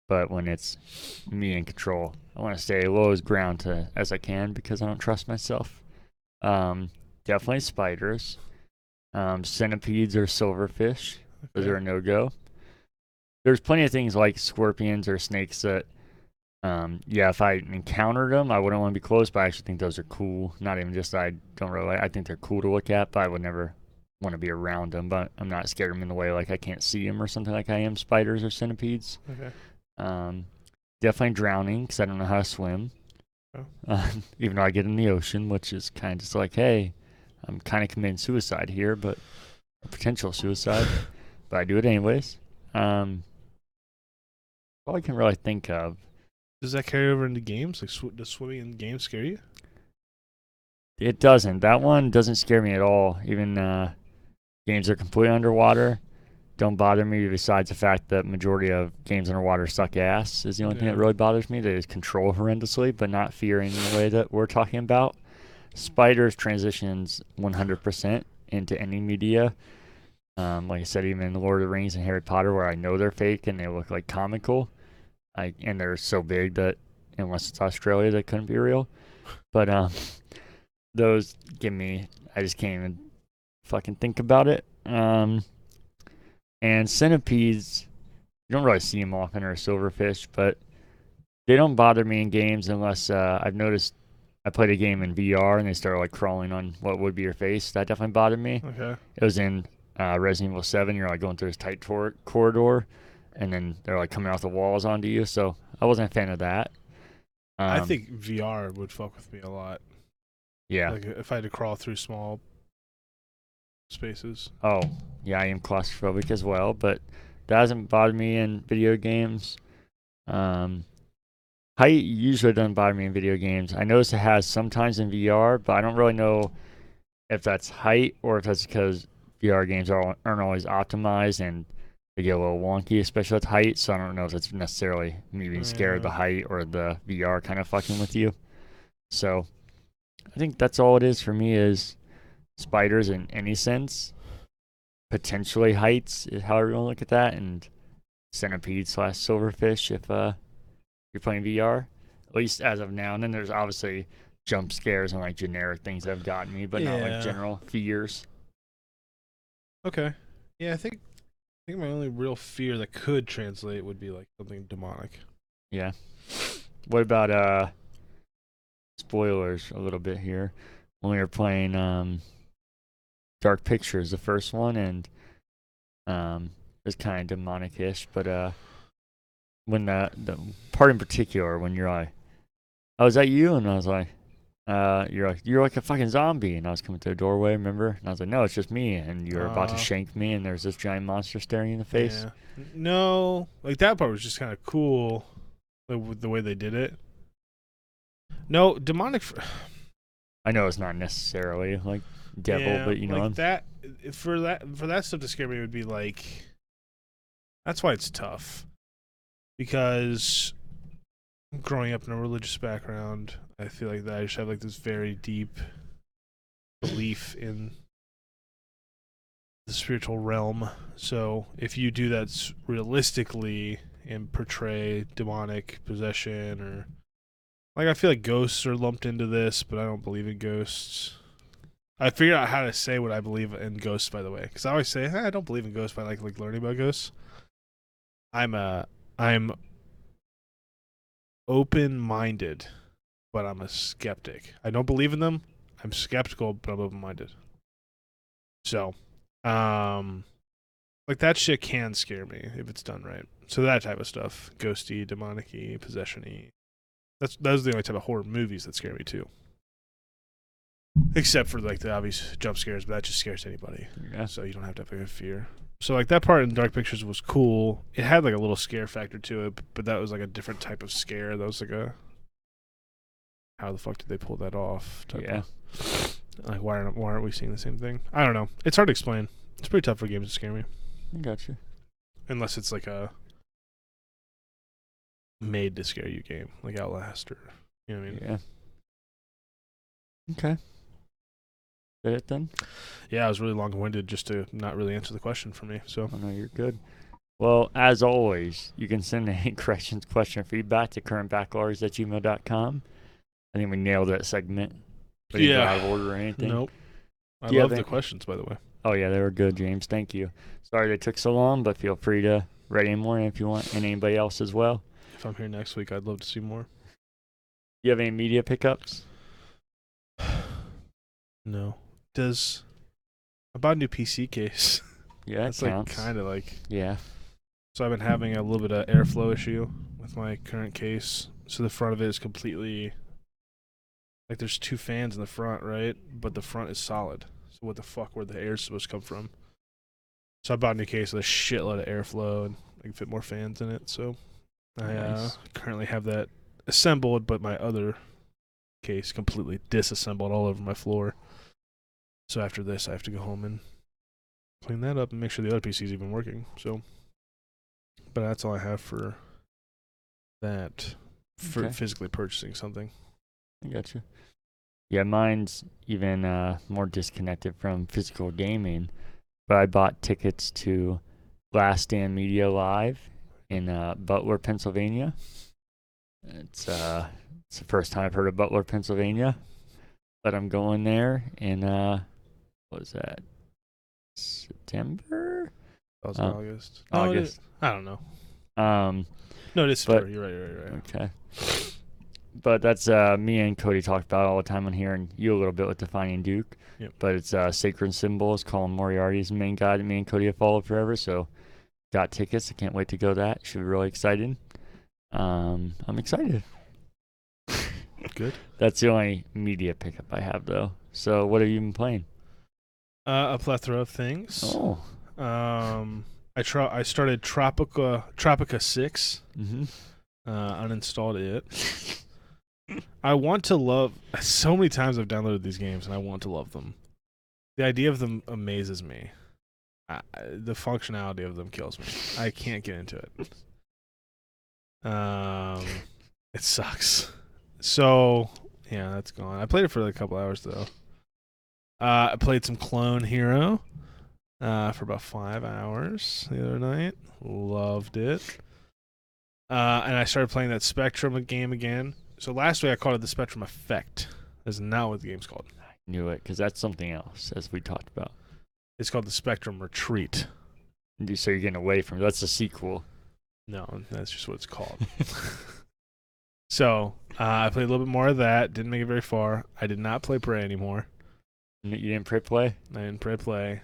But when it's me in control, I want to stay low as ground as I can because I don't trust myself. Definitely spiders. Centipedes or silverfish. Okay. Those are a no-go. There's plenty of things like scorpions or snakes that, if I encountered them, I wouldn't want to be close, but I actually think those are cool. Not even just I don't really, I think they're cool to look at, but I would never want to be around them, but I'm not scared of them in the way like I can't see them or something like I am spiders or centipedes. Okay. Definitely drowning because I don't know how to swim. Oh. Even though I get in the ocean, which is kind of just like, hey, I'm kind of committing suicide here, but potential suicide, but I do it anyways. All I can really think of. Does that carry over into games? Like, does swimming in games scare you? It doesn't. That one doesn't scare me at all. Even games that are completely underwater don't bother me, besides the fact that majority of games underwater suck ass is the only thing that really bothers me. They just control horrendously, but not fear in the way that we're talking about. Spiders transitions 100% into any media. Like I said, even in Lord of the Rings and Harry Potter, where I know they're fake and they look like comical, and they're so big that unless it's Australia, they couldn't be real. But those give me, I just can't even fucking think about it. And centipedes, you don't really see them often, or silverfish, but they don't bother me in games unless I've noticed. I played a game in VR and they started like crawling on what would be your face. That definitely bothered me. Okay. It was in Resident Evil 7, you're like going through this tight corridor, and then they're like coming off the walls onto you. So I wasn't a fan of that. I think VR would fuck with me a lot. Yeah. Like if I had to crawl through small spaces. Oh, yeah, I am claustrophobic as well, but that hasn't bothered me in video games. Height usually doesn't bother me in video games. I notice it has sometimes in VR, but I don't really know if that's height or if that's because VR games aren't always optimized and they get a little wonky, especially with height. So I don't know if it's necessarily me being scared of the height or the VR kind of fucking with you. So I think that's all it is for me, is spiders in any sense. Potentially heights is how everyone look at that, and centipede / silverfish if you're playing VR, at least as of now. And then there's obviously jump scares and like generic things that have gotten me, but not like general fears. Okay. Yeah, I think my only real fear that could translate would be like something demonic. Yeah. What about spoilers a little bit here? when we were playing Dark Pictures, the first one, and it was kind of demonic-ish, but when the part in particular, when you're like, oh, is that you? And I was like, you're like a fucking zombie. And I was coming through the doorway, remember? And I was like, no, it's just me. And you were about to shank me, and there's this giant monster staring in the face. Yeah. No, like that part was just kind of cool, the way they did it. No, demonic. I know it's not necessarily like devil, but you know, like that for that stuff to scare me would be like. That's why it's tough, because growing up in a religious background, I feel like that I just have like this very deep belief in the spiritual realm. So if you do that realistically and portray demonic possession or. Like, I feel like ghosts are lumped into this, but I don't believe in ghosts. I figured out how to say what I believe in ghosts, by the way. Because I always say, I don't believe in ghosts, but I like learning about ghosts. I'm open-minded, but I'm a skeptic. I don't believe in them. I'm skeptical, but I'm open-minded. So, like, that shit can scare me if it's done right. So that type of stuff. Ghosty, demonic-y, possession-y. Those are the only type of horror movies that scare me too. Except for like the obvious jump scares, but that just scares anybody. Yeah. So you don't have to have a fear. So like that part in Dark Pictures was cool. It had like a little scare factor to it, but that was like a different type of scare. That was like a how the fuck did they pull that off? Type of, like why aren't we seeing the same thing? I don't know. It's hard to explain. It's pretty tough for games to scare me. I gotcha. Unless it's like a made to scare you game, like Outlast or, you know what I mean? Yeah. Okay. Is that it then? Yeah, I was really long-winded just to not really answer the question for me, so. Oh, no, you're good. Well, as always, you can send any corrections, question, or feedback to currentbacklogs@gmail.com. I think we nailed that segment. But yeah. Out of order or anything. Nope. I love the questions, by the way. Oh, yeah, they were good, James. Thank you. Sorry they took so long, but feel free to write any more if you want, and anybody else as well. If I'm here next week, I'd love to see more. You have any media pickups? No. Does I bought a new PC case? Yeah, that's like kind of like yeah. So I've been having a little bit of airflow issue with my current case. So the front of it is completely like there's two fans in the front, right? But the front is solid. So what the fuck? Where the air's supposed to come from? So I bought a new case with a shitload of airflow and I can fit more fans in it. So. I currently have that assembled, but my other case completely disassembled all over my floor. So after this, I have to go home and clean that up and make sure the other PC is even working. So, but that's all I have for that, for physically purchasing something. I got you. Yeah, mine's even more disconnected from physical gaming, but I bought tickets to Last Stand Media Live in Butler, Pennsylvania. It's the first time I've heard of Butler, Pennsylvania, but I'm going there in what was that? September? That was August. August. No, I don't know. No, it is September. You're right. Okay. But that's me and Cody talked about all the time on here, and you a little bit with Defining Duke. Yep. But it's Sacred Symbols. Colin Moriarty's the main guy that me and Cody have followed forever. So. Got tickets. I can't wait to go to that. Should be really excited. I'm excited. Good. That's the only media pickup I have, though. So what have you been playing? A plethora of things. Oh. I started Tropica 6. Mm-hmm. Uninstalled it. I want to love... So many times I've downloaded these games, and I want to love them. The idea of them amazes me. The functionality of them kills me. I can't get into it. It sucks. So, yeah, that's gone. I played it for like a couple hours, though. I played some Clone Hero for about 5 hours the other night. Loved it. And I started playing that Spectrum game again. So last week I called it the Spectrum Effect. That's not what the game's called. I knew it, because that's something else, as we talked about. It's called the Spectrum Retreat. So you're getting away from it. That's a sequel. No, that's just what it's called. So I played a little bit more of that. Didn't make it very far. I did not play Prey anymore. You didn't pre-play? I didn't pre-play.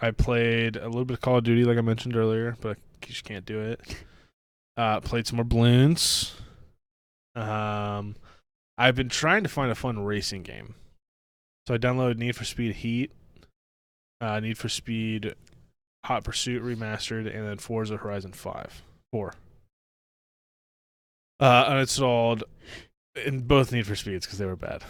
I played a little bit of Call of Duty, like I mentioned earlier, but I just can't do it. Played some more balloons. I've been trying to find a fun racing game. So I downloaded Need for Speed Heat, Need for Speed Hot Pursuit Remastered, and then Forza Horizon 5. 4. Uninstalled in both Need for Speeds because they were bad.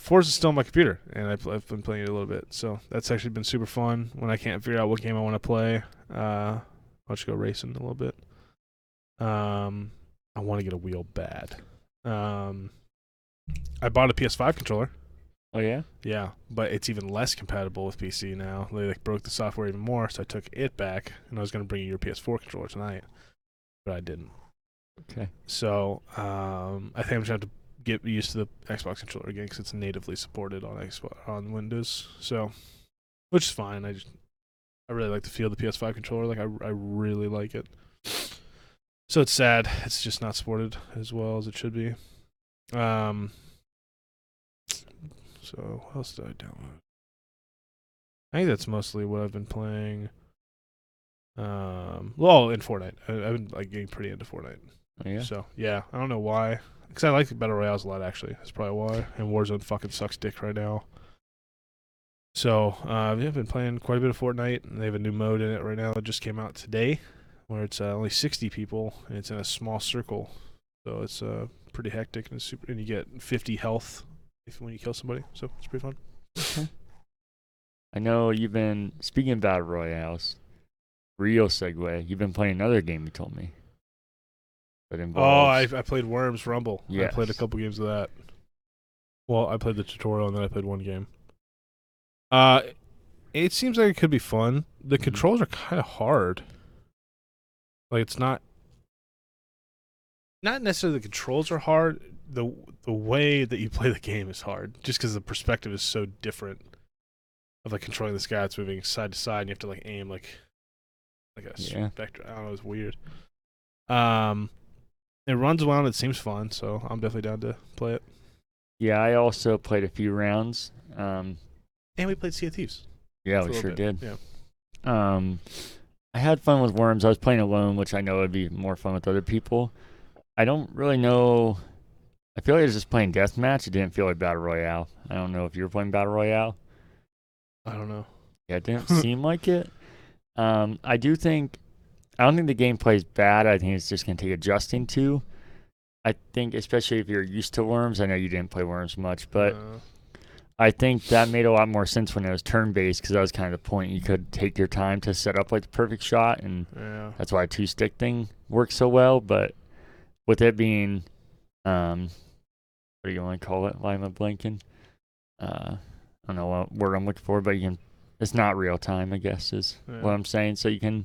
Forza's still on my computer, and I've been playing it a little bit. So that's actually been super fun. When I can't figure out what game I want to play, I'll just go racing a little bit. I want to get a wheel bad. I bought a PS5 controller. Oh, yeah? Yeah, but it's even less compatible with PC now. They like broke the software even more, so I took it back, and I was going to bring you your PS4 controller tonight, but I didn't. Okay. So I think I'm going to have to get used to the Xbox controller again because it's natively supported on Xbox, on Windows. So, which is fine. I really like the feel of the PS5 controller. Like I really like it. So it's sad. It's just not supported as well as it should be. So what else did I download? I think that's mostly what I've been playing. Well, in Fortnite, I've been like getting pretty into Fortnite. Oh, yeah? So yeah, I don't know why. Because I like Battle Royales a lot, actually. That's probably why. And Warzone fucking sucks dick right now. So, yeah, I've been playing quite a bit of Fortnite, and they have a new mode in it right now that just came out today, where it's only 60 people, and it's in a small circle. So it's pretty hectic, and it's super, and you get 50 health when you kill somebody. So it's pretty fun. Okay. I know you've been, speaking of Battle Royales, real segue, you've been playing another game you told me. I played Worms Rumble. Yes. I played a couple games of that. Well, I played the tutorial, and then I played one game. It seems like it could be fun. The controls are kind of hard. Like, it's not necessarily the controls are hard. The way that you play the game is hard, just because the perspective is so different of, like, controlling this guy that's moving side to side, and you have to, like, aim like a spectre. I don't know, it's weird. It runs well and it seems fun, so I'm definitely down to play it. Yeah, I also played a few rounds. And we played Sea of Thieves. Yeah, we sure did. Yeah. I had fun with Worms. I was playing alone, which I know would be more fun with other people. I don't really know. I feel like I was just playing Deathmatch. It didn't feel like Battle Royale. I don't know if you were playing Battle Royale. I don't know. Yeah, it didn't seem like it. I don't think the gameplay is bad. I think it's just going to take adjusting to. I think, especially if you're used to Worms. I know you didn't play Worms much, but I think that made a lot more sense when it was turn-based, because that was kind of the point. You could take your time to set up like the perfect shot, and that's why a two-stick thing works so well. But with it being, what do you want to call it? Why am I blanking? I don't know what word I'm looking for, but it's not real-time, I guess, is what I'm saying. So you can...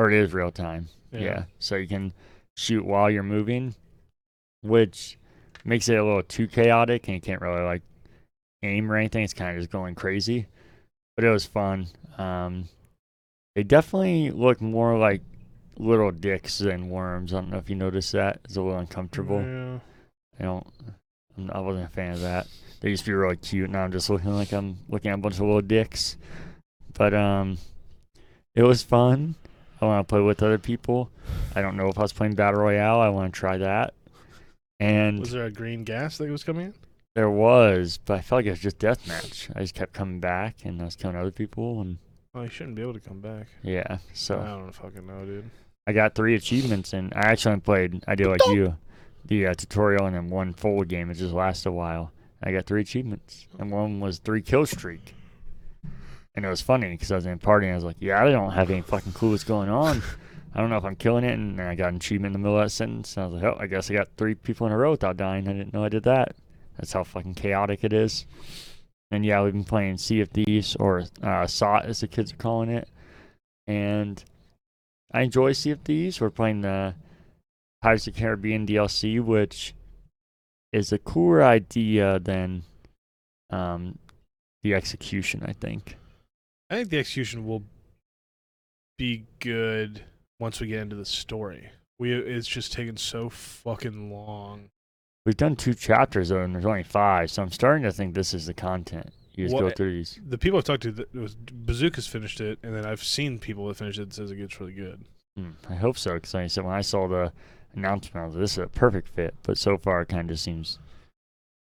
Or it is real time. Yeah. So you can shoot while you're moving, which makes it a little too chaotic, and you can't really like aim or anything. It's kind of just going crazy. But it was fun. They definitely look more like little dicks than worms. I don't know if you noticed that. It's a little uncomfortable. Yeah. I wasn't a fan of that. They used to be really cute. Now I'm just looking like I'm looking at a bunch of little dicks. But it was fun. I want to play with other people. I don't know if I was playing Battle Royale. I want to try that. And was there a green gas that was coming in? There was, but I felt like it was just Deathmatch. I just kept coming back, and I was killing other people. And you shouldn't be able to come back. Yeah, so I don't fucking know, dude. I got 3 achievements, and I actually played, I did like you, the tutorial, and then one full game. It just lasted a while. I got 3 achievements, and one was 3 kill streak. And it was funny because I was in a party and I was like, yeah, I don't have any fucking clue what's going on. I don't know if I'm killing it. And then I got an achievement in the middle of that sentence. And I was like, oh, I guess I got 3 people in a row without dying. I didn't know I did that. That's how fucking chaotic it is. And yeah, we've been playing Sea of Thieves, or SOT as the kids are calling it. And I enjoy Sea of Thieves. We're playing the Pirates of the Caribbean DLC, which is a cooler idea than the execution, I think. I think the execution will be good once we get into the story. It's just taken so fucking long. We've done 2 chapters, though, and there's only 5, so I'm starting to think this is the content. You just go through these. The people I've talked to, Bazooka's finished it, and then I've seen people that finished it that says it gets really good. I hope so, because like I said, when I saw the announcement, I was like, this is a perfect fit, but so far it kind of just seems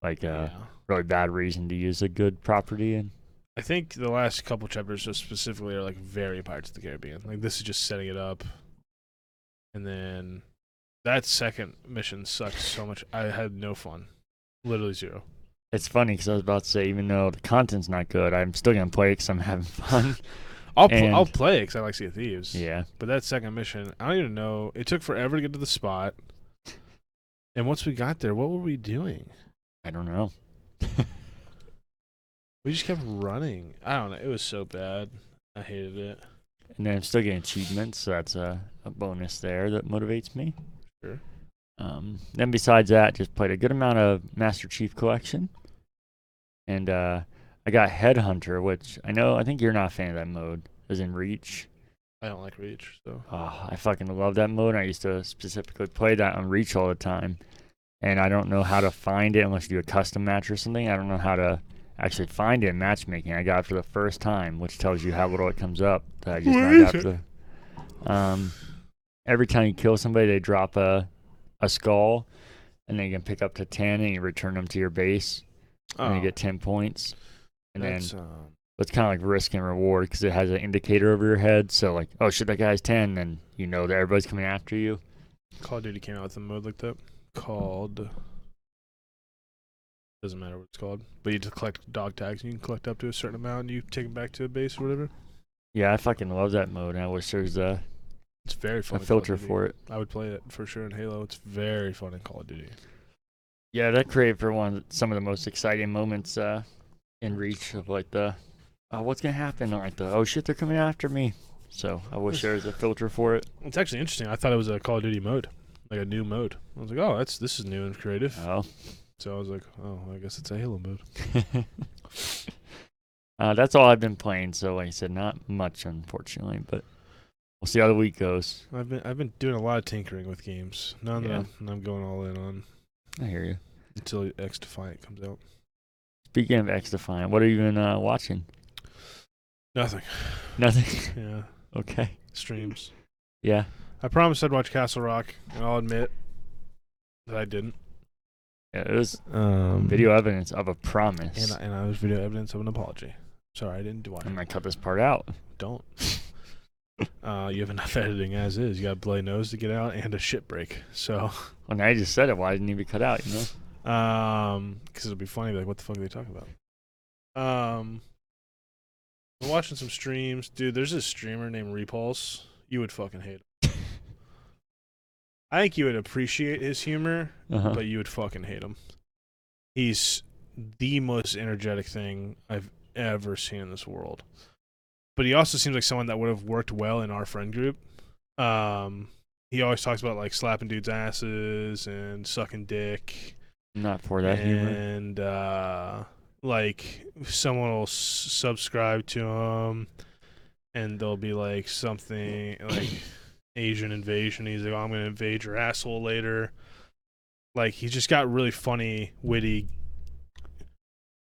like a really bad reason to use a good property. And I think the last couple chapters just specifically are like very Pirates of the Caribbean. Like this is just setting it up. And then that second mission sucked so much. I had no fun. Literally zero. It's funny because I was about to say, even though the content's not good, I'm still going to play it because I'm having fun. I'll play it because I like Sea of Thieves. Yeah. But that second mission, I don't even know. It took forever to get to the spot. And once we got there, what were we doing? I don't know. We just kept running. I don't know. It was so bad. I hated it. And then I'm still getting achievements, so that's a bonus there that motivates me. Sure. Then besides that, just played a good amount of Master Chief Collection. And I got Headhunter, which I think you're not a fan of that mode, as in Reach. I don't like Reach, so. Oh, I fucking love that mode. I used to specifically play that on Reach all the time. And I don't know how to find it unless you do a custom match or something. I don't know how to actually find it in matchmaking. I got it for the first time, which tells you how little it comes up. I just found out every time you kill somebody, they drop a skull, and then you can pick up to 10, and you return them to your base, and you get 10 points. And then it's kind of like risk and reward because it has an indicator over your head. So like, oh shit, that guy's 10, then you know that everybody's coming after you. Call of Duty came out with a mode like that called. Doesn't matter what it's called, but you just collect dog tags and you can collect up to a certain amount and you take them back to a base or whatever. Yeah, I fucking love that mode. I wish there's it's very fun a filter for it. I would play it for sure in Halo. It's very fun in Call of Duty. Yeah, that created for some of the most exciting moments in Reach of like the what's gonna happen, or like the oh shit they're coming after me. So I wish there was a filter for it. It's actually interesting. I thought it was a Call of Duty mode, like a new mode. I was like, oh, this is new and creative. Oh. So I was like, oh, I guess it's a Halo mode. That's all I've been playing. So like I said, not much, unfortunately, but we'll see how the week goes. I've been doing a lot of tinkering with games. None that I'm going all in on. I hear you. Until X Defiant comes out. Speaking of X Defiant, what are you even watching? Nothing. Nothing? Yeah. Okay. Streams. Yeah. I promised I'd watch Castle Rock, and I'll admit that I didn't. Yeah, it was video evidence of a promise. And I was video evidence of an apology. Sorry, I didn't do it. I might cut this part out. Don't. You have enough editing as is. You got Blay Nose to get out and a shit break. So. Well, now you just said it. Why didn't it be cut out, you know? Because it'll be funny. Like, what the fuck are they talking about? I'm watching some streams. Dude, there's this streamer named Repulse. You would fucking hate him. I think you would appreciate his humor, but you would fucking hate him. He's the most energetic thing I've ever seen in this world. But he also seems like someone that would have worked well in our friend group. He always talks about like slapping dudes' asses and sucking dick. Not for that humor. And like someone will subscribe to him, and they'll be like something like. Asian invasion. He's like, oh, I'm going to invade your asshole later. Like, he just got really funny, witty,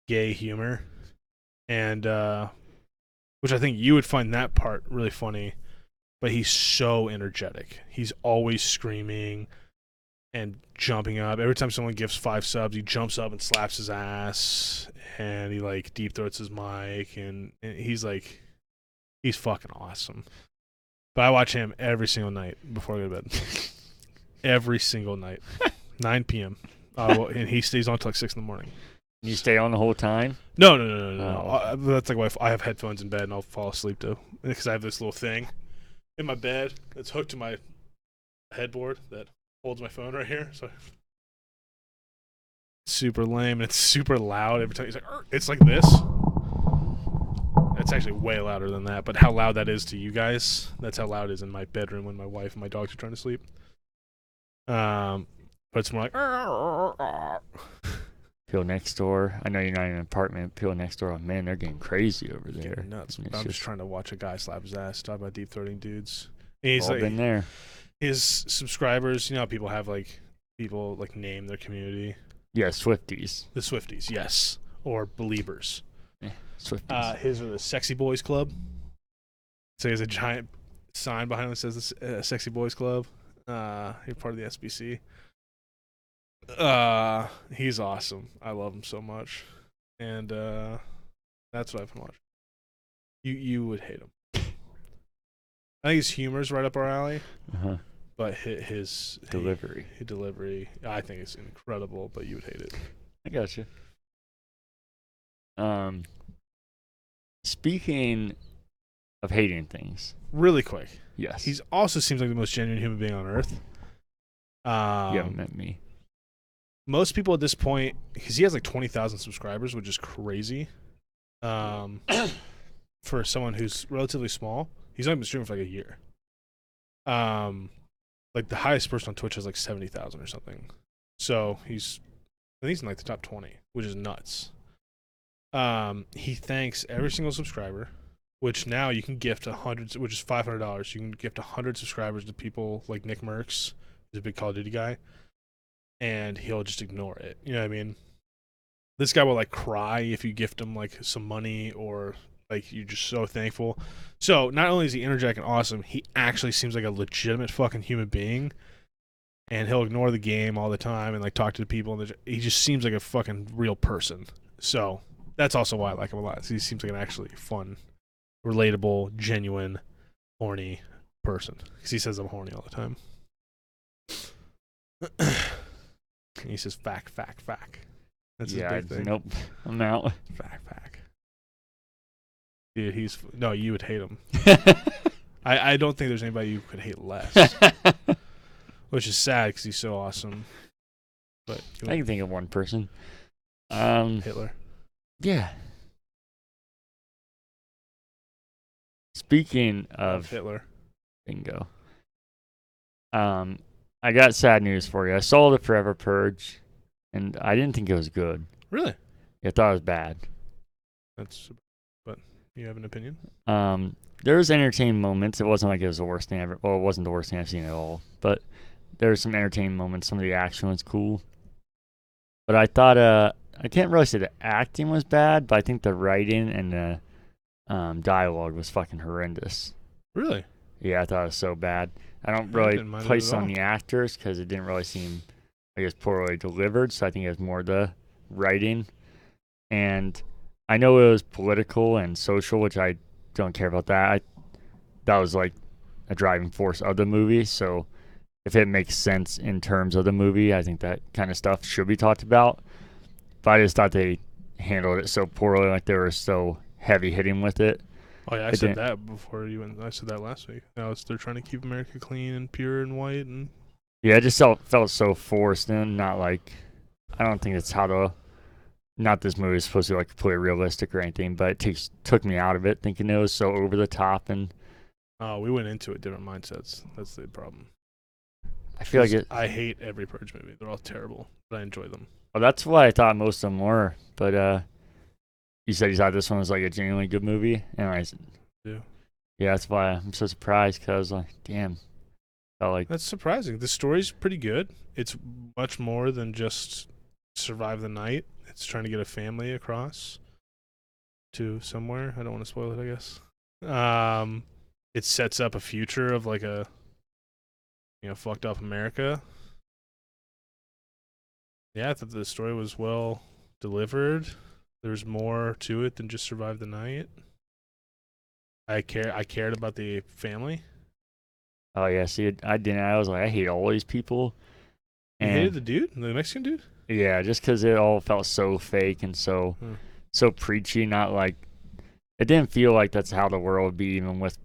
gay humor. And, which I think you would find that part really funny. But he's so energetic. He's always screaming and jumping up. Every time someone gives 5 subs, he jumps up and slaps his ass. And he, like, deep throats his mic. And he's, like, he's fucking awesome. But I watch him every single night before I go to bed. Every single night. 9 p.m. And he stays on until like 6 in the morning. You stay on the whole time? No. That's like why I have headphones in bed and I'll fall asleep though. Because I have this little thing in my bed that's hooked to my headboard that holds my phone right here. So it's super lame and it's super loud every time. He's like, it's like this. It's actually way louder than that, but how loud that is to you guys, that's how loud it is in my bedroom when my wife and my dogs are trying to sleep. But it's more like... People next door. I know you're not in an apartment. People next door, oh, man, they're getting crazy over there. Getting nuts. I'm just trying to watch a guy slap his ass, talk about deep-throating dudes. And he's all like, been there. His subscribers, you know, people have like... people like name their community. Yeah, Swifties. The Swifties, yes. Or Beliebers. Yeah, Swifties. His are the Sexy Boys Club. So he has a giant sign behind him that says Sexy Boys Club. He's part of the SBC. He's awesome. I love him so much. And that's what I've been watching. You would hate him. I think his humor's right up our alley. Uh-huh. But his delivery. His delivery, I think it's incredible, but you would hate it. I got you. Speaking of hating things. Really quick. Yes. He also seems like the most genuine human being on earth. You haven't met me. Most people at this point, because he has like 20,000 subscribers, which is crazy. For someone who's relatively small. He's only been streaming for like a year. Like the highest person on Twitch has like 70,000 or something. So he's in like the top 20, which is nuts. He thanks every single subscriber, which now you can gift 100, which is $500. You can gift 100 subscribers to people like Nick Merckx, who's a big Call of Duty guy, and he'll just ignore it. You know what I mean? This guy will like cry if you gift him like some money or like you're just so thankful. So not only is he energetic and awesome, he actually seems like a legitimate fucking human being, and he'll ignore the game all the time and like talk to the people. And he just seems like a fucking real person. So that's also why I like him a lot. He seems like an actually fun, relatable, genuine, horny person. Because he says I'm horny all the time. And he says fack. That's his big thing. Nope, I'm out. Fack. Dude, you would hate him. I don't think there's anybody you could hate less. Which is sad because he's so awesome. But I can think of one person. Hitler. Yeah. Speaking of Hitler. Bingo. I got sad news for you. I saw The Forever Purge, and I didn't think it was good. Really? I thought it was bad. You have an opinion? There's entertaining moments. It wasn't like it was the worst thing ever. Well, it wasn't the worst thing I've seen at all. But there's some entertaining moments. Some of the action was cool. But I thought, I can't really say the acting was bad, but I think the writing and the dialogue was fucking horrendous. Really? Yeah, I thought it was so bad. I don't really place on the actors because it didn't really seem, I guess, poorly delivered. So I think it was more the writing. And I know it was political and social, which I don't care about that. That was like a driving force of the movie. So if it makes sense in terms of the movie, I think that kind of stuff should be talked about. But I just thought they handled it so poorly, like they were so heavy hitting with it. Oh yeah, I said that last week. Now they're trying to keep America clean and pure and white and. Yeah, it just felt so forced and not like. I don't think it's how to. Not this movie is supposed to be like completely realistic or anything, but it took me out of it thinking it was so over the top. And we went into it different mindsets. That's the problem. I feel like I hate every Purge movie. They're all terrible, but I enjoy them. Well, that's why I thought most of them were. But you said you thought this one was like a genuinely good movie, and I said, yeah, that's why I'm so surprised because I was like, damn, felt like that's surprising. The story's pretty good. It's much more than just survive the night. It's trying to get a family across to somewhere. I don't want to spoil it, I guess. It sets up a future of like a, fucked up America. Yeah, I thought the story was well delivered. There's more to it than just survive the night. I cared about the family. Oh yeah, see, I didn't. I was like, I hate all these people. You hated the Mexican dude. Yeah, just because it all felt so fake and so preachy. Not like it didn't feel like that's how the world would be. Even with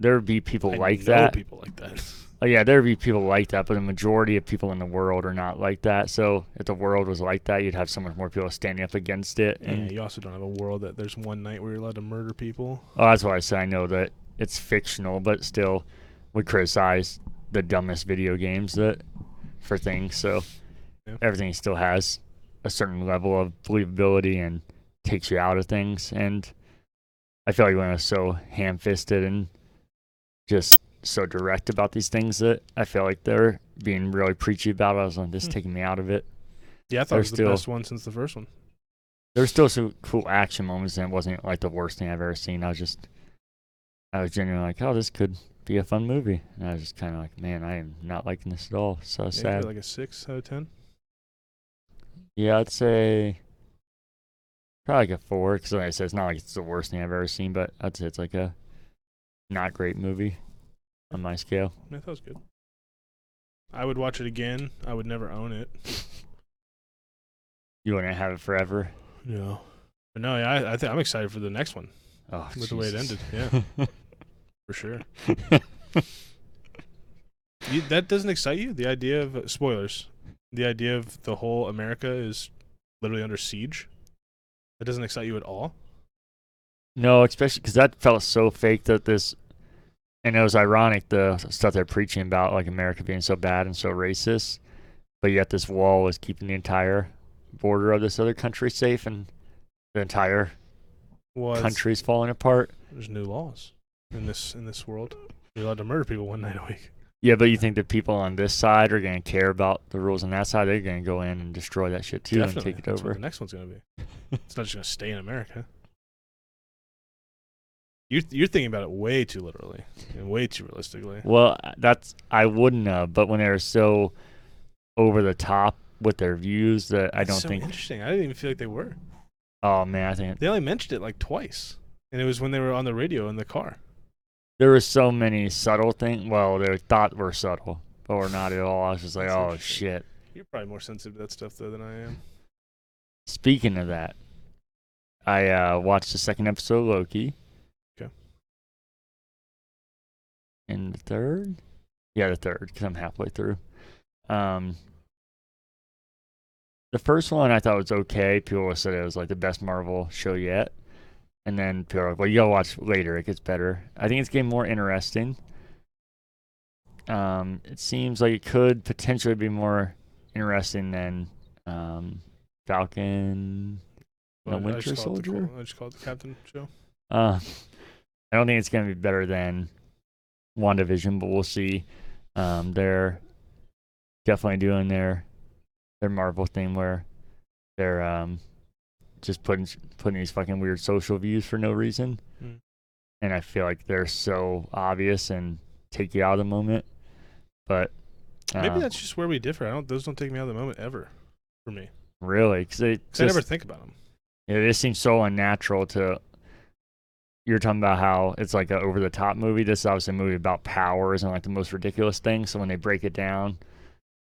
there'd be people like that. People like that. Oh yeah, there'd be people like that. But the majority of people in the world are not like that. So if the world was like that, you'd have so much more people standing up against it. And you also don't have a world that there's one night where you're allowed to murder people. Oh, that's why I said I know that it's fictional, but still would criticize the dumbest video games for things. So. Yeah. Everything still has a certain level of believability and takes you out of things. And I feel like when I was so ham-fisted and just so direct about these things that I feel like they're being really preachy about. I was like, this is taking me out of it. Yeah, I thought it was the best one since the first one. There's still some cool action moments, and it wasn't like the worst thing I've ever seen. I was genuinely like, oh, this could be a fun movie. And I was just kind of like, man, I am not liking this at all. So sad. Like a 6 out of 10? Yeah, I'd say probably like a 4, because like I said, it's not like it's the worst thing I've ever seen, but I'd say it's like a not great movie on my scale. Yeah, that was good. I would watch it again. I would never own it. You wouldn't have it forever? No. But no, yeah, I'm excited for the next one. Oh, with Jesus. The way it ended, yeah. For sure. That doesn't excite you? The idea of spoilers. The idea of the whole America is literally under siege? That doesn't excite you at all? No, especially because that felt so fake that this, and it was ironic, the stuff they're preaching about, like America being so bad and so racist, but yet this wall was keeping the entire border of this other country safe, and the entire country's falling apart. There's new laws in this world. You're allowed to murder people one night a week. Yeah, but you think the people on this side are going to care about the rules on that side? They're going to go in and destroy that shit too. Definitely. And take it over. That's what the next one's going to be. It's not just going to stay in America. You're thinking about it way too literally and way too realistically. Well, I wouldn't have, but when they're so over the top with their views that I don't think... It's so interesting. I didn't even feel like they were. Oh, man, I think... They only mentioned it like twice, and it was when they were on the radio in the car. There were so many subtle things. Well, they thought were subtle, but were not at all. I was just like, oh, shit. You're probably more sensitive to that stuff, though, than I am. Speaking of that, I watched the second episode of Loki. Okay. And the third? Yeah, the third, because I'm halfway through. The first one I thought was okay. People said it was like the best Marvel show yet. And then people were like, well, you gotta watch later. It gets better. I think it's getting more interesting. It seems like it could potentially be more interesting than Falcon and Winter Soldier. I just call it the Captain show. I don't think it's going to be better than WandaVision, but we'll see. They're definitely doing their Marvel thing where they're just putting these fucking weird social views for no reason, and I feel like they're so obvious and take you out of the moment. But maybe that's just where we differ. Those don't take me out of the moment ever for me. Really? Because I never think about them. Yeah, this seems so unnatural to. You're talking about how it's like an over the top movie. This is obviously a movie about powers and like the most ridiculous thing. So when they break it down,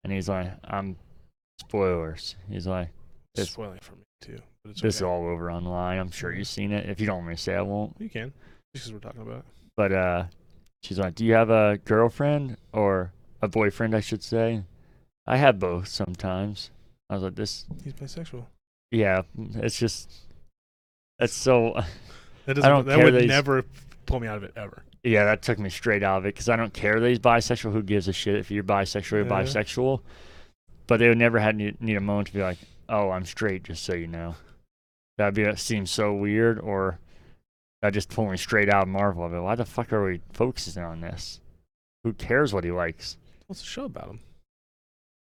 and he's like, I'm. Spoilers. He's like, it's spoiling for me too. But it's this is all over online. I'm sure you've seen it. If you don't want me to say, I won't. You can, just because we're talking about it. But she's like, do you have a girlfriend or a boyfriend? I should say, I have both sometimes. I was like, this. He's bisexual. Yeah, it's just that's so. That would never pull me out of it ever. Yeah, that took me straight out of it because I don't care that he's bisexual. Who gives a shit if you're bisexual? You're bisexual. But they would never need a moment to be like, oh, I'm straight, just so you know. That seems so weird, or that just pulled me straight out of Marvel. I'd be like, why the fuck are we focusing on this? Who cares what he likes? What's the show about him?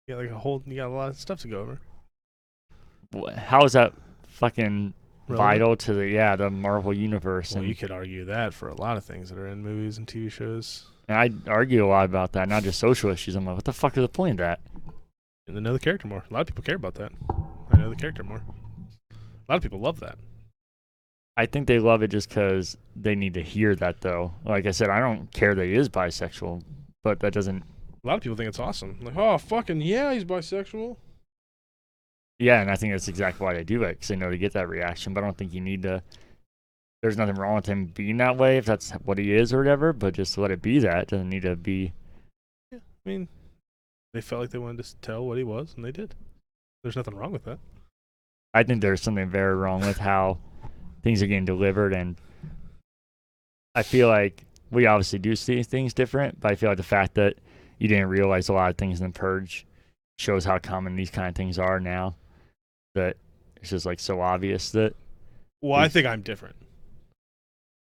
You got like you got a lot of stuff to go over. How is that fucking vital to the Marvel universe? Well, you could argue that for a lot of things that are in movies and TV shows. And I argue a lot about that, not just social issues. I'm like, what the fuck is the point of that? And they know the character more. A lot of people care about that. I know the character more. A lot of people love that. I think they love it just because they need to hear that, though. Like I said, I don't care that he is bisexual, but that doesn't... A lot of people think it's awesome. Like, oh, fucking yeah, he's bisexual. Yeah, and I think that's exactly why they do it, because they know to get that reaction, but I don't think you need to... There's nothing wrong with him being that way, if that's what he is or whatever, but just let it be that. It doesn't need to be... Yeah, I mean... They felt like they wanted to tell what he was, and they did. There's nothing wrong with that. I think there's something very wrong with how things are getting delivered, and I feel like we obviously do see things different, but I feel like the fact that you didn't realize a lot of things in The Purge shows how common these kind of things are now, that it's just like so obvious that... Well, I think I'm different,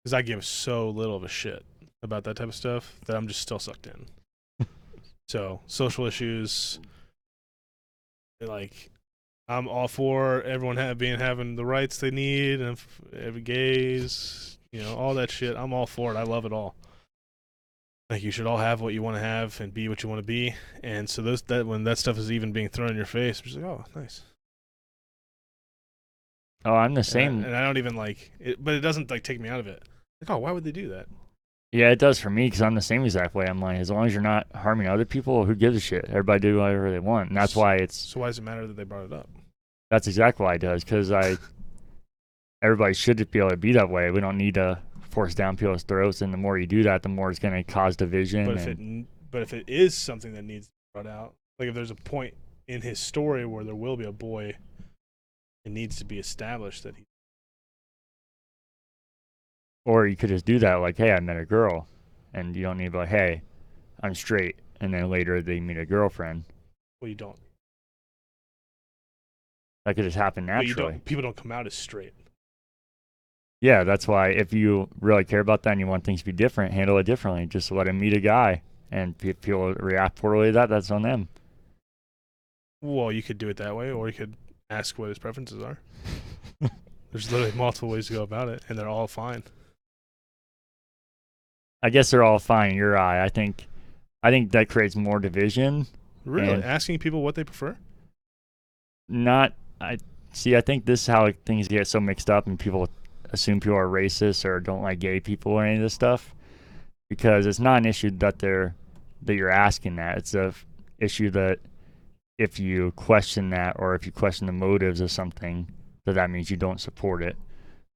because I give so little of a shit about that type of stuff that I'm just still sucked in. So social issues, like, I'm all for everyone having the rights they need, and every gays, you know, all that shit. I'm all for it. I love it all. Like, you should all have what you want to have and be what you want to be. And so when that stuff is even being thrown in your face, I'm just like, oh, nice. Oh, I'm the same. And I don't even like it, but it doesn't like take me out of it. Like, oh, why would they do that? Yeah, it does for me, because I'm the same exact way. I'm like, as long as you're not harming other people, who gives a shit? Everybody do whatever they want. And that's why it's... So why does it matter that they brought it up? That's exactly why it does, because everybody should be able to be that way. We don't need to force down people's throats, and the more you do that, the more it's going to cause division. But if it is something that needs to be brought out, like if there's a point in his story where there will be a boy, it needs to be established that he... Or you could just do that, like, hey, I met a girl, and you don't need to be like, hey, I'm straight, and then later they meet a girlfriend. Well, you don't. That could just happen naturally. Well, people don't come out as straight. Yeah, that's why if you really care about that and you want things to be different, handle it differently. Just let him meet a guy, and if people react poorly to that, that's on them. Well, you could do it that way, or you could ask what his preferences are. There's literally multiple ways to go about it, and they're all fine. I guess they're all fine in your eye. I think that creates more division. Really? Asking people what they prefer? I think this is how things get so mixed up, and people assume people are racist or don't like gay people or any of this stuff, because it's not an issue that you're asking that. It's an issue that if you question that, or if you question the motives of something, that means you don't support it.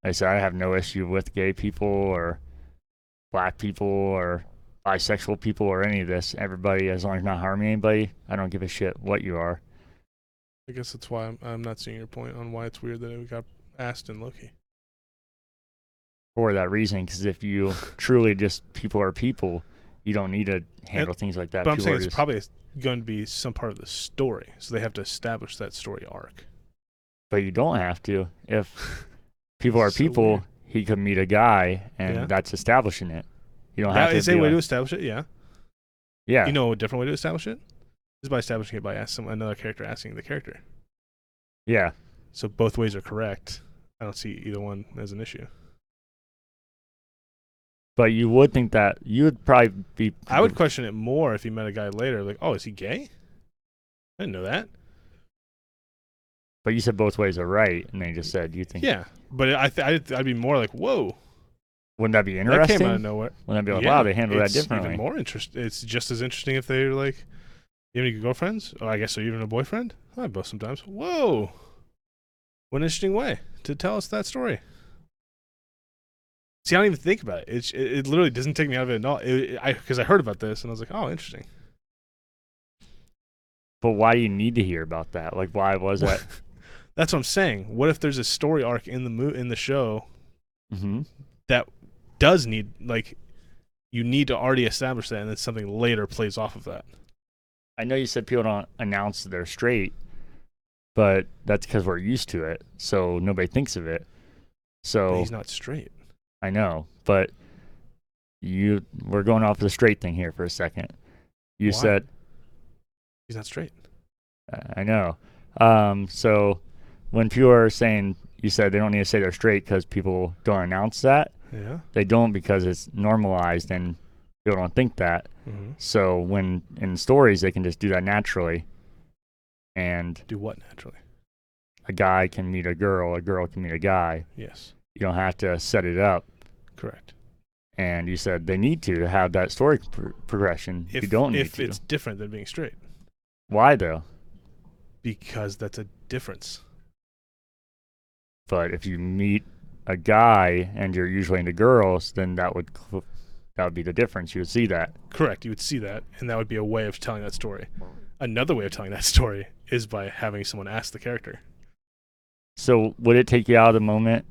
Like I said, I have no issue with gay people or black people or bisexual people or any of this. Everybody, as long as you're not harming anybody, I don't give a shit what you are. I guess that's why I'm not seeing your point on why it's weird that it got asked in Loki. For that reason, because if you truly just people are people, you don't need to handle things like that. But I'm saying it's probably going to be some part of the story, so they have to establish that story arc. But you don't have to. If people are so people, weird. He could meet a guy, and that's establishing it. You don't have to. Is a way to establish it, yeah. Yeah. You know a different way to establish it? Is by establishing it by another character asking the character. Yeah. So both ways are correct. I don't see either one as an issue. But you would think that you would probably be... I would question it more if you met a guy later. Like, oh, is he gay? I didn't know that. But you said both ways are right, and they just said you think. Yeah, but I'd be more like, whoa. Wouldn't that be interesting? That came out of nowhere. Wouldn't that be like, wow, they handled that differently? Even more interesting. It's just as interesting if they were like, you have any girlfriends? Oh, I guess so. Even a boyfriend? I both sometimes. Whoa. What an interesting way to tell us that story. See, I don't even think about it. It literally doesn't take me out of it at all. Because I heard about this, and I was like, oh, interesting. But why do you need to hear about that? Like, why was that? That's what I'm saying. What if there's a story arc in the show that does need, like, you need to already establish that, and then something later plays off of that. I know you said people don't announce they're straight, but that's because we're used to it, so nobody thinks of it. So he's not straight. I know, but we're going off the straight thing here for a second. You said he's not straight. I know. So when people are saying, you said they don't need to say they're straight because people don't announce that. Yeah. They don't because it's normalized and people don't think that. Mm-hmm. So when in stories, they can just do that naturally. And do what naturally? A guy can meet a girl can meet a guy. Yes. You don't have to set it up. Correct. And you said they need to have that story progression. If, you don't need to. If it's different than being straight. Why though? Because that's a difference. But if you meet a guy and you're usually into girls, then that would be the difference. You would see that. Correct. You would see that, and that would be a way of telling that story. Another way of telling that story is by having someone ask the character. So would it take you out of the moment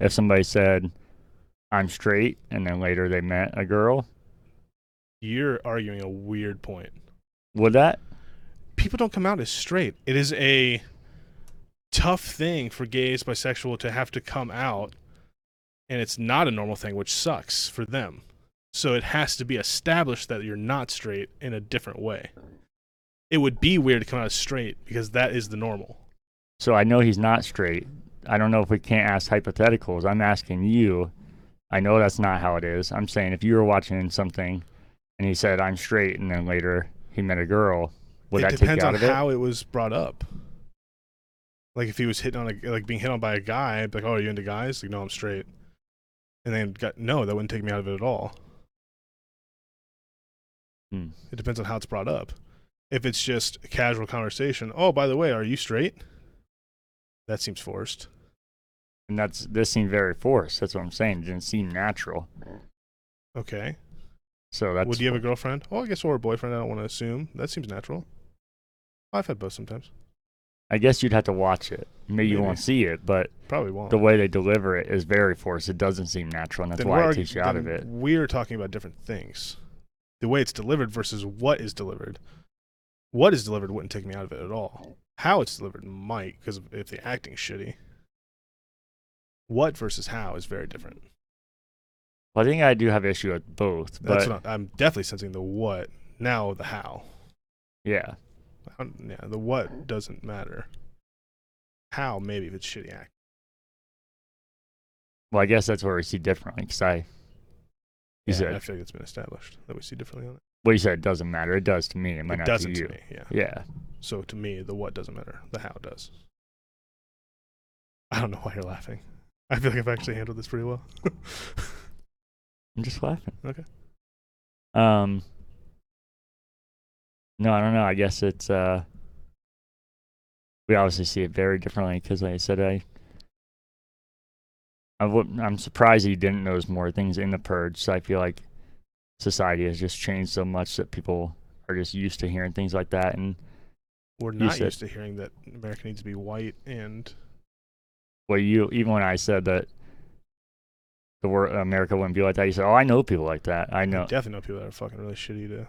if somebody said, I'm straight, and then later they met a girl? You're arguing a weird point. Would that? People don't come out as straight. It is a tough thing for gays, bisexual to have to come out, and it's not a normal thing, which sucks for them. So it has to be established that you're not straight in a different way. It would be weird to come out as straight because that is the normal. So I know he's not straight. I don't know if we can't ask hypotheticals. I'm asking you. I know that's not how it is. I'm saying if you were watching something and he said, I'm straight, and then later he met a girl, would that take you out of it? It depends on how it was brought up. Like if he was hitting on a, like being hit on by a guy, like, oh, are you into guys? Like, no, I'm straight. And then no, that wouldn't take me out of it at all. It depends on how it's brought up. If it's just a casual conversation, oh, by the way, are you straight? That seems forced. And this seemed very forced. That's what I'm saying. It didn't seem natural. Okay. So that's. Well, do you have a girlfriend? Oh, I guess or a boyfriend. I don't want to assume. That seems natural. I've had both sometimes. I guess you'd have to watch it. Maybe you won't see it, but probably won't. The way they deliver it is very forced. It doesn't seem natural, and that's why it takes you out of it. We're talking about different things. The way it's delivered versus what is delivered. What is delivered wouldn't take me out of it at all. How it's delivered might, because if the acting's shitty. What versus how is very different. Well, I think I do have an issue with both. That's but I'm definitely sensing the what, now the how. Yeah. Yeah, the what doesn't matter. How, maybe, if it's shitty acting. Well, I guess that's where we see differently, because I feel like it's been established that we see differently on it. Well, you said it doesn't matter. It does to me. It might not to you. It doesn't to me, yeah. So to me, the what doesn't matter. The how does. I don't know why you're laughing. I feel like I've actually handled this pretty well. I'm just laughing. Okay. No, I don't know. I guess it's we obviously see it very differently because, like I said, I'm surprised he didn't notice more things in the purge. So I feel like society has just changed so much that people are just used to hearing things like that, and we're not used to hearing that America needs to be white and. Well, even when I said that the word America wouldn't be like that, you said, "Oh, I know people like that. I know." I definitely know people that are fucking really shitty to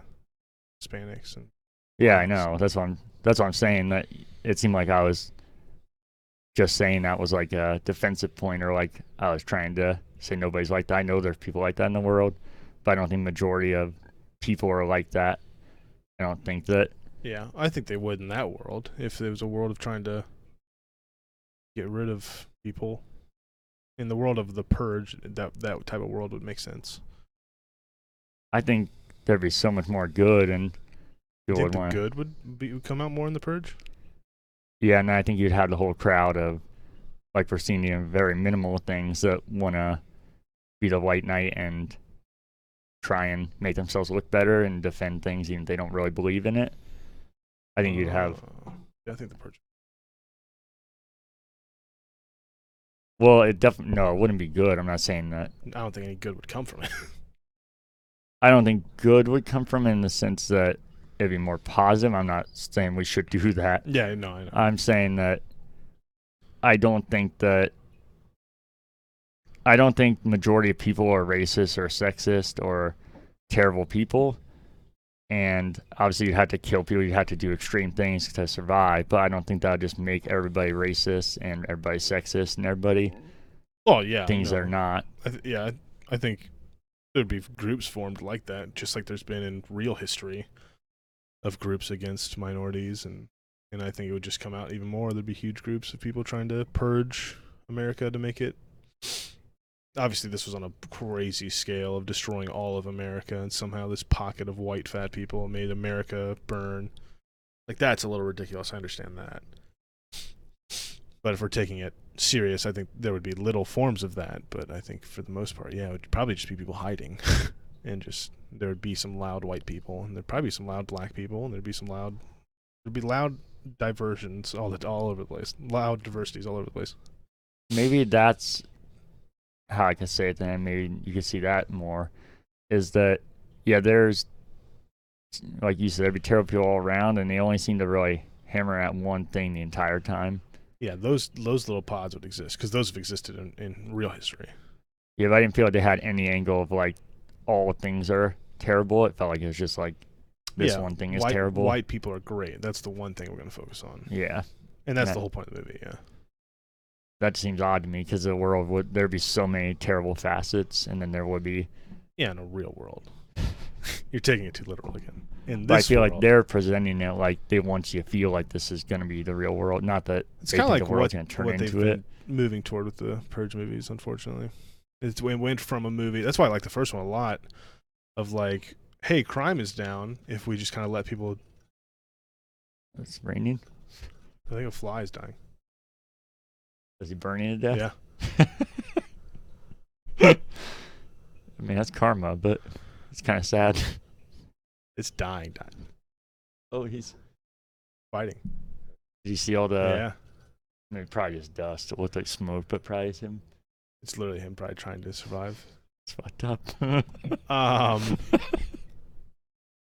Hispanics and. Yeah, I know. That's what I'm saying. That it seemed like I was just saying that was like a defensive point, or like I was trying to say nobody's like that. I know there's people like that in the world, but I don't think the majority of people are like that. I don't think that. Yeah, I think they would in that world if there was a world of trying to get rid of people. In the world of the purge, that type of world would make sense. I think there'd be so much more good and. You think the good would come out more in the purge? Yeah, and I think you'd have the whole crowd of, like, we're seeing the very minimal things that want to be the white knight and try and make themselves look better and defend things even if they don't really believe in it. I think you'd have... Yeah, I think the purge... Well, it definitely... No, it wouldn't be good. I'm not saying that. I don't think any good would come from it. I don't think good would come from it in the sense that it'd be more positive. I'm not saying we should do that. Yeah, no, I know. I'm saying that I don't think the majority of people are racist or sexist or terrible people. And obviously you'd have to kill people. You'd have to do extreme things to survive. But I don't think that would just make everybody racist and everybody sexist and everybody that are not. I think there'd be groups formed like that, just like there's been in real history of groups against minorities, and I think it would just come out even more. There'd be huge groups of people trying to purge America to make it... Obviously, this was on a crazy scale of destroying all of America, and somehow this pocket of white fat people made America burn. Like, that's a little ridiculous. I understand that. But if we're taking it serious, I think there would be little forms of that. But I think for the most part, yeah, it would probably just be people hiding. And just, there would be some loud white people, and there'd probably be some loud black people, and there'd be loud diversions all over the place. Loud diversities all over the place. Maybe that's how I could say it then. Maybe you could see that more. Is that, yeah, there's, like you said, there'd be terrible people all around, and they only seem to really hammer at one thing the entire time. Yeah, those little pods would exist, because those have existed in real history. Yeah, but I didn't feel like they had any angle of, like, all things are terrible. It felt like it was just like this one thing is terrible. White people are great. That's the one thing we're going to focus on. Yeah. And that's the whole point of the movie, yeah. That seems odd to me because the world would, there'd be so many terrible facets, and then there would be Yeah, in a real world. You're taking it too literal again. In this I feel world, like they're presenting it like they want you to feel like this is going to be the real world. Not that it's kind of like the world's going to turn into they've been moving toward with the Purge movies, unfortunately. It went from a movie. That's why I like the first one a lot. Of like, hey, crime is down if we just kind of let people. It's raining. I think a fly is dying. Is he burning to death? Yeah. I mean, that's karma, but it's kind of sad. It's dying. Oh, he's fighting. Did you see all the... Yeah. I mean, probably just dust. It looked like smoke, but probably it's him. It's literally him probably trying to survive. It's fucked up.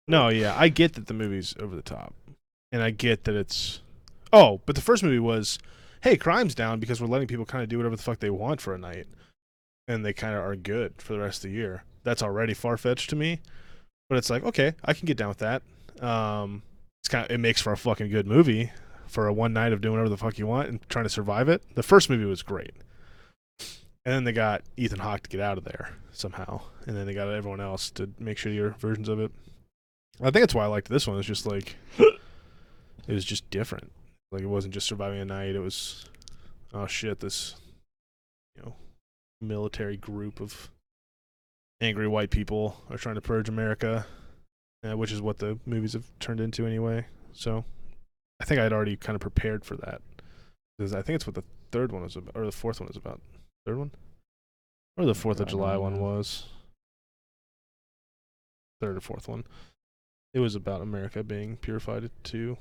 No, yeah. I get that the movie's over the top. And I get that it's... Oh, but the first movie was, hey, crime's down because we're letting people kind of do whatever the fuck they want for a night. And they kind of are good for the rest of the year. That's already far-fetched to me. But it's like, okay, I can get down with that. It's kind of, it makes for a fucking good movie for a one night of doing whatever the fuck you want and trying to survive it. The first movie was great. And then they got Ethan Hawke to get out of there somehow. And then they got everyone else to make shittier versions of it. I think that's why I liked this one. It's just like, it was just different. Like, it wasn't just surviving a night. It was, oh shit, this, you know, military group of angry white people are trying to purge America, which is what the movies have turned into anyway. So I think I'd already kind of prepared for that. Because I think it's what the third one was about, or the fourth one was about. Third one? Or the 4th of July one was. Third or fourth one. It was about America being purified too.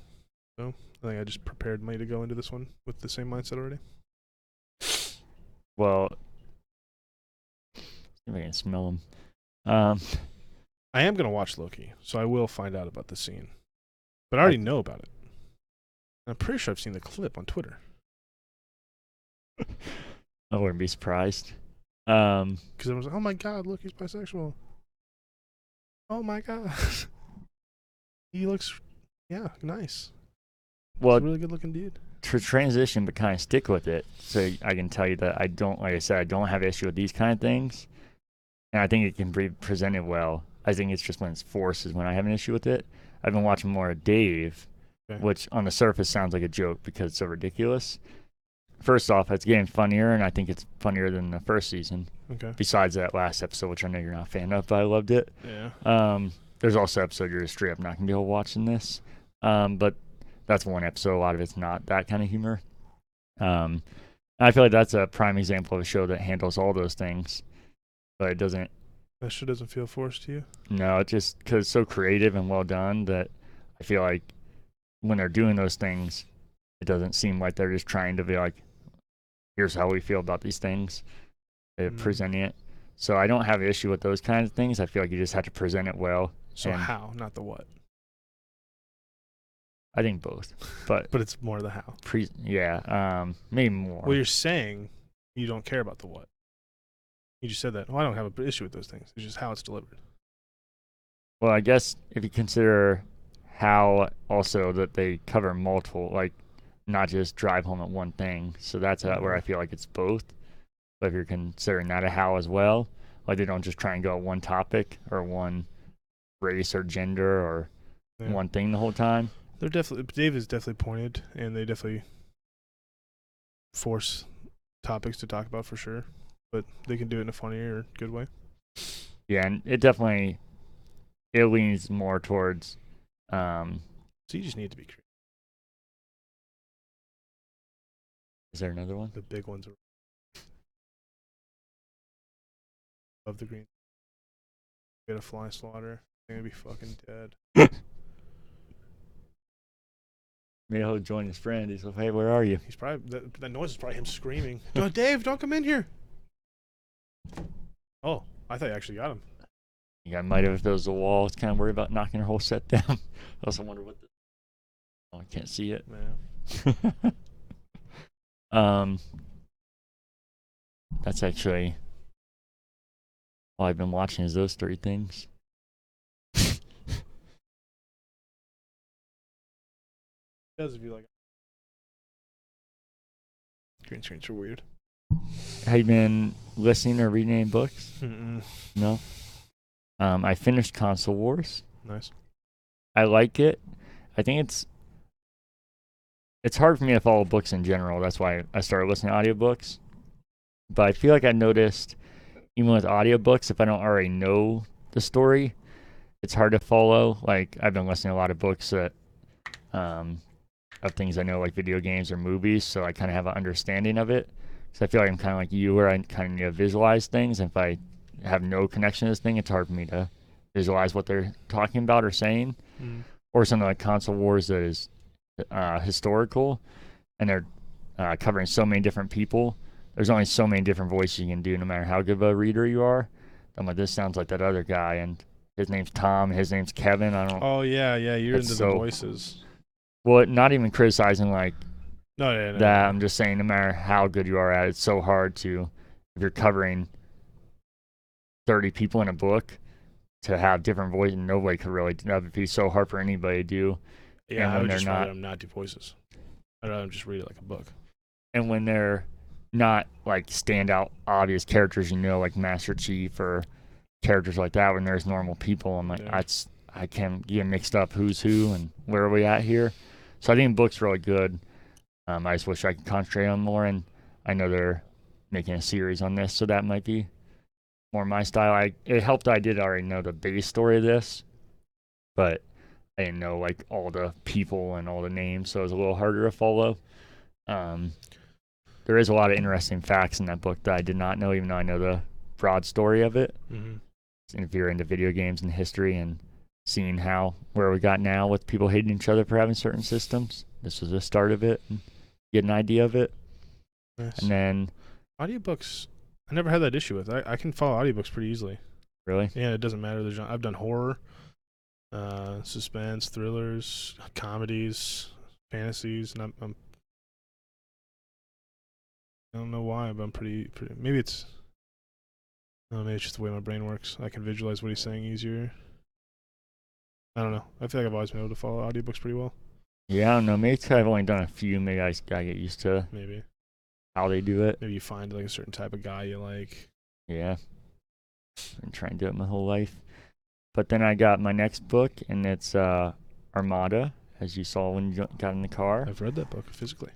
So I think I just prepared me to go into this one with the same mindset already. Well... I can smell them. I am going to watch Loki, so I will find out about the scene. But I already know about it. I'm pretty sure I've seen the clip on Twitter. I wouldn't be surprised. Because everyone's like, oh my god, look, he's bisexual. Oh my god. He looks, yeah, nice. Well, he's a really good looking dude. To transition, but kind of stick with it. So I can tell you that I don't, like I said, I don't have an issue with these kind of things. And I think it can be presented well. I think it's just when it's forced is when I have an issue with it. I've been watching more of Dave, okay, which on the surface sounds like a joke because it's so ridiculous. First off, it's getting funnier, and I think it's funnier than the first season. Okay. Besides that last episode, which I know you're not a fan of, but I loved it. Yeah. There's also an episode you're straight up not going to be able to watch in this. But that's one episode. A lot of it's not that kind of humor. I feel like that's a prime example of a show that handles all those things. But it doesn't... That shit doesn't feel forced to you? No, it just... Because it's so creative and well done that I feel like when they're doing those things, it doesn't seem like they're just trying to be like, here's how we feel about these things. Presenting it. So I don't have an issue with those kinds of things. I feel like you just have to present it well. So how, not the what? I think both. But but it's more the how. Maybe more. Well, you're saying you don't care about the what. You just said that. Well, I don't have an issue with those things. It's just how it's delivered. Well, I guess if you consider how also that they cover multiple, like not just drive home at one thing. So that's where I feel like it's both. But if you're considering that a how as well, like they don't just try and go at one topic or one race or gender or one thing the whole time. They're definitely, Dave is definitely pointed, and they definitely force topics to talk about for sure. But they can do it in a funny or good way. Yeah, and it definitely, it leans more towards... so you just need to be creative. Is there another one? The big ones are above the green. Get a fly slaughter. I'm going to be fucking dead. Maybe he'll join his friend. He's like, hey, where are you? He's probably, that noise is probably him screaming. No, Dave, don't come in here. Oh, I thought you actually got him. Yeah, I might have. If there was a wall, I was kind of worried about knocking her whole set down. I also wonder what the... Oh, I can't see it. No. That's actually... All I've been watching is those three things. Does if you like... Green screens are weird. Have you been listening or reading any books? Mm-mm. No? I finished Console Wars. Nice. I like it. I think it's hard for me to follow books in general. That's why I started listening to audiobooks. But I feel like I noticed, even with audiobooks, if I don't already know the story, it's hard to follow. Like, I've been listening to a lot of books that of things I know, like video games or movies, so I kind of have an understanding of it. So I feel like I'm kind of like you, where I kind of need to visualize things. And if I have no connection to this thing, it's hard for me to visualize what they're talking about or saying. Mm. Or something like Console Wars that is historical, and they're covering so many different people. There's only so many different voices you can do, no matter how good of a reader you are. I'm like, this sounds like that other guy, and his name's Tom, his name's Kevin. I don't. Oh yeah, you're into the voices. Well, not even criticizing like that. I'm just saying, no matter how good you are at it, it's so hard to, if you're covering 30 people in a book, to have different voices. Nobody could really. That would be so hard for anybody to do. Yeah, and I would just read them, not do voices. I'd rather just read it like a book. And when they're not like standout obvious characters, like Master Chief or characters like that, when there's normal people, I'm like, I can get mixed up who's who and where are we at here. So I think the book's really good. I just wish I could concentrate on more, and I know they're making a series on this, so that might be more my style. It helped I did already know the base story of this, but I didn't know like all the people and all the names, so it was a little harder to follow. There is a lot of interesting facts in that book that I did not know, even though I know the broad story of it. Mm-hmm. And if you're into video games and history and seeing where we got now with people hating each other for having certain systems, this was the start of it, and get an idea of it. Nice. And then audiobooks, I never had that issue with. I can follow audiobooks pretty easily. Really? Yeah, it doesn't matter the genre. I've done horror, suspense, thrillers, comedies, fantasies, and I don't know why, but I'm pretty. Maybe it's. I don't know, maybe it's just the way my brain works. I can visualize what he's saying easier. I don't know. I feel like I've always been able to follow audiobooks pretty well. Yeah, I don't know. Maybe it's 'cause I've only done a few. Maybe I just gotta get used to how they do it. Maybe you find like a certain type of guy you like. Yeah. I've been trying to do it my whole life. But then I got my next book, and it's Armada, as you saw when you got in the car. I've read that book physically.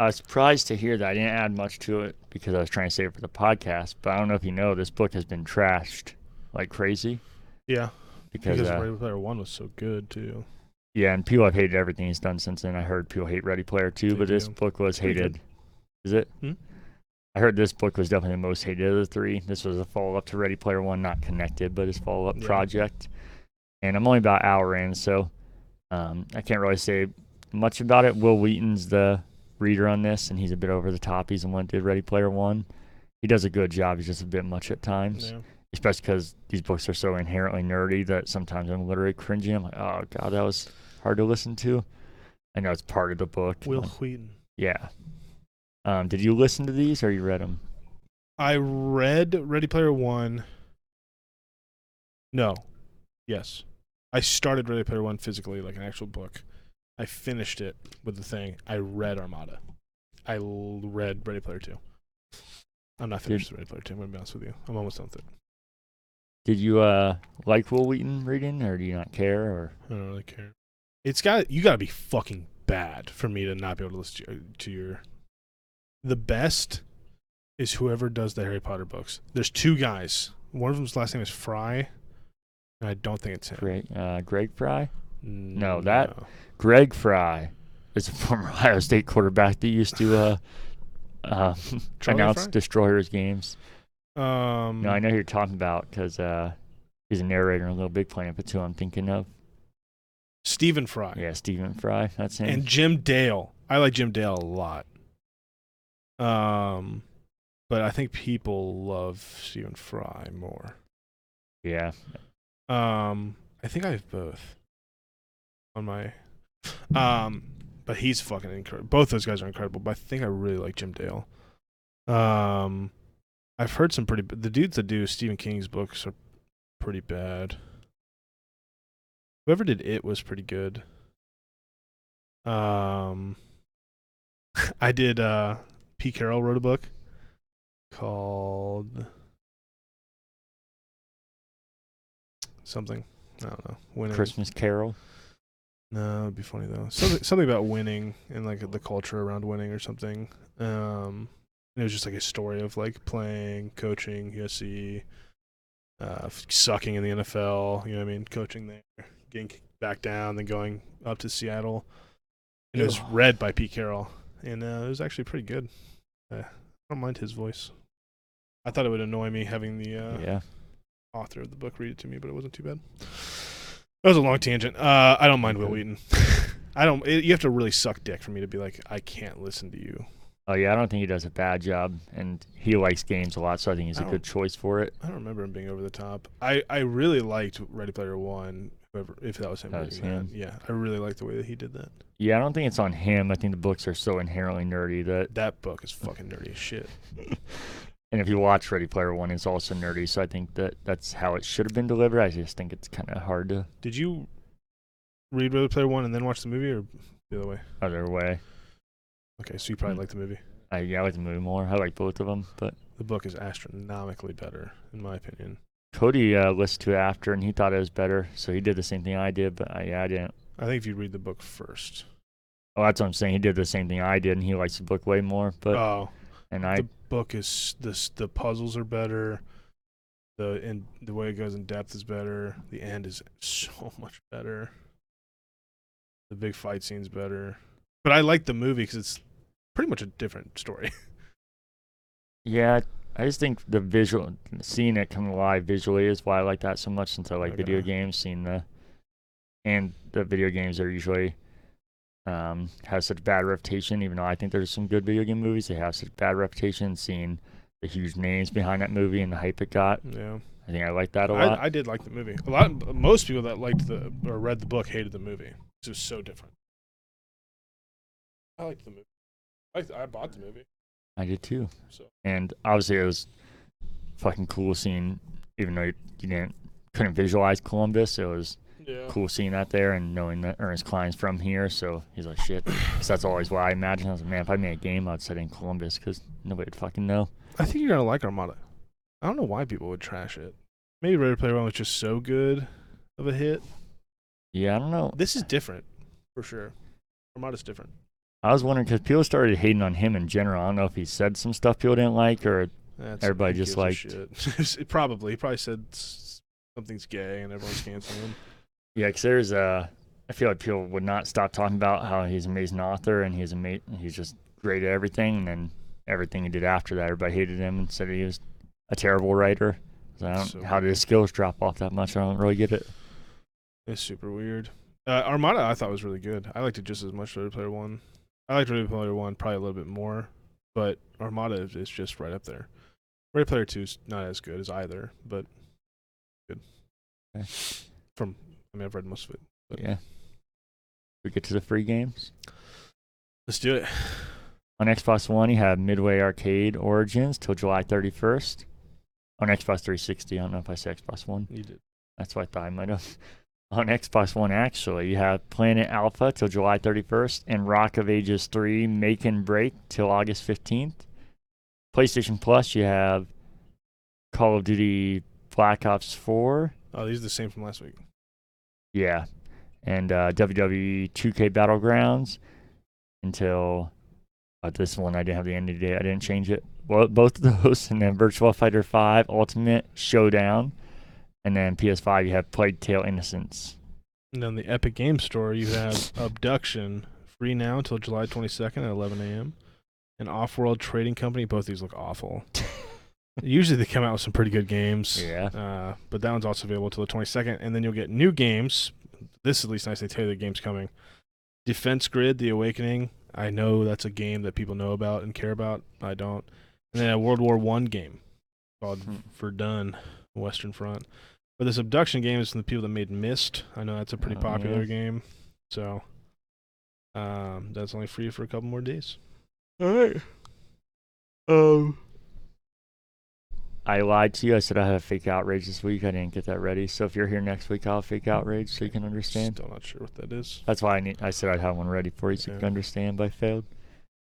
I was surprised to hear that. I didn't add much to it because I was trying to save it for the podcast. But I don't know if you know, this book has been trashed like crazy. Yeah. Because Ready Player One was so good, too. Yeah, and people have hated everything he's done since then. I heard people hate Ready Player Two, but this book was hated. Is it? Hmm? I heard this book was definitely the most hated of the three. This was a follow-up to Ready Player One, not connected, but his follow-up project. And I'm only about an hour in, so I can't really say much about it. Will Wheaton's the reader on this, and he's a bit over the top. He's the one that did Ready Player One. He does a good job. He's just a bit much at times. Yeah. Especially because these books are so inherently nerdy that sometimes I'm literally cringing. I'm like, oh, God, that was hard to listen to. I know it's part of the book. Will Wheaton. Yeah. Did you listen to these or you read them? I read Ready Player One. No. Yes. I started Ready Player One physically, like an actual book. I finished it with the thing. I read Armada. I read Ready Player Two. I'm not finished with Ready Player Two, I'm going to be honest with you. I'm almost done with it. Did you like Will Wheaton reading, or do you not care? Or I don't really care. You got to be fucking bad for me to not be able to listen to your. The best is whoever does the Harry Potter books. There's two guys. One of them's last name is Fry, and I don't think it's him. Greg Fry? No. Greg Fry is a former Ohio State quarterback that used to announce Fry? Destroyers games. No, I know who you're talking about because he's a narrator in Little Big Planet, but who I'm thinking of. Stephen Fry. Yeah, Stephen Fry. That's him. And Jim Dale. I like Jim Dale a lot. But I think people love Stephen Fry more. Yeah. I think I have both on my. But he's fucking incredible. Both those guys are incredible. But I think I really like Jim Dale. I've heard some pretty. The dudes that do Stephen King's books are pretty bad. Whoever did It was pretty good. I did. P. Carroll wrote a book called something. I don't know. Winning. Christmas Carol. No, it'd be funny though. Something about winning and like the culture around winning or something. It was just like a story of like playing, coaching, USC, sucking in the NFL. You know what I mean? Coaching there, getting back down, then going up to Seattle. And it was read by Pete Carroll, and it was actually pretty good. I don't mind his voice. I thought it would annoy me having the author of the book read it to me, but it wasn't too bad. That was a long tangent. I don't mind Will Wheaton. You have to really suck dick for me to be like, I can't listen to you. Oh yeah, I don't think he does a bad job, and he likes games a lot, so I think he's a good choice for it. I don't remember him being over the top. I really liked Ready Player One. If that was him. That was him. Yeah, I really like the way that he did that. Yeah, I don't think it's on him. I think the books are so inherently nerdy that book is fucking nerdy as shit. And if you watch Ready Player One, it's also nerdy. So I think that's how it should have been delivered. I just think it's kind of hard to. Did you read Ready Player One and then watch the movie, or the other way? Other way. Okay, so you probably like the movie. I like the movie more. I like both of them, but the book is astronomically better, in my opinion. Cody listened to it after, and he thought it was better, so he did the same thing I did, but I didn't. I think if you read the book first. Oh, that's what I'm saying. He did the same thing I did, and he likes the book way more. But the book is this. The puzzles are better. The way it goes in depth is better. The end is so much better. The big fight scene's better. But I like the movie because it's pretty much a different story. Yeah. I just think the visual, seeing it come alive visually is why I like that so much, since I like video games. And the video games are usually have such bad reputation, even though I think there's some good video game movies. They have such bad reputation, seeing the huge names behind that movie and the hype it got. Yeah, I think I like that a lot. I did like the movie. Most people that liked or read the book hated the movie. It was so different. I liked the movie. I bought the movie. I did too. So. And obviously it was fucking cool seeing, even though you couldn't visualize Columbus, it was cool seeing that there and knowing that Ernest Cline's from here, so he's like, shit. So that's always what I imagined. I was like, man, if I made a game, I'd set in Columbus because nobody would fucking know. I think you're going to like Armada. I don't know why people would trash it. Maybe Ready Player One was just so good of a hit. Yeah, I don't know. This is different, for sure. Armada's different. I was wondering, because people started hating on him in general. I don't know if he said some stuff people didn't like, or everybody just liked. Probably. He probably said something's gay and everyone's canceling him. Yeah, because there's I feel like people would not stop talking about how he's an amazing author and he's just great at everything. And then everything he did after that, everybody hated him and said he was a terrible writer. So I don't know how did his skills drop off that much. I don't really get it. It's super weird. Armada I thought was really good. I liked it just as much as Ready Player One. I liked Ready Player 1 probably a little bit more, but Armada is just right up there. Ready Player 2 is not as good as either, but good. Okay. I've read most of it. But. Yeah. We get to the free games. Let's do it. On Xbox One, you have Midway Arcade Origins till July 31st. On Xbox 360, I don't know if I said Xbox One. You did. That's what I thought I might have. On Xbox One, actually, you have Planet Alpha till July 31st and Rock of Ages 3 Make and Break till August 15th. PlayStation Plus, you have Call of Duty Black Ops 4. Oh, these are the same from last week. Yeah. And WWE 2K Battlegrounds until this one. I didn't have the end of the day. I didn't change it. Well, both of those. And then Virtua Fighter 5 Ultimate Showdown. And then PS5, you have Plague Tale Innocence. And then the Epic Games Store, you have Abduction, free now until July 22nd at 11 a.m. And Off-World Trading Company, both these look awful. Usually they come out with some pretty good games. Yeah. But that one's also available until the 22nd. And then you'll get new games. This is at least nice. They tell you the game's coming. Defense Grid, The Awakening. I know that's a game that people know about and care about. I don't. And then a World War I game called Verdun, Western Front. But this Abduction game is from the people that made Myst. I know that's a pretty popular game. So that's only free for a couple more days. All right. I lied to you. I said I had a fake outrage this week. I didn't get that ready. So if you're here next week, I'll have fake outrage so you can understand. Still not sure what that is. That's why I said I'd have one ready for you so you can understand, but I failed.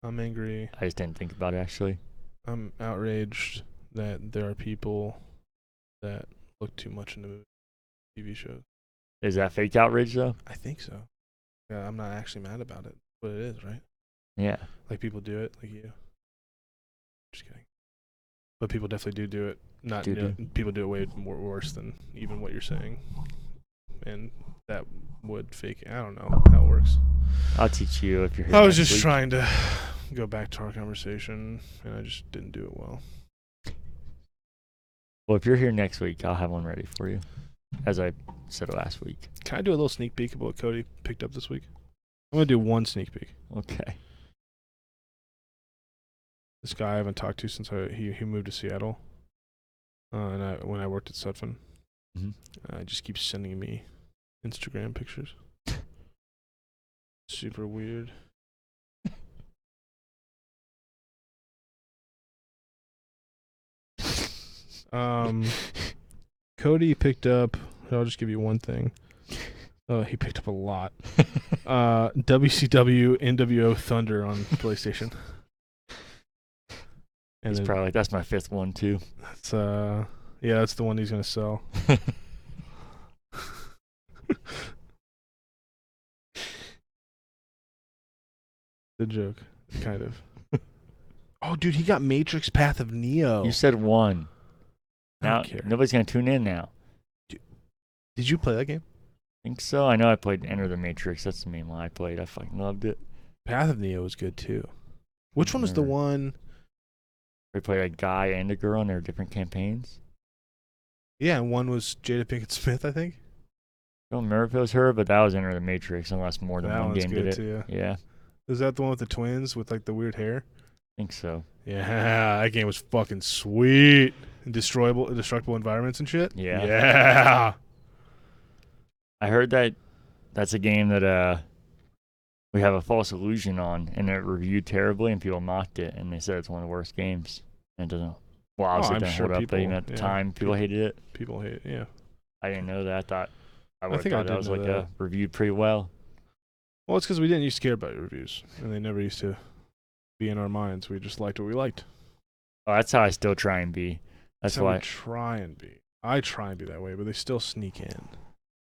I'm angry. I just didn't think about it, actually. I'm outraged that there are people that look too much into TV shows. Is that fake outrage, though? I think so. Yeah, I'm not actually mad about it, but it is, right? Yeah. Like, people do it, like you. Just kidding. But people definitely do it. Not do it. People do it way more worse than even what you're saying. And that would fake. I don't know how it works. I'll teach you if you're here. I was just trying to go back to our conversation, and I just didn't do it well. Well, if you're here next week, I'll have one ready for you, as I said last week. Can I do a little sneak peek of what Cody picked up this week? I'm going to do one sneak peek. Okay. This guy I haven't talked to since he moved to Seattle, and when I worked at Sutphen, just keeps sending me Instagram pictures. Super weird. Cody picked up, I'll just give you one thing. He picked up a lot. WCW NWO Thunder on PlayStation. And he's probably like, that's my fifth one too. That's yeah, that's the one he's gonna sell. The joke, kind of. Oh, dude, he got Matrix Path of Neo. You said one. Now nobody's gonna tune in now. Did you play that game? I think so. I know I played Enter the Matrix. That's the main one I played. I fucking loved it. Path of Neo was good too. Which one was the one? We played a guy and a girl, and they were different campaigns. Yeah, one was Jada Pinkett Smith, I think. I don't remember if it was her, but that was Enter the Matrix, unless more than one game did it. Too, yeah. Is that the one with the twins with like the weird hair? I think so. Yeah, that game was fucking sweet. Destructible environments and shit. Yeah. Yeah. I heard that's a game that we have a false illusion on, and it reviewed terribly, and people mocked it, and they said it's one of the worst games. And it doesn't. Well, obviously it doesn't hold up, but even at the time, people hated it. People hate it. Yeah. I didn't know that. I thought that was like reviewed pretty well. Well, it's because we didn't used to care about reviews, and they never used to be in our minds. We just liked what we liked. Oh, that's how I still try and be. That's why I try and be. I try and be that way, but they still sneak in.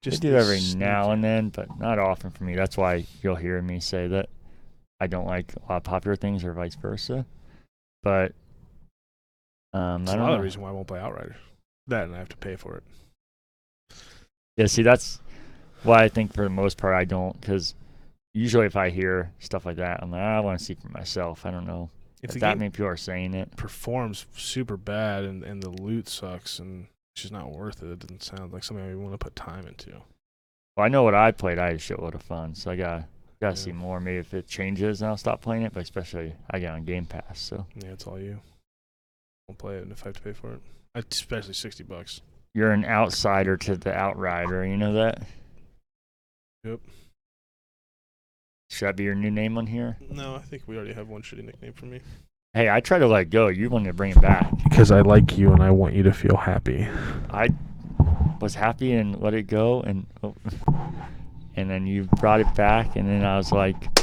Just they do every now and then, but not often for me. That's why you'll hear me say that I don't like a lot of popular things or vice versa. But that's another reason why I won't play Outriders. That and I have to pay for it. Yeah, see, that's why I think for the most part I don't, because usually if I hear stuff like that, I'm like, I want to see for myself. I don't know if that many people are saying it. Performs super bad and the loot sucks and it's just not worth it. It doesn't sound like something I want to put time into. Well, I know what I played. I had a shitload of fun, so I gotta see more. Maybe if it changes, I'll stop playing it. But especially, I got on Game Pass, so yeah, it's all you. I'll play it, and if I have to pay for it, especially $60. You're an outsider to the Outrider. You know that? Yep. Should that be your new name on here? No, I think we already have one shitty nickname for me. Hey, I try to let go. You want to bring it back. Because I like you and I want you to feel happy. I was happy and let it go, and then you brought it back, and then I was like,